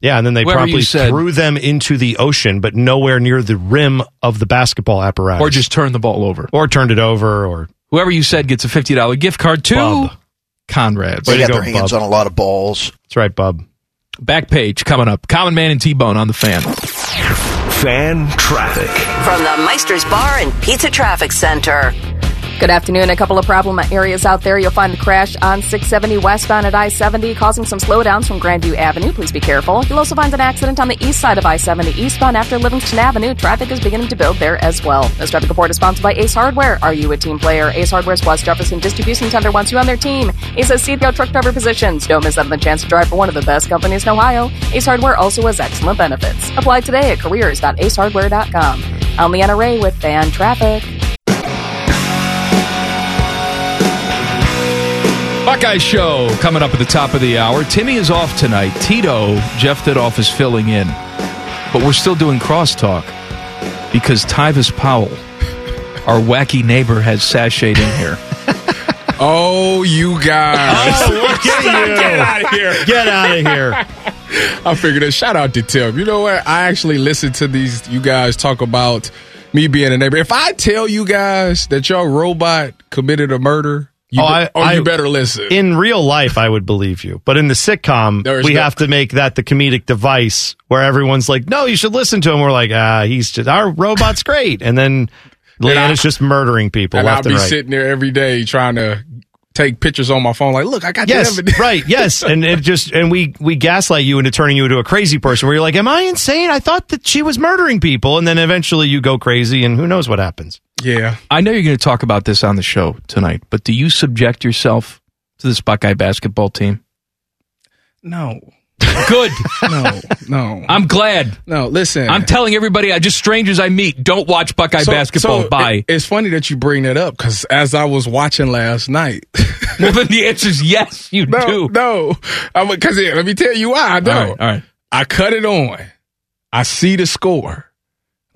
Yeah, and then they Whatever promptly said, threw them into the ocean, but nowhere near the rim of the basketball apparatus. Or just turned the ball over. Or turned it over. Or whoever you said gets a fifty dollars gift card to Bub. Conrad's. They got go, their hands Bub. on a lot of balls. That's right, Bub. Back page coming up. Common Man and T-Bone on the Fan. Fan traffic. From the Meister's Bar and Pizza Traffic Center. Good afternoon. A couple of problem areas out there. You'll find a crash on six seventy westbound at I seventy, causing some slowdowns from Grandview Avenue. Please be careful. You'll also find an accident on the east side of I seventy eastbound after Livingston Avenue. Traffic is beginning to build there as well. This traffic report is sponsored by Ace Hardware. Are you a team player? Ace Hardware's West Jefferson Distribution Center wants you on their team. Ace has C P L truck driver positions. Don't miss out on the chance to drive for one of the best companies in Ohio. Ace Hardware also has excellent benefits. Apply today at careers dot ace hardware dot com. I'm Leanna Ray with Fan Traffic. Buckeye Show coming up at the top of the hour. Timmy is off tonight. Tito, Jeff Didoff is filling in. But we're still doing crosstalk because Tyvis Powell, our wacky neighbor, has sashayed in here. Oh, you guys. Oh, look at you. Get out of here. Get out of here. I figured it. Shout out to Tim. You know what? I actually listened to these, you guys talk about me being a neighbor. If I tell you guys that your robot committed a murder... You, oh, I, I, you better listen. In real life, I would believe you. But in the sitcom, There's we no, have to make that the comedic device where everyone's like, no, you should listen to him. We're like, ah, he's just, our robot's great. And then Leanna's just murdering people and left I'll and right. I'll be sitting there every day trying to take pictures on my phone like, look, I got yes, the evidence. Right, yes. And it just and we, we gaslight you into turning you into a crazy person where you're like, am I insane? I thought that she was murdering people. And then eventually you go crazy and who knows what happens. Yeah. I know you're going to talk about this on the show tonight, but do you subject yourself to this Buckeye basketball team? No. Good. No, no. I'm glad. No, listen. I'm telling everybody, I just strangers I meet, don't watch Buckeye so, basketball. So Bye. It, it's funny that you bring that up because as I was watching last night. Well, then the answer is yes, you no, do. No, no. Because yeah, let me tell you why I don't. All right, all right. I cut it on. I see the score.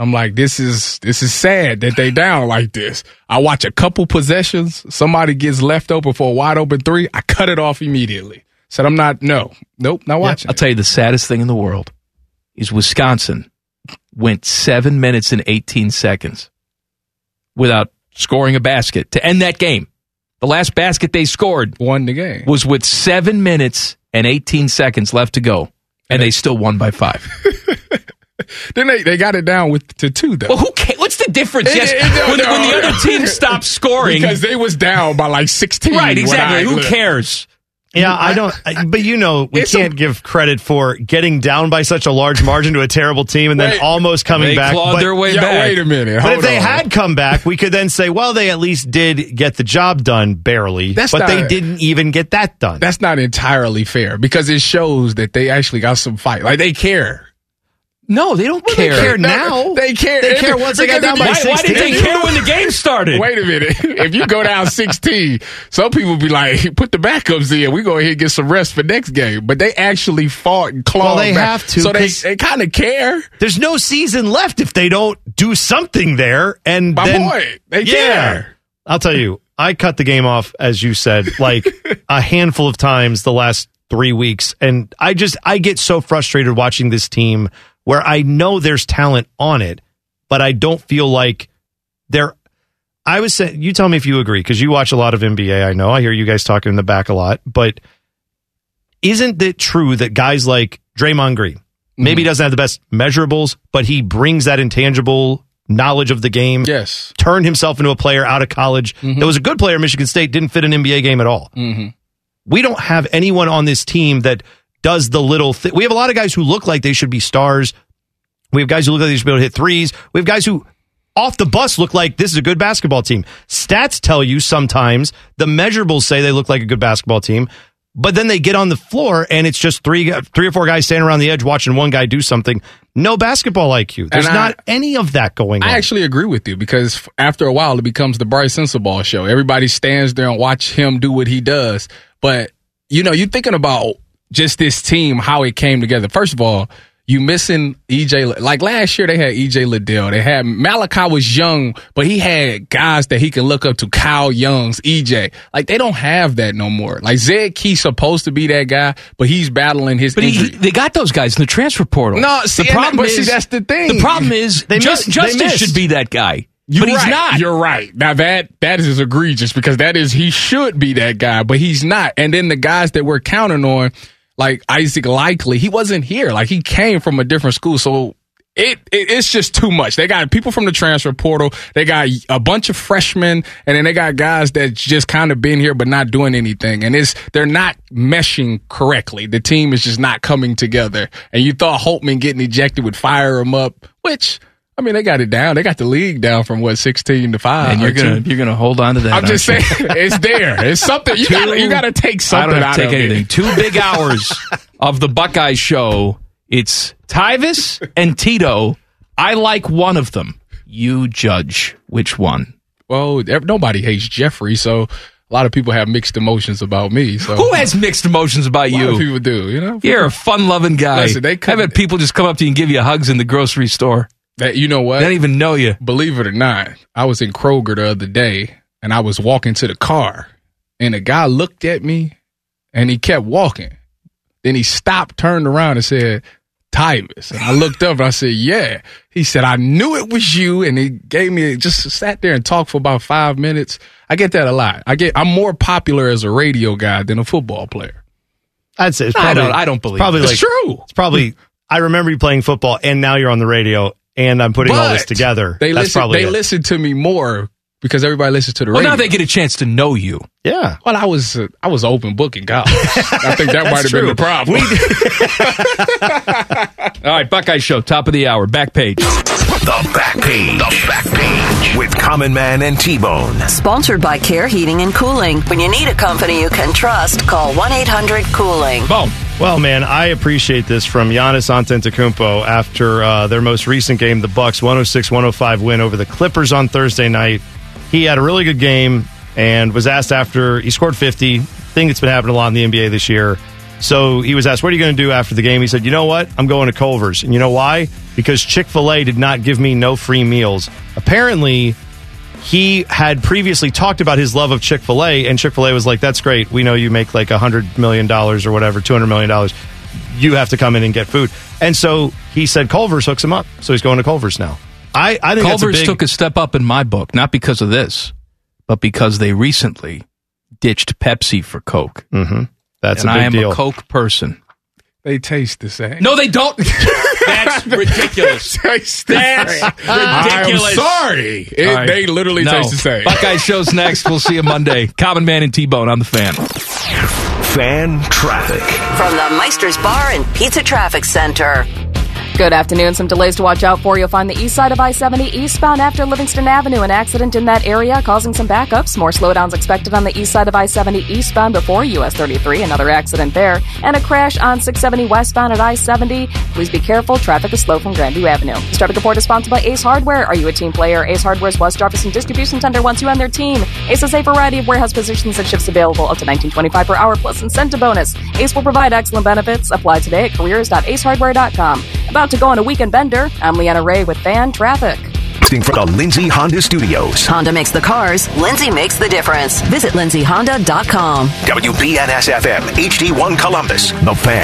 I'm like, this is this is sad that they down like this. I watch a couple possessions. Somebody gets left open for a wide open three. I cut it off immediately. Said I'm not, no, nope, not watching. Yep. I'll tell you the saddest thing in the world is Wisconsin went seven minutes and eighteen seconds without scoring a basket to end that game. The last basket they scored won the game. Was with seven minutes and eighteen seconds left to go, and yeah. they still won by five. Then they, they got it down with to two, though. Well, who cares? What's the difference? It, yes, it, it, when, no, when the no. other team stops scoring. Because they was down by like sixteen. Right, exactly. Who looked. cares? Yeah, I don't, I, but you know, we can't a, give credit for getting down by such a large margin to a terrible team and wait, then almost coming they back. They clawed but, their way yo, back. Wait a minute. But if they on. had come back, we could then say, well, they at least did get the job done barely, that's but not, they didn't even get that done. That's not entirely fair because it shows that they actually got some fight. Like, they care. No, they don't well, care. They care now. No, they care. They care once they got down by why, sixteen. Why did they care when the game started? Wait a minute. If you go down sixteen, some people be like, put the backups in. We go ahead and get some rest for next game. But they actually fought and clawed. Well, they back. have to. So they, they kind of care. There's no season left if they don't do something there. And My then, boy, they yeah. care. I'll tell you, I cut the game off, as you said, like a handful of times the last three weeks. And I just, I get so frustrated watching this team where I know there's talent on it, but I don't feel like they're... I was saying, you tell me if you agree, because you watch a lot of N B A, I know. I hear you guys talking in the back a lot, but isn't it true that guys like Draymond Green, mm-hmm. maybe doesn't have the best measurables, but he brings that intangible knowledge of the game, yes, turned himself into a player out of college, mm-hmm. that was a good player at Michigan State, didn't fit an N B A game at all. Mm-hmm. We don't have anyone on this team that... does the little thing. We have a lot of guys who look like they should be stars. We have guys who look like they should be able to hit threes. We have guys who off the bus look like this is a good basketball team. Stats tell you sometimes the measurables say they look like a good basketball team, but then they get on the floor and it's just three three or four guys standing around the edge watching one guy do something. No basketball I Q. There's I, not any of that going on. I actually agree with you because after a while it becomes the Bryce Sensabaugh show. Everybody stands there and watch him do what he does. But, you know, you're thinking about just this team, how it came together. First of all, you missing E J. Like last year, they had E J. Liddell. They had Malachi was young, but he had guys that he can look up to. Kyle Young's, E J. Like they don't have that no more. Like Zed Key's supposed to be that guy, but he's battling his. But injury. He, they got those guys in the transfer portal. No, see, the problem that, but is see, that's the thing. The problem is they just, missed, Justice they should be that guy. You're but he's right. not. You're right. Now that that is egregious because that is he should be that guy, but he's not. And then the guys that we're counting on. Like Isaac Likely, he wasn't here. Like he came from a different school, so it, it it's just too much. They got people from the transfer portal. They got a bunch of freshmen, and then they got guys that just kind of been here but not doing anything. And it's they're not meshing correctly. The team is just not coming together. And you thought Holtmann getting ejected would fire him up, which. I mean, they got it down. They got the league down from what sixteen to five. And you're gonna two. you're gonna hold on to that. I'm just saying, it's there. It's something you got. You got to take something. I don't have to take anything. It. Two big hours of the Buckeye show. It's Tyvis and Tito. I like one of them. You judge which one. Well, nobody hates Jeffrey, so a lot of people have mixed emotions about me. So who has mixed emotions about you? A lot of people do. You know, you're a fun-loving guy. Listen, they come, I bet people just come up to you and give you hugs in the grocery store. That, you know what? They don't even know you. Believe it or not, I was in Kroger the other day, and I was walking to the car, and a guy looked at me, and he kept walking. Then he stopped, turned around, and said, Tyrus. And I looked up and I said, yeah. He said, I knew it was you. And he gave me, just sat there and talked for about five minutes. I get that a lot. I get, I'm more popular as a radio guy than a football player. I'd say it's probably, I don't, I don't believe probably it. Like, it's true. It's probably, I remember you playing football and now you're on the radio and I'm putting but all this together. They, That's listen, probably they listen to me more because everybody listens to the radio. Well, now they get a chance to know you. Yeah. Well, I was uh, I was open book in college. I think that might have true. been the problem. We- All right, Buckeye Show, top of the hour, back page. The back page. The back page with Common Man and T-Bone. Sponsored by Care Heating and Cooling. When you need a company you can trust, call one eight hundred cooling. Boom. Well, man, I appreciate this from Giannis Antetokounmpo after uh, their most recent game, the Bucks one oh six one oh five win over the Clippers on Thursday night. He had a really good game and was asked after he scored fifty, thing that's been happening a lot in the N B A this year. So he was asked, what are you going to do after the game? He said, you know what? I'm going to Culver's. And you know why? Because Chick-fil-A did not give me no free meals. Apparently, he had previously talked about his love of Chick-fil-A, and Chick-fil-A was like, that's great. We know you make like one hundred million dollars or whatever, two hundred million dollars. You have to come in and get food. And so he said Culver's hooks him up. So he's going to Culver's now. I, I think Culver's that's a big... took a step up in my book, not because of this, but because they recently ditched Pepsi for Coke. Mm-hmm. That's and a big I am deal. a Coke person. They taste the same. No, they don't. That's ridiculous. That's ridiculous. I'm sorry. It, right. They literally no. taste the same. Buckeye Show's next. We'll see you Monday. Common Man and T-Bone on the Fan. Fan traffic. From the Meister's Bar and Pizza Traffic Center. Good afternoon. Some delays to watch out for. You'll find the east side of I seventy eastbound after Livingston Avenue. An accident in that area causing some backups. More slowdowns expected on the east side of I seventy eastbound before U S thirty-three. Another accident there. And a crash on six seventy westbound at I seventy. Please be careful. Traffic is slow from Grandview Avenue. This traffic report is sponsored by Ace Hardware. Are you a team player? Ace Hardware's West Jefferson Distribution Center wants you on their team. Ace has a variety of warehouse positions and shifts available up to nineteen twenty-five per hour plus incentive bonus. Ace will provide excellent benefits. Apply today at careers dot ace hardware dot com. About to go on a weekend bender. I'm Leanna Ray with Fan Traffic. From the Lindsay Honda Studios. Honda makes the cars. Lindsay makes the difference. Visit lindsay honda dot com. W B N S F M H D one Columbus. The Fan.